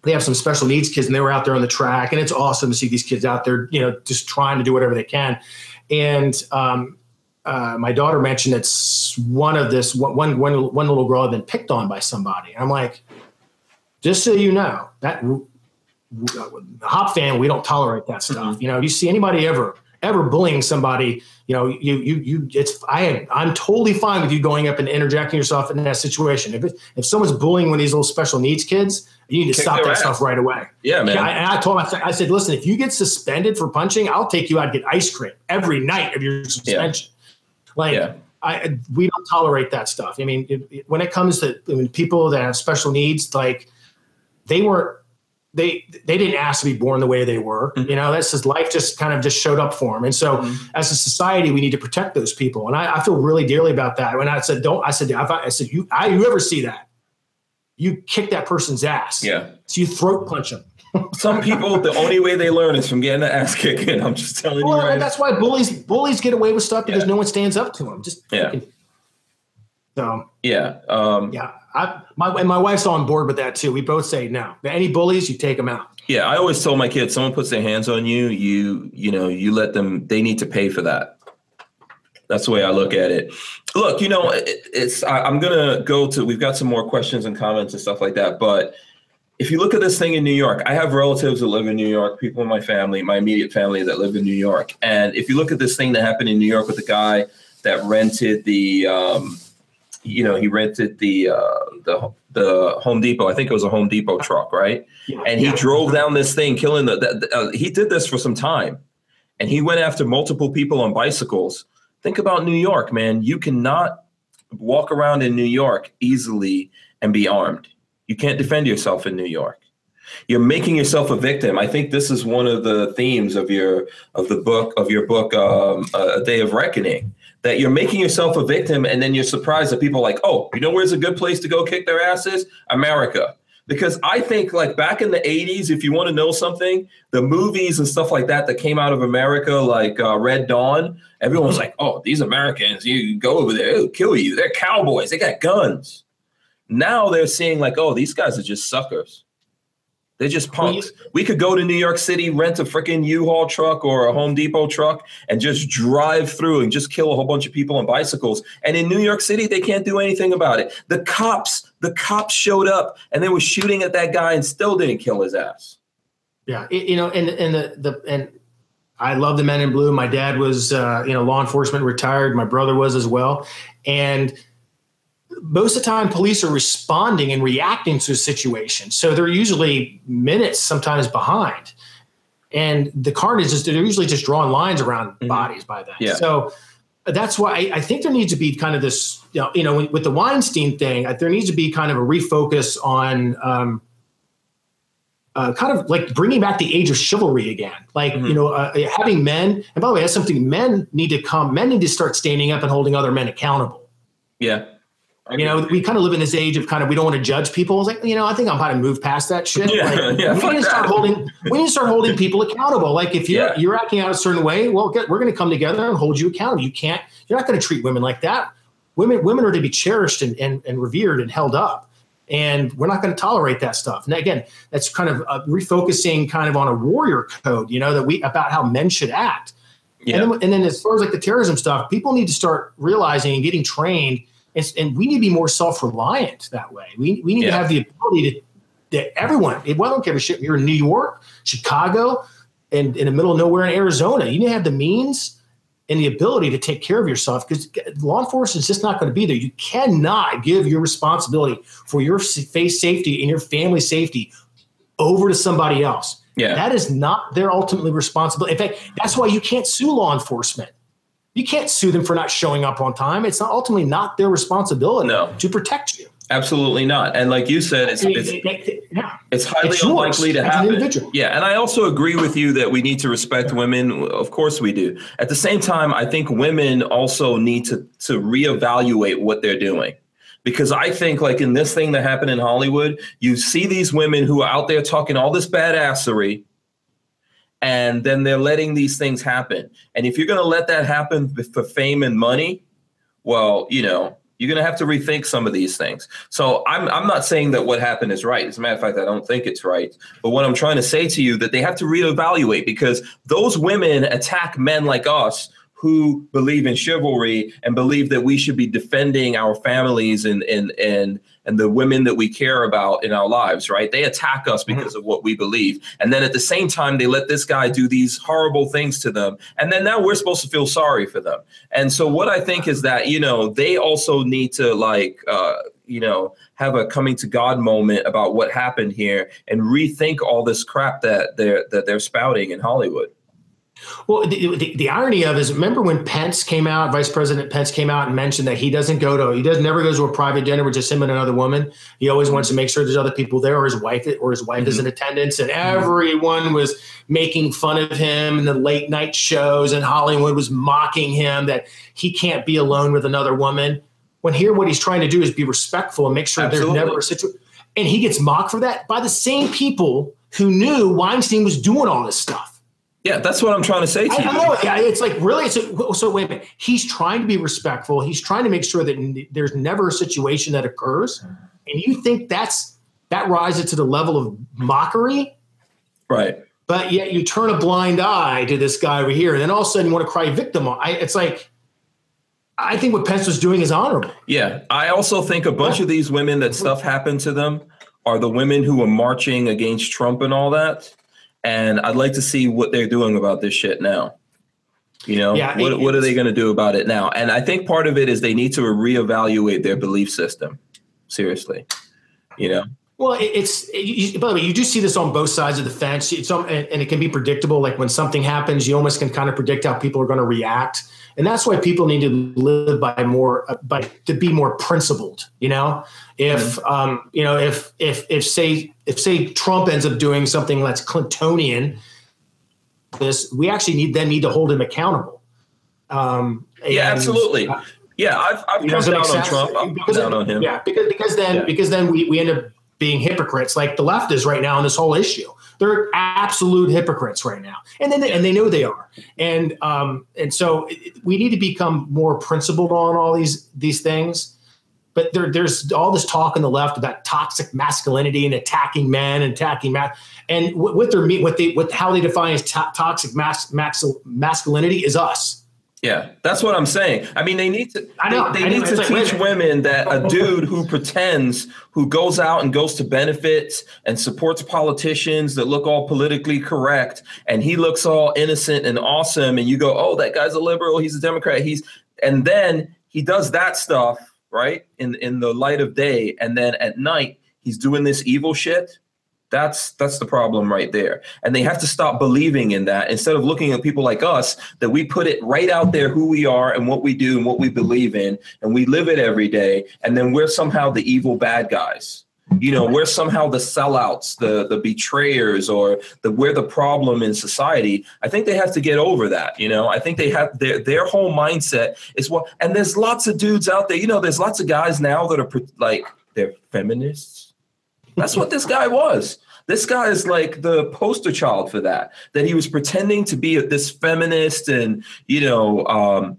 they have some special needs kids and they were out there on the track and it's awesome to see these kids out there, you know, just trying to do whatever they can. And um, uh, my daughter mentioned it's one of this one, one, one, one little girl had been picked on by somebody. I'm like, just so you know, that the Hop fan, we don't tolerate that stuff. Mm-hmm. You know, you see anybody ever, ever bullying somebody, you know, you, you, you, it's, I, I'm totally fine with you going up and interjecting yourself in that situation. If it, if someone's bullying one of these little special needs kids, you need to Kick stop that ass. stuff right away. Yeah, man. I, and I told him, I said, listen, if you get suspended for punching, I'll take you out and get ice cream every night of your suspension. Yeah. Like, yeah. I, we don't tolerate that stuff. I mean, it, it, when it comes to I mean, people that have special needs, like they weren't, they they didn't ask to be born the way they were. Mm-hmm. You know, that's just life just kind of just showed up for them. And so mm-hmm. as a society, we need to protect those people. And I, I feel really dearly about that. When I said, don't, I said, I, I said, you, I, you ever see that, you kick that person's ass. Yeah. So you throat punch them. Some people, the only way they learn is from getting the ass kicking. I'm just telling well, you. Right. That's why bullies, bullies get away with stuff because yeah. no one stands up to them. Just yeah. Freaking. So yeah. Um, yeah. I, my, and my wife's on board with that too. We both say no. Any bullies, you take them out. Yeah, I always told my kids, someone puts their hands on you, you you know, you let them. They need to pay for that. That's the way I look at it. Look, you know, it, it's. I, I'm gonna go to. We've got some more questions and comments and stuff like that. But if you look at this thing in New York, I have relatives that live in New York. People in my family, my immediate family, that live in New York. And if you look at this thing that happened in New York with the guy that rented the. Um, You know, he rented the uh, the the Home Depot. I think it was a Home Depot truck, right? Yeah, and he yeah. drove down this thing, killing the. the, the uh, he did this for some time, and he went after multiple people on bicycles. Think about New York, man. You cannot walk around in New York easily and be armed. You can't defend yourself in New York. You're making yourself a victim. I think this is one of the themes of your of the book of your book, um, A Day of Reckoning. That you're making yourself a victim, and then you're surprised that people are like, oh, you know where's a good place to go kick their asses? America. Because I think, like, back in the eighties, if you want to know something, the movies and stuff like that that came out of America, like uh, Red Dawn, everyone's like, oh, these Americans, you go over there, they'll kill you. They're cowboys. They got guns. Now they're seeing, like, oh, these guys are just suckers. They're just punks. We could go to New York City, rent a freaking U-Haul truck or a Home Depot truck and just drive through and just kill a whole bunch of people on bicycles. And in New York City, they can't do anything about it. The cops, the cops showed up and they were shooting at that guy and still didn't kill his ass. Yeah. It, you know, and, and the, the, and I love the Men in Blue. My dad was, uh, you know, law enforcement retired. My brother was as well. And most of the time, police are responding and reacting to a situation. So they're usually minutes, sometimes behind. And the carnage is they're usually just drawing lines around mm-hmm. bodies by then. Yeah. So that's why I, I think there needs to be kind of this, you know, you know, with the Weinstein thing, there needs to be kind of a refocus on um, uh, kind of like bringing back the age of chivalry again. Like, mm-hmm. you know, uh, having men, and by the way, that's something men need to come, men need to start standing up and holding other men accountable. Yeah. You know, we kind of live in this age of kind of we don't want to judge people. It's like, you know, I think I'm about to move past that shit. Yeah, like, yeah, we need to start that. holding we need to start holding people accountable. Like if you're yeah. you're acting out a certain way, well, get, we're going to come together and hold you accountable. You can't. You're not going to treat women like that. Women women are to be cherished and, and, and revered and held up, and we're not going to tolerate that stuff. And again, that's kind of uh, refocusing kind of on a warrior code. You know, that we about how men should act. Yeah. And then, and then as far as like the terrorism stuff, people need to start realizing and getting trained. It's, and we need to be more self-reliant that way. We we need yeah. to have the ability to that everyone, well, I don't give a shit. You're in New York, Chicago, and in the middle of nowhere in Arizona. You need to have the means and the ability to take care of yourself because law enforcement is just not going to be there. You cannot give your responsibility for your face safety and your family safety over to somebody else. Yeah. That is not their ultimately responsibility. In fact, that's why you can't sue law enforcement. You can't sue them for not showing up on time. It's not ultimately not their responsibility no. to protect you. Absolutely not. And like you said, it's it's, yeah. it's highly it's unlikely to happen. An yeah. And I also agree with you that we need to respect women. Of course we do. At the same time, I think women also need to, to reevaluate what they're doing. Because I think like in this thing that happened in Hollywood, you see these women who are out there talking all this badassery. And then they're letting these things happen. And if you're going to let that happen for fame and money, well, you know, you're going to have to rethink some of these things. So I'm I'm not saying that what happened is right. As a matter of fact, I don't think it's right. But what I'm trying to say to you that they have to reevaluate because those women attack men like us who believe in chivalry and believe that we should be defending our families and and and and the women that we care about in our lives, right? They attack us because mm-hmm. of what we believe. And then at the same time, they let this guy do these horrible things to them. And then now we're supposed to feel sorry for them. And so what I think is that, you know, they also need to like, uh, you know, have a coming to God moment about what happened here and rethink all this crap that they're, that they're spouting in Hollywood. Well, the, the, the irony of it is, remember when Pence came out, Vice President Pence came out and mentioned that he doesn't go to, he doesn't never goes to a private dinner with just him and another woman. He always wants to make sure there's other people there, or his wife, or his wife mm-hmm. is in attendance. And everyone mm-hmm. was making fun of him in the late night shows, and Hollywood was mocking him that he can't be alone with another woman. When here, what he's trying to do is be respectful and make sure Absolutely. there's never a situation. And he gets mocked for that by the same people who knew Weinstein was doing all this stuff. Yeah, that's what I'm trying to say to you. I know. Yeah, it's like, really? So, so wait a minute. He's trying to be respectful. He's trying to make sure that there's never a situation that occurs. And you think that's that rises to the level of mockery? Right. But yet you turn a blind eye to this guy over here, and then all of a sudden you want to cry victim. I, it's like, I think what Pence was doing is honorable. Yeah. I also think a bunch yeah. of these women that stuff happened to them are the women who were marching against Trump and all that. And I'd like to see what they're doing about this shit now. You know, yeah, what, what are they going to do about it now? And I think part of it is they need to reevaluate their belief system. Seriously, you know. Well, it's it, you, by the way, you do see this on both sides of the fence. It's on, and it can be predictable. Like when something happens, you almost can kind of predict how people are going to react. And that's why people need to live by more, by to be more principled. You know, if mm-hmm. um, you know, if if if say if say Trump ends up doing something that's Clintonian, this we actually need then need to hold him accountable. Um, yeah, and, absolutely. Uh, yeah, I've I've come down on Trump. I've come down on him. Yeah, because because then yeah. because then we, we end up being hypocrites, like the left is right now on this whole issue. They're absolute hypocrites right now, and then they, and they know they are. And um, and so it, we need to become more principled on all these these things. But there, there's all this talk on the left about toxic masculinity and attacking men and attacking ma- and what, what they're what they what how they define as to- toxic mas- max- masculinity is us. Yeah, that's what I'm saying. I mean, they need to I know, they, they I know, need to like, teach women that a dude who pretends, who goes out and goes to benefits and supports politicians that look all politically correct, and he looks all innocent and awesome, and you go, oh, that guy's a liberal, he's a Democrat, he's and then he does that stuff, right? In in the light of day, and then at night he's doing this evil shit. That's that's the problem right there. And they have to stop believing in that instead of looking at people like us, that we put it right out there who we are and what we do and what we believe in. And we live it every day. And then we're somehow the evil bad guys. You know, we're somehow the sellouts, the, the betrayers, or the we're the problem in society. I think they have to get over that. You know, I think they have their their whole mindset is what. And there's lots of dudes out there. You know, there's lots of guys now that are like they're feminists. That's what this guy was. This guy is like the poster child for that, that he was pretending to be this feminist and, you know, um,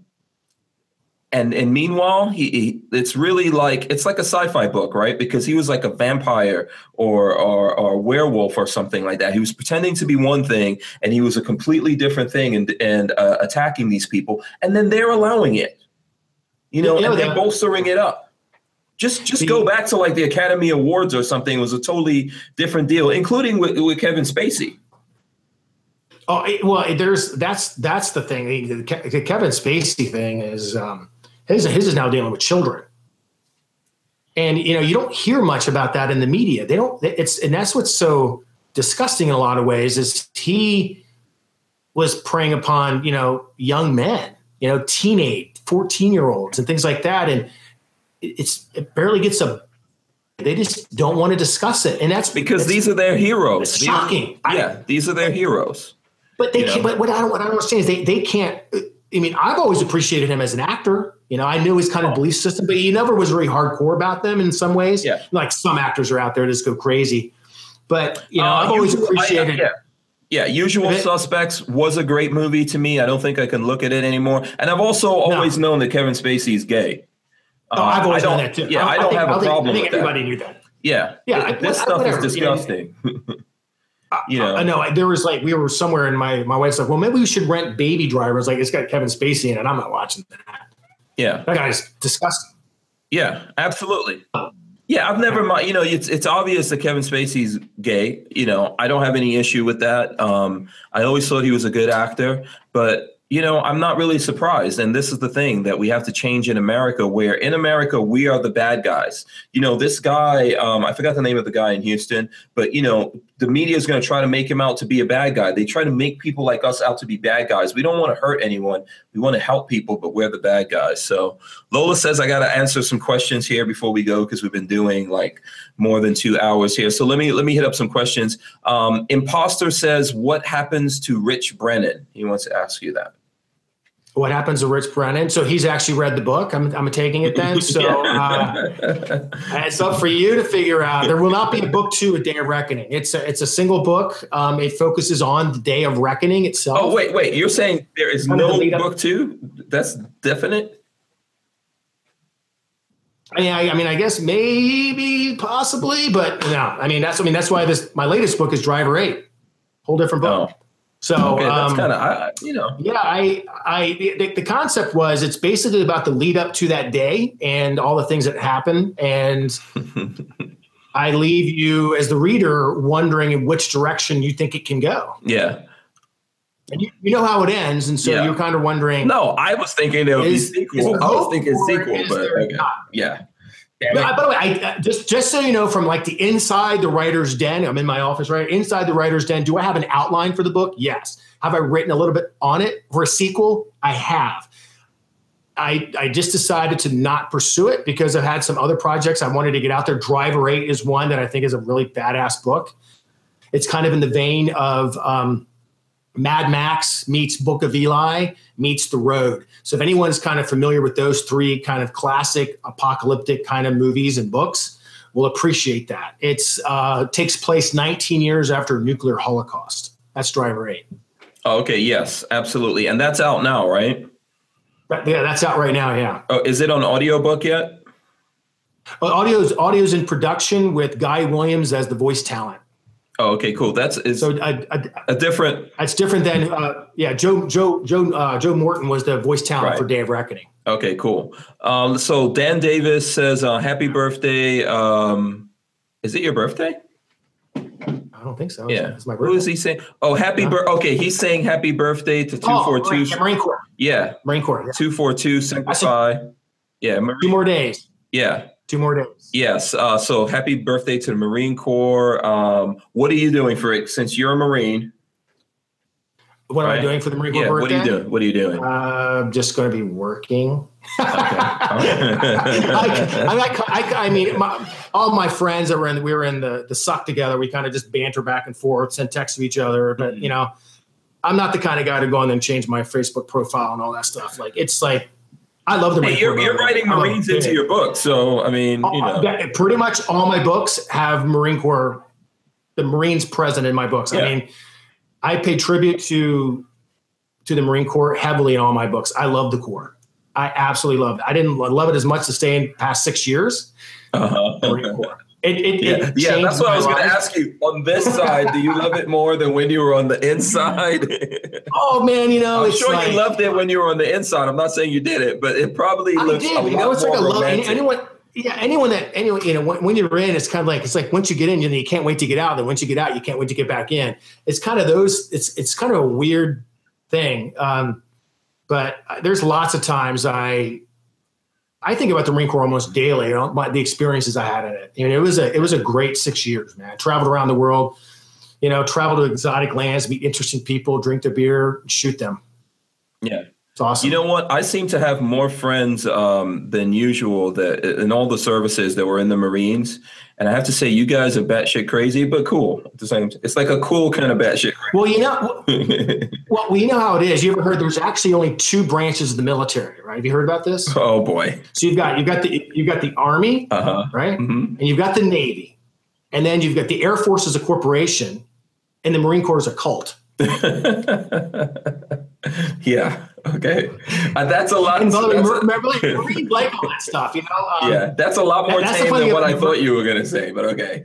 and and meanwhile, he, he it's really like it's like a sci-fi book, right? Because he was like a vampire or, or or a werewolf or something like that. He was pretending to be one thing and he was a completely different thing and, and uh, attacking these people. And then they're allowing it, you know, yeah, and they're yeah. bolstering it up. Just just go back to like the Academy Awards or something. It was a totally different deal, including with, with Kevin Spacey. Oh, it, well, there's that's that's the thing. The, the Kevin Spacey thing is um, his his is now dealing with children. And, you know, you don't hear much about that in the media. They don't. It's and that's what's so disgusting in a lot of ways is he was preying upon, you know, young men, you know, teenage fourteen year olds and things like that. And It's it barely gets a. They just don't want to discuss it, and that's because that's, these are their heroes. It's shocking. These, yeah, I, these are their heroes. But they. Can't, but what I don't what I don't understand is they they can't. I mean, I've always appreciated him as an actor. You know, I knew his kind of belief system, but he never was really hardcore about them in some ways. Yeah. Like some actors are out there that just go crazy. But you know, uh, I've always usual, appreciated. I, yeah. Yeah, Usual it, Suspects was a great movie to me. I don't think I can look at it anymore. And I've also always no. known that Kevin Spacey is gay. No, uh, I've always done that too. Yeah, I, I don't think, have a I problem think, I think with everybody that. Knew that. Yeah, yeah. It, I, this I, stuff whatever, is disgusting. You know, you know. I, I know there was like we were somewhere, and my my wife's like, "Well, maybe we should rent Baby Driver." Like, it's got Kevin Spacey in it. I'm not watching that. Yeah, that guy's disgusting. Yeah, absolutely. Yeah, I've never mind. You know, it's it's obvious that Kevin Spacey's gay. You know, I don't have any issue with that. Um, I always thought he was a good actor, but. you know, I'm not really surprised. And this is the thing that we have to change in America, where in America, we are the bad guys. You know, this guy, um, I forgot the name of the guy in Houston, but, you know, the media is going to try to make him out to be a bad guy. They try to make people like us out to be bad guys. We don't want to hurt anyone. We want to help people, but we're the bad guys. So Lola says, I got to answer some questions here before we go, because we've been doing like more than two hours here. So let me let me hit up some questions. Um, Imposter says, what happens to Rich Brennan? He wants to ask you that. What happens to Rich Brennan? So he's actually read the book. I'm, I'm taking it then. So uh, it's up for you to figure out. There will not be a book two, A Day of Reckoning. It's a, it's a single book. Um, it focuses on the Day of Reckoning itself. Oh, wait, wait. You're saying there is no book two? That's definite? I mean, I, I mean, I guess maybe, possibly, but no. I mean, that's I mean, that's why this my latest book is Driver eight. Whole different book. Oh. So okay, that's um, kind of, you know, yeah, I, I, the, the concept was, it's basically about the lead up to that day and all the things that happen. And I leave you as the reader wondering in which direction you think it can go. Yeah. And you, you know how it ends. And so yeah. you're kind of wondering. No, I was thinking it would be sequel. I was thinking sequel, but okay. yeah. No, I, by the way, I, just just so you know, from like the inside the writer's den, I'm in my office, right? Inside the writer's den, do I have an outline for the book? Yes. Have I written a little bit on it for a sequel? I have. I I just decided to not pursue it because I've had some other projects I wanted to get out there. Driver eight is one that I think is a really badass book. It's kind of in the vein of um, Mad Max meets Book of Eli meets The Road. So if anyone's kind of familiar with those three kind of classic apocalyptic kind of movies and books, will appreciate that. It's uh, takes place nineteen years after a nuclear holocaust. That's Driver eight. Oh, okay. Yes, absolutely. And that's out now, right? But yeah, that's out right now. Yeah. Oh, is it on audiobook yet? Well, audio's audio's in production with Guy Williams as the voice talent. Oh, okay, cool. That's is so a, a, a different. It's different than uh, yeah. Joe Joe Joe uh, Joe Morton was the voice talent right. for Day of Reckoning. Okay, cool. Um, so Dan Davis says, uh, "Happy birthday." Um, is it your birthday? I don't think so. Yeah, it's my birthday. Who is he saying? Oh, happy yeah. birthday. Okay, he's saying happy birthday to two four two. Marine Corps. Yeah, Marine Corps. Two four two simplify. Yeah, Marine. Two more days. Yeah. Two more days. Yes. Uh, so happy birthday to the Marine Corps. Um, what are you doing for it? Since you're a Marine. What am right? I doing for the Marine Corps yeah, birthday? What are you doing? What are you doing? Uh, I'm just going to be working. Okay. I, I, I, I mean, my, all my friends that were in, we were in the, the suck together. We kind of just banter back and forth, send texts to each other. But, mm-hmm. you know, I'm not the kind of guy to go in and change my Facebook profile and all that stuff. Like, it's like. I love the Marine hey, You're, you're writing Marines into your book. So, I mean, you know. That, pretty much all my books have Marine Corps, the Marines present in my books. Yeah. I mean, I pay tribute to to the Marine Corps heavily in all my books. I love the Corps. I absolutely love it. I didn't love it as much to stay in the past six years. Uh-huh. Marine Corps. It, it, yeah. It yeah, that's what I was going to ask you. On this side, do you love it more than when you were on the inside? Oh, man, you know. I'm it's sure like, you loved it when you were on the inside. I'm not saying you did it, but it probably looks I did, a lot you know, it's more like a romantic. Love, anyone, yeah, anyone that, anyone, you know, when, when you're in, it's kind of like, it's like once you get in, you, know, you can't wait to get out. Then once you get out, you can't wait to get back in. It's kind of those, it's it's kind of a weird thing. Um, but there's lots of times I, I think about the Marine Corps almost daily, you know, my, the experiences I had in it. And it was a it was a great six years, man. I traveled around the world, you know, travel to exotic lands, meet interesting people, drink their beer, shoot them. Yeah. It's awesome. You know what? I seem to have more friends um, than usual that in all the services that were in the Marines. And I have to say, you guys are batshit crazy, but cool. At the same, it's like a cool kind of batshit crazy. Well, you know, well, well, you know how it is. You ever heard? There's actually only two branches of the military, right? Have you heard about this? Oh boy! So you've got you've got the you've got the Army, uh-huh. right? Mm-hmm. And you've got the Navy, and then you've got the Air Force as a corporation, and the Marine Corps is a cult. Yeah. Okay, uh, that's a lot. And by the way, remember, like, Marine blank all that stuff, you know. Um, yeah, that's a lot more that, tame than what I thought you were going to say, but okay.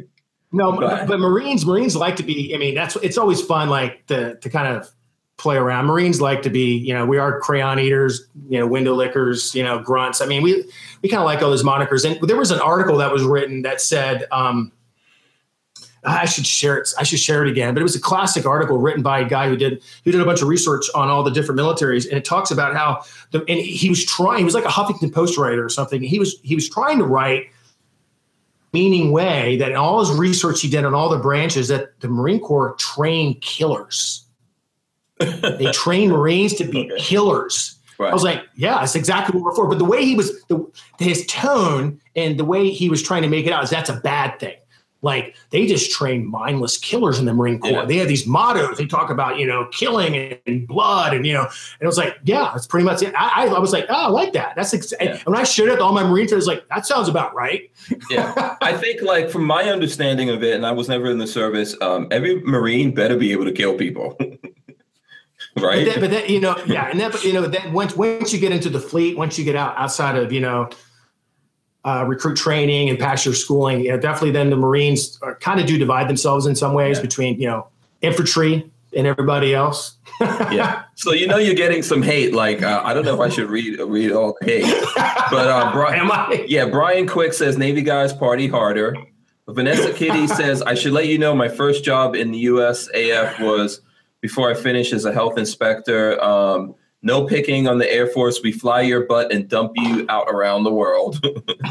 No, but, but Marines, Marines like to be. I mean, that's it's always fun, like to to kind of play around. Marines like to be, you know, we are crayon eaters, you know, window lickers, you know, grunts. I mean, we we kind of like all those monikers. And there was an article that was written that said um, I should share it. I should share it again. But it was a classic article written by a guy who did who did a bunch of research on all the different militaries, and it talks about how the, and he was trying. He was like a Huffington Post writer or something. He was he was trying to write meaning way that in all his research he did on all the branches that the Marine Corps trained killers. They trained Marines to be okay. killers. Right. I was like, yeah, that's exactly what we're for. But the way he was, the, his tone and the way he was trying to make it out is that's a bad thing. Like they just train mindless killers in the Marine Corps. Yeah. They have these mottos. They talk about, you know, killing and blood and, you know, and it was like, yeah, that's pretty much it. I, I, I was like, oh, I like that. That's ex-. Yeah. And when I showed up to all my Marine friends, like, that sounds about right. Yeah. I think like from my understanding of it, and I was never in the service, um, every Marine better be able to kill people. Right. But that, but that, you know, yeah. And that, you know, that once, once you get into the fleet, once you get out outside of, you know, Uh, recruit training and past your schooling, you know, definitely then the Marines are, kind of do divide themselves in some ways yeah. between, you know, infantry and everybody else. Yeah. So, you know, you're getting some hate. Like, uh, I don't know if I should read read all the hate. But uh, Brian, Am I? yeah, Brian Quick says, Navy guys party harder. Vanessa Kitty says, I should let you know my first job in the U S A F was, before I finished as a health inspector, um, no picking on the Air Force. We fly your butt and dump you out around the world.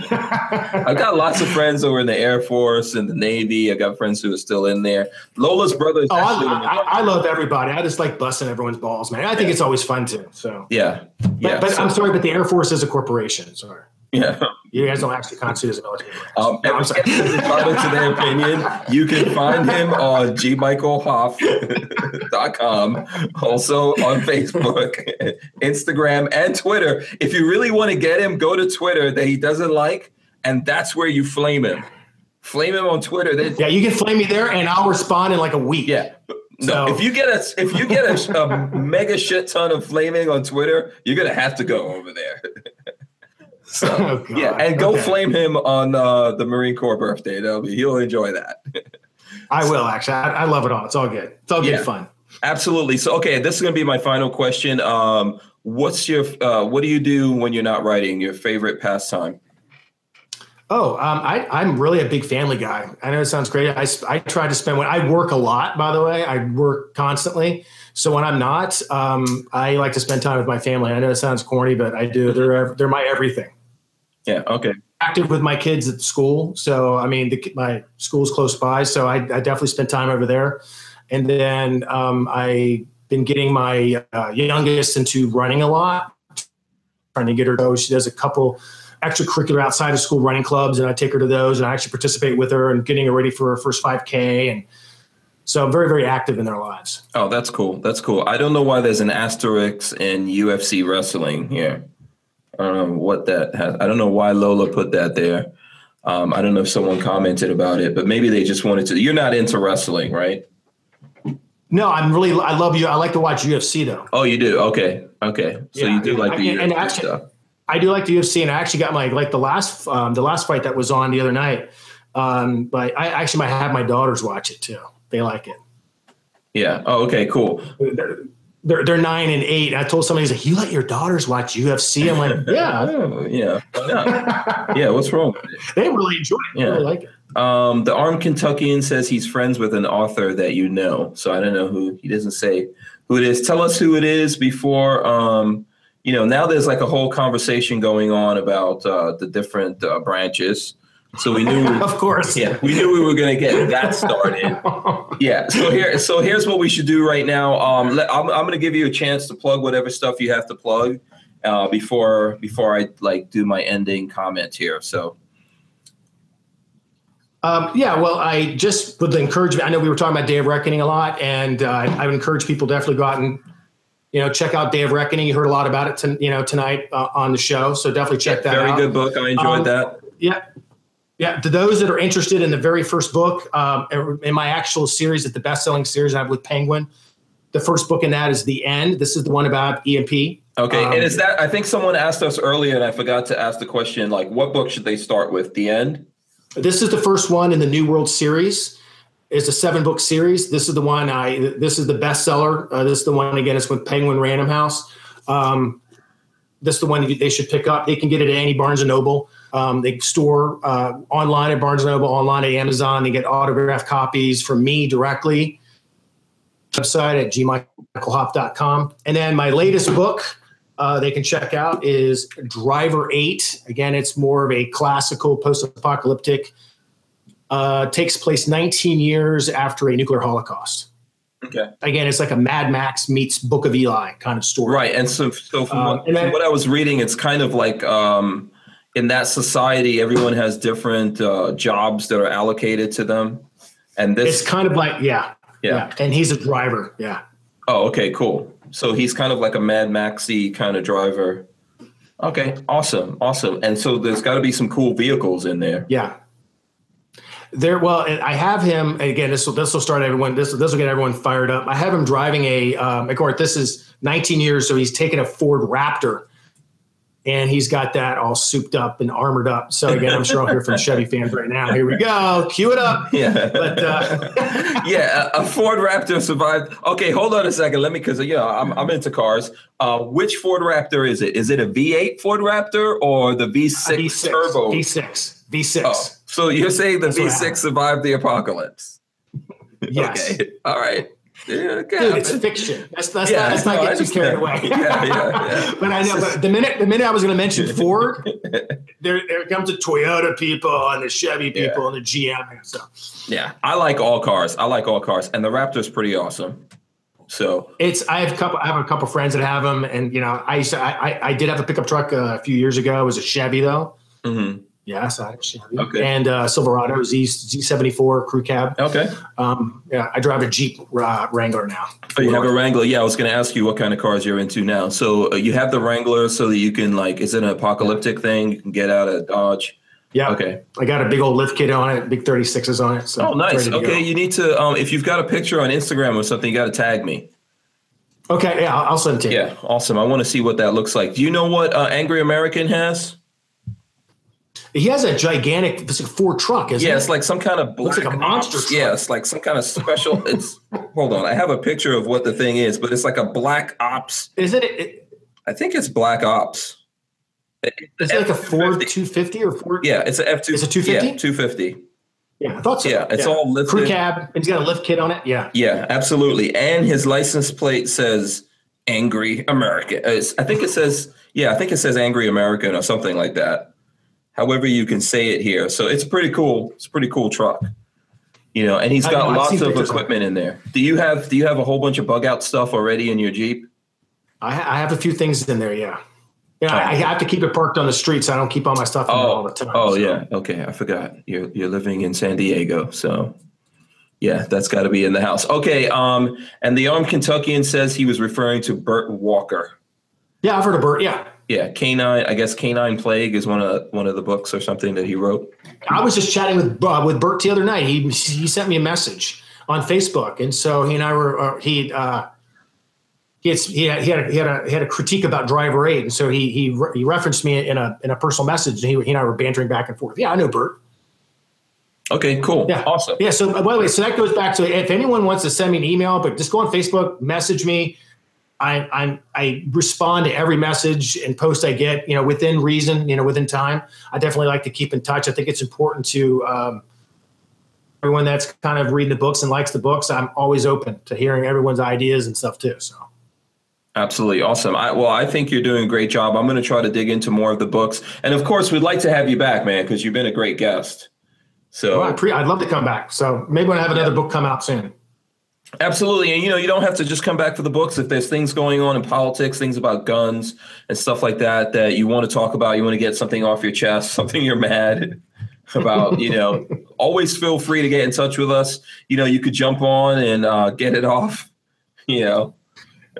I've got lots of friends who are in the Air Force and the Navy. I've got friends who are still in there. Lola's brother. Oh, I, I, I love everybody. I just like busting everyone's balls, man. I think yeah. it's always fun too. So yeah, but, yeah. But so, I'm sorry, but the Air Force is a corporation. Sorry. Yeah, you guys don't actually constitute as a military. Um, no, I'm sorry. To their opinion, you can find him on G Michael Hopf dot com, also on Facebook, Instagram, and Twitter. If you really want to get him, go to Twitter that he doesn't like, and that's where you flame him. Flame him on Twitter. That's- yeah, you can flame me there, and I'll respond in like a week. Yeah. No, so. if you get a if you get a, a mega shit ton of flaming on Twitter, you're gonna have to go over there. So, oh, yeah, and go okay. flame him on uh, the Marine Corps birthday. That'll be, he'll enjoy that. I so, will, actually. I, I love it all. It's all good. It's all good yeah, fun. Absolutely. So, okay, this is going to be my final question. Um, what's your uh, what do you do when you're not writing? Your favorite pastime? Oh, um, I, I'm really a big family guy. I know it sounds crazy. I, I try to spend when I work a lot, by the way. I work constantly. So when I'm not, um, I like to spend time with my family. I know it sounds corny, but I do. They're they're my everything. Yeah. Okay. Active with my kids at school. So, I mean, the, my school's close by. So I, I definitely spend time over there. And then um, I've been getting my uh, youngest into running a lot, trying to get her to go. She does a couple extracurricular outside of school running clubs, and I take her to those and I actually participate with her and getting her ready for her first five K. And so I'm very, very active in their lives. Oh, that's cool. That's cool. I don't know why there's an asterisk in U F C wrestling here. I don't know what that has. I don't know why Lola put that there. Um, I don't know if someone commented about it, but maybe they just wanted to. You're not into wrestling, right? No, I'm really. I love you. I like to watch U F C though. Oh, you do? Okay, okay. So yeah, you do like I, the and U F C actually, stuff. I do like the U F C, and I actually got my like the last um, the last fight that was on the other night. Um, but I actually might have my daughters watch it too. They like it. Yeah. Oh, okay. Cool. They're they're nine and eight. I told somebody, he's like, you let your daughters watch U F C? I'm like, yeah. oh, yeah. Yeah. Yeah, what's wrong with it? They really enjoy it. Yeah. They really like it. Um, the Armed Kentuckian says he's friends with an author that you know. So I don't know who. He doesn't say who it is. Tell us who it is before, um, you know, now there's like a whole conversation going on about uh, the different uh, branches. So we knew, we, of course, yeah, we knew we were going to get that started. Yeah. So here, so here's what we should do right now. Um, let, I'm, I'm going to give you a chance to plug whatever stuff you have to plug uh, before before I like do my ending comment here. So. Um, yeah, well, I just would encourage. I know we were talking about Day of Reckoning a lot, and uh, I would encourage people definitely go out and, you know, check out Day of Reckoning. You heard a lot about it, to, you know, tonight uh, on the show. So definitely check yeah, that very out. Very good book. I enjoyed um, that. Yeah. Yeah, to those that are interested in the very first book, um, in my actual series, at the best-selling series I have with Penguin, the first book in that is The End. This is the one about E M P. Okay, um, and is that, I think someone asked us earlier, and I forgot to ask the question, like, what book should they start with, The End? This is the first one in the New World series. It's a seven-book series. This is the one I, this is the bestseller. Uh, this is the one, again, it's with Penguin Random House. Um, that's the one they should pick up. They can get it at any Barnes and Noble. Um, they store uh, online at Barnes and Noble, online at Amazon. They get autographed copies from me directly. Website at g michael hopf dot com. And then my latest book uh, they can check out is Driver eight. Again, it's more of a classical post-apocalyptic. Uh, takes place nineteen years after a nuclear holocaust. Okay. Again, it's like a Mad Max meets Book of Eli kind of story. Right. And so, so from, um, what, and then, from what I was reading, it's kind of like um, in that society, everyone has different uh, jobs that are allocated to them. And this it's kind of like, yeah, yeah. Yeah. And he's a driver. Yeah. Oh, okay, cool. So he's kind of like a Mad Max-y kind of driver. Okay. Awesome. Awesome. And so there's gotta be some cool vehicles in there. Yeah. There, well, I have him again. This will this will start everyone. This this will get everyone fired up. I have him driving a. Um, of course, this is nineteen years, so he's taking a Ford Raptor, and he's got that all souped up and armored up. So again, I'm sure I'll hear from Chevy fans right now. Here we go, cue it up. Yeah, but, uh, yeah, a Ford Raptor survived. Okay, hold on a second. Let me, because you know I'm I'm into cars. Uh, which Ford Raptor is it? Is it a V eight Ford Raptor or the V six Turbo? V six. V six. Oh. So you're saying the V six survived the apocalypse? Yes. Okay. All right. Yeah, okay. Dude, it's fiction. That's that's yeah, not, that's no, not getting too carried away. Yeah, yeah, yeah. But I know. But the minute the minute I was going to mention Ford, there there comes the Toyota people and the Chevy people yeah. and the G M and stuff. Yeah, I like all cars. I like all cars, and the Raptor's pretty awesome. So it's I have a couple I have a couple friends that have them, and you know I used to, I, I I did have a pickup truck uh, a few years ago. It was a Chevy though. Mm-hmm. Yeah, I saw it. Okay. And uh, Silverado Z Z seventy-four crew cab. Okay. Um, yeah, I drive a Jeep uh, Wrangler now. Oh, you have a Wrangler. Yeah, I was going to ask you what kind of cars you're into now. So uh, you have the Wrangler so that you can like, is it an apocalyptic yeah. thing? You can get out of Dodge. Yeah. Okay. I got a big old lift kit on it, big thirty-sixes on it. So oh, nice. Okay, go. You need to, um, if you've got a picture on Instagram or something, you got to tag me. Okay, yeah, I'll send it to you. Yeah, awesome. I want to see what that looks like. Do you know what uh, Angry American has? He has a gigantic it's like a Ford truck, isn't it? Yeah, it's like some kind of black, looks like a monster truck. Yeah, it's like some kind of special. It's hold on, I have a picture of what the thing is, but it's like a black ops. Is it? it I think it's black ops. Is it like a Ford two fifty or Ford? Yeah, it's an F two. It's a two fifty. Yeah, two fifty. Yeah, I thought so. Yeah, it's yeah. all lifted. Crew cab. It's got a lift kit on it. Yeah. Yeah, absolutely. And his license plate says "Angry American." It's, I think it says yeah, I think it says "Angry American" or something like that. However you can say it here. So it's pretty cool. It's a pretty cool truck, you know, and he's got lots of equipment in there. Do you have, do you have a whole bunch of bug out stuff already in your Jeep? I, ha I have a few things in there. Yeah. Yeah. I, I have to keep it parked on the street. So I don't keep all my stuff in oh, there all the time. Oh so. yeah. Okay. I forgot you're, you're living in San Diego. So yeah, that's gotta be in the house. Okay. Um, and the armed Kentuckian says he was referring to Bert Walker. Yeah. I've heard of Bert. Yeah. Yeah, canine. I guess Canine Plague is one of one of the books or something that he wrote. I was just chatting with uh, with Bert the other night. He he sent me a message on Facebook, and so he and I were uh, he uh, he had he had he had a, he had, a, he had a critique about Driver eight, and so he he he referenced me in a in a personal message, and he, he and I were bantering back and forth. Yeah, I know Bert. Okay, cool. Yeah, awesome. Yeah. So by the way, so that goes back to if anyone wants to send me an email, but just go on Facebook, message me. I, I I respond to every message and post I get, you know, within reason, you know, within time. I definitely like to keep in touch. I think it's important to um, everyone that's kind of reading the books and likes the books. I'm always open to hearing everyone's ideas and stuff too. So. Absolutely. Awesome. I, well, I think you're doing a great job. I'm going to try to dig into more of the books. And of course, we'd like to have you back, man, because you've been a great guest. So well, I pre I'd love to come back. So maybe when I have another yeah. book come out soon. Absolutely. And, you know, you don't have to just come back for the books. If there's things going on in politics, things about guns and stuff like that, that you want to talk about, you want to get something off your chest, something you're mad about, you know, always feel free to get in touch with us. You know, you could jump on and uh, get it off, you know.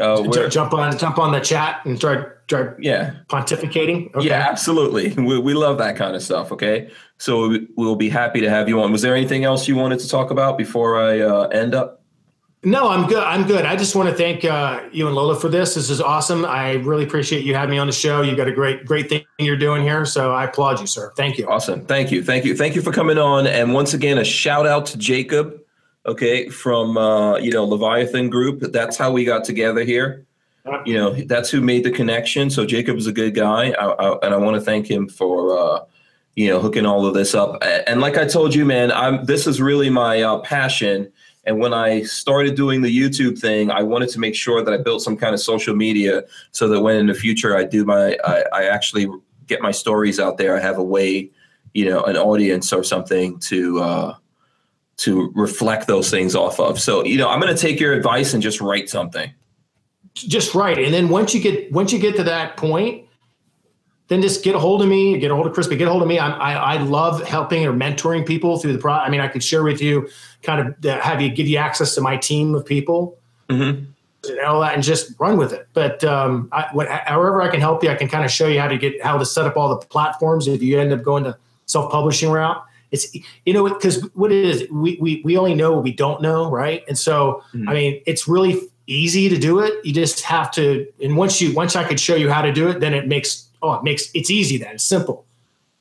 Uh, jump on jump on the chat and start, start yeah. pontificating. Okay. Yeah, absolutely. We, we love that kind of stuff. OK, so we'll be happy to have you on. Was there anything else you wanted to talk about before I uh, end up? No, I'm good. I'm good. I just want to thank uh, you and Lola for this. This is awesome. I really appreciate you having me on the show. You've got a great, great thing you're doing here. So I applaud you, sir. Thank you. Awesome. Thank you. Thank you. Thank you for coming on. And once again, a shout out to Jacob, okay, from, uh, you know, Leviathan Group. That's how we got together here. you know, that's who made the connection. So Jacob is a good guy, I, I, and I want to thank him for, uh, you know, hooking all of this up. And like I told you, man, I'm, this is really my uh, passion. And when I started doing the YouTube thing, I wanted to make sure that I built some kind of social media so that when in the future I do my, I, I actually get my stories out there, I have a way, you know, an audience or something to, uh, to reflect those things off of. So, you know, I'm going to take your advice and just write something. Just write. And then once you get, once you get to that point, then just get a hold of me, get a hold of Chris, but get a hold of me. I, I, I love helping or mentoring people through the process. I mean, I could share with you, kind of have you give you access to my team of people, mm-hmm. and all that, and just run with it. But um, I, what, however I can help you, I can kind of show you how to get, how to set up all the platforms. If you end up going to self-publishing route, it's, you know, because what it is, we, we, we only know what we don't know. Right. And so, mm-hmm. I mean, it's really easy to do it. You just have to, and once you, once I could show you how to do it, then it makes, oh, it makes, it's easy then. It's simple.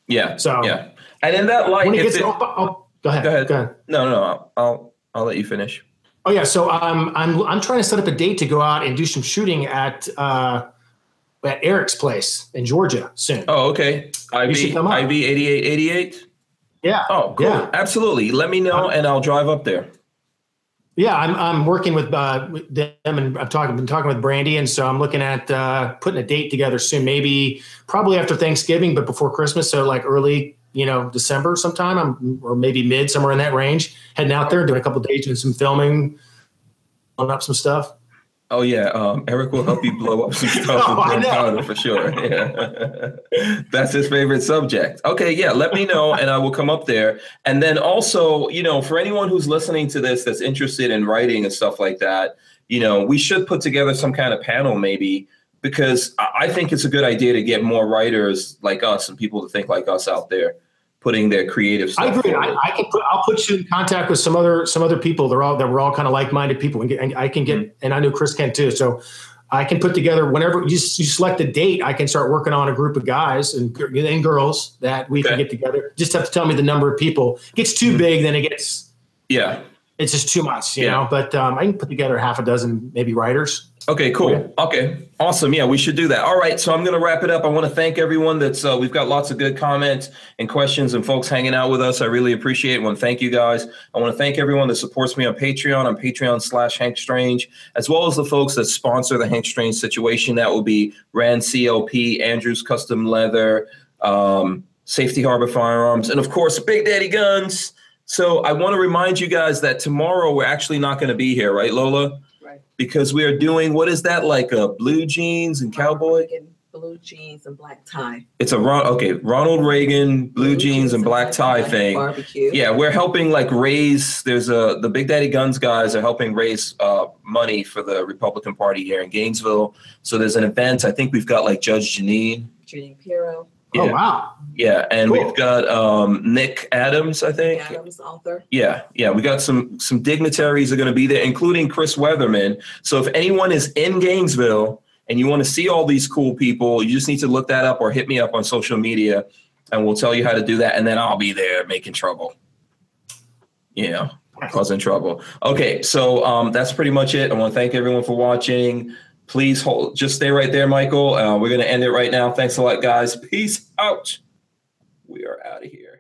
Yeah. So, yeah. And in that light, when it gets, it, oh, oh, go ahead, go ahead. Go ahead. No, no, I'll, I'll, I'll let you finish. Oh yeah. So I'm, um, I'm, I'm trying to set up a date to go out and do some shooting at, uh, at Eric's place in Georgia soon. Oh, okay. I V eighty-eight eighty-eight. Yeah. Oh, cool. Yeah. Absolutely. Let me know, um, and I'll drive up there. Yeah, I'm I'm working with, uh, with them, and I've talking been talking with Brandy, and so I'm looking at uh, putting a date together soon, maybe probably after Thanksgiving, but before Christmas, so like early, you know, December sometime, I'm, or maybe mid, somewhere in that range. Heading out there, doing a couple of days, doing some filming, blowing up some stuff. Oh yeah, um, Eric will help you blow up some stuff oh, with powder for sure. Yeah. That's his favorite subject. Okay, yeah, let me know and I will come up there. And then also, you know, for anyone who's listening to this that's interested in writing and stuff like that, you know, we should put together some kind of panel maybe, because I think it's a good idea to get more writers like us and people to think like us out there, putting their creative stuff. I agree. I, I can put, I'll put you in contact with some other, some other people. They're all, that we're all kind of like-minded people, and, get, and I can get, mm-hmm. and I know Chris can too. So I can put together whenever you, you select a date, I can start working on a group of guys and, and girls that we okay. can get together. Just have to tell me the number of people. It gets too mm-hmm. big. Then it gets, yeah, it's just too much, you yeah. know, but um, I can put together half a dozen, maybe writers. Okay, cool. Okay, awesome. Yeah, we should do that. All right, so I'm going to wrap it up. I want to thank everyone that's, uh, we've got lots of good comments and questions and folks hanging out with us. I really appreciate it. I want to thank you guys. I want to thank everyone that supports me on Patreon, on Patreon slash Hank Strange, as well as the folks that sponsor the Hank Strange situation. That will be Rand C L P, Andrews Custom Leather, um, Safety Harbor Firearms, and of course, Big Daddy Guns. So I want to remind you guys that tomorrow we're actually not going to be here, right, Lola? Because we are doing, what is that, like a blue jeans and cowboy? And blue jeans and black tie. It's a, Ron, okay, Ronald Reagan, blue, blue jeans, jeans and black tie, tie thing. Barbecue. Yeah, we're helping like raise, there's a, the Big Daddy Guns guys are helping raise uh, money for the Republican Party here in Gainesville. So there's an event, I think we've got like Judge Jeanine. Jeanine Pirro. Yeah. Oh, wow. Yeah, and cool. We've got um, Nick Adams, I think. Adams, author. Yeah, yeah. We got some some dignitaries are going to be there, including Chris Weatherman. So if anyone is in Gainesville and you want to see all these cool people, you just need to look that up or hit me up on social media, and we'll tell you how to do that. And then I'll be there making trouble. Yeah, causing trouble. Okay, so um, that's pretty much it. I want to thank everyone for watching. Please hold, just stay right there, Michael. Uh, we're going to end it right now. Thanks a lot, guys. Peace out. We are out of here.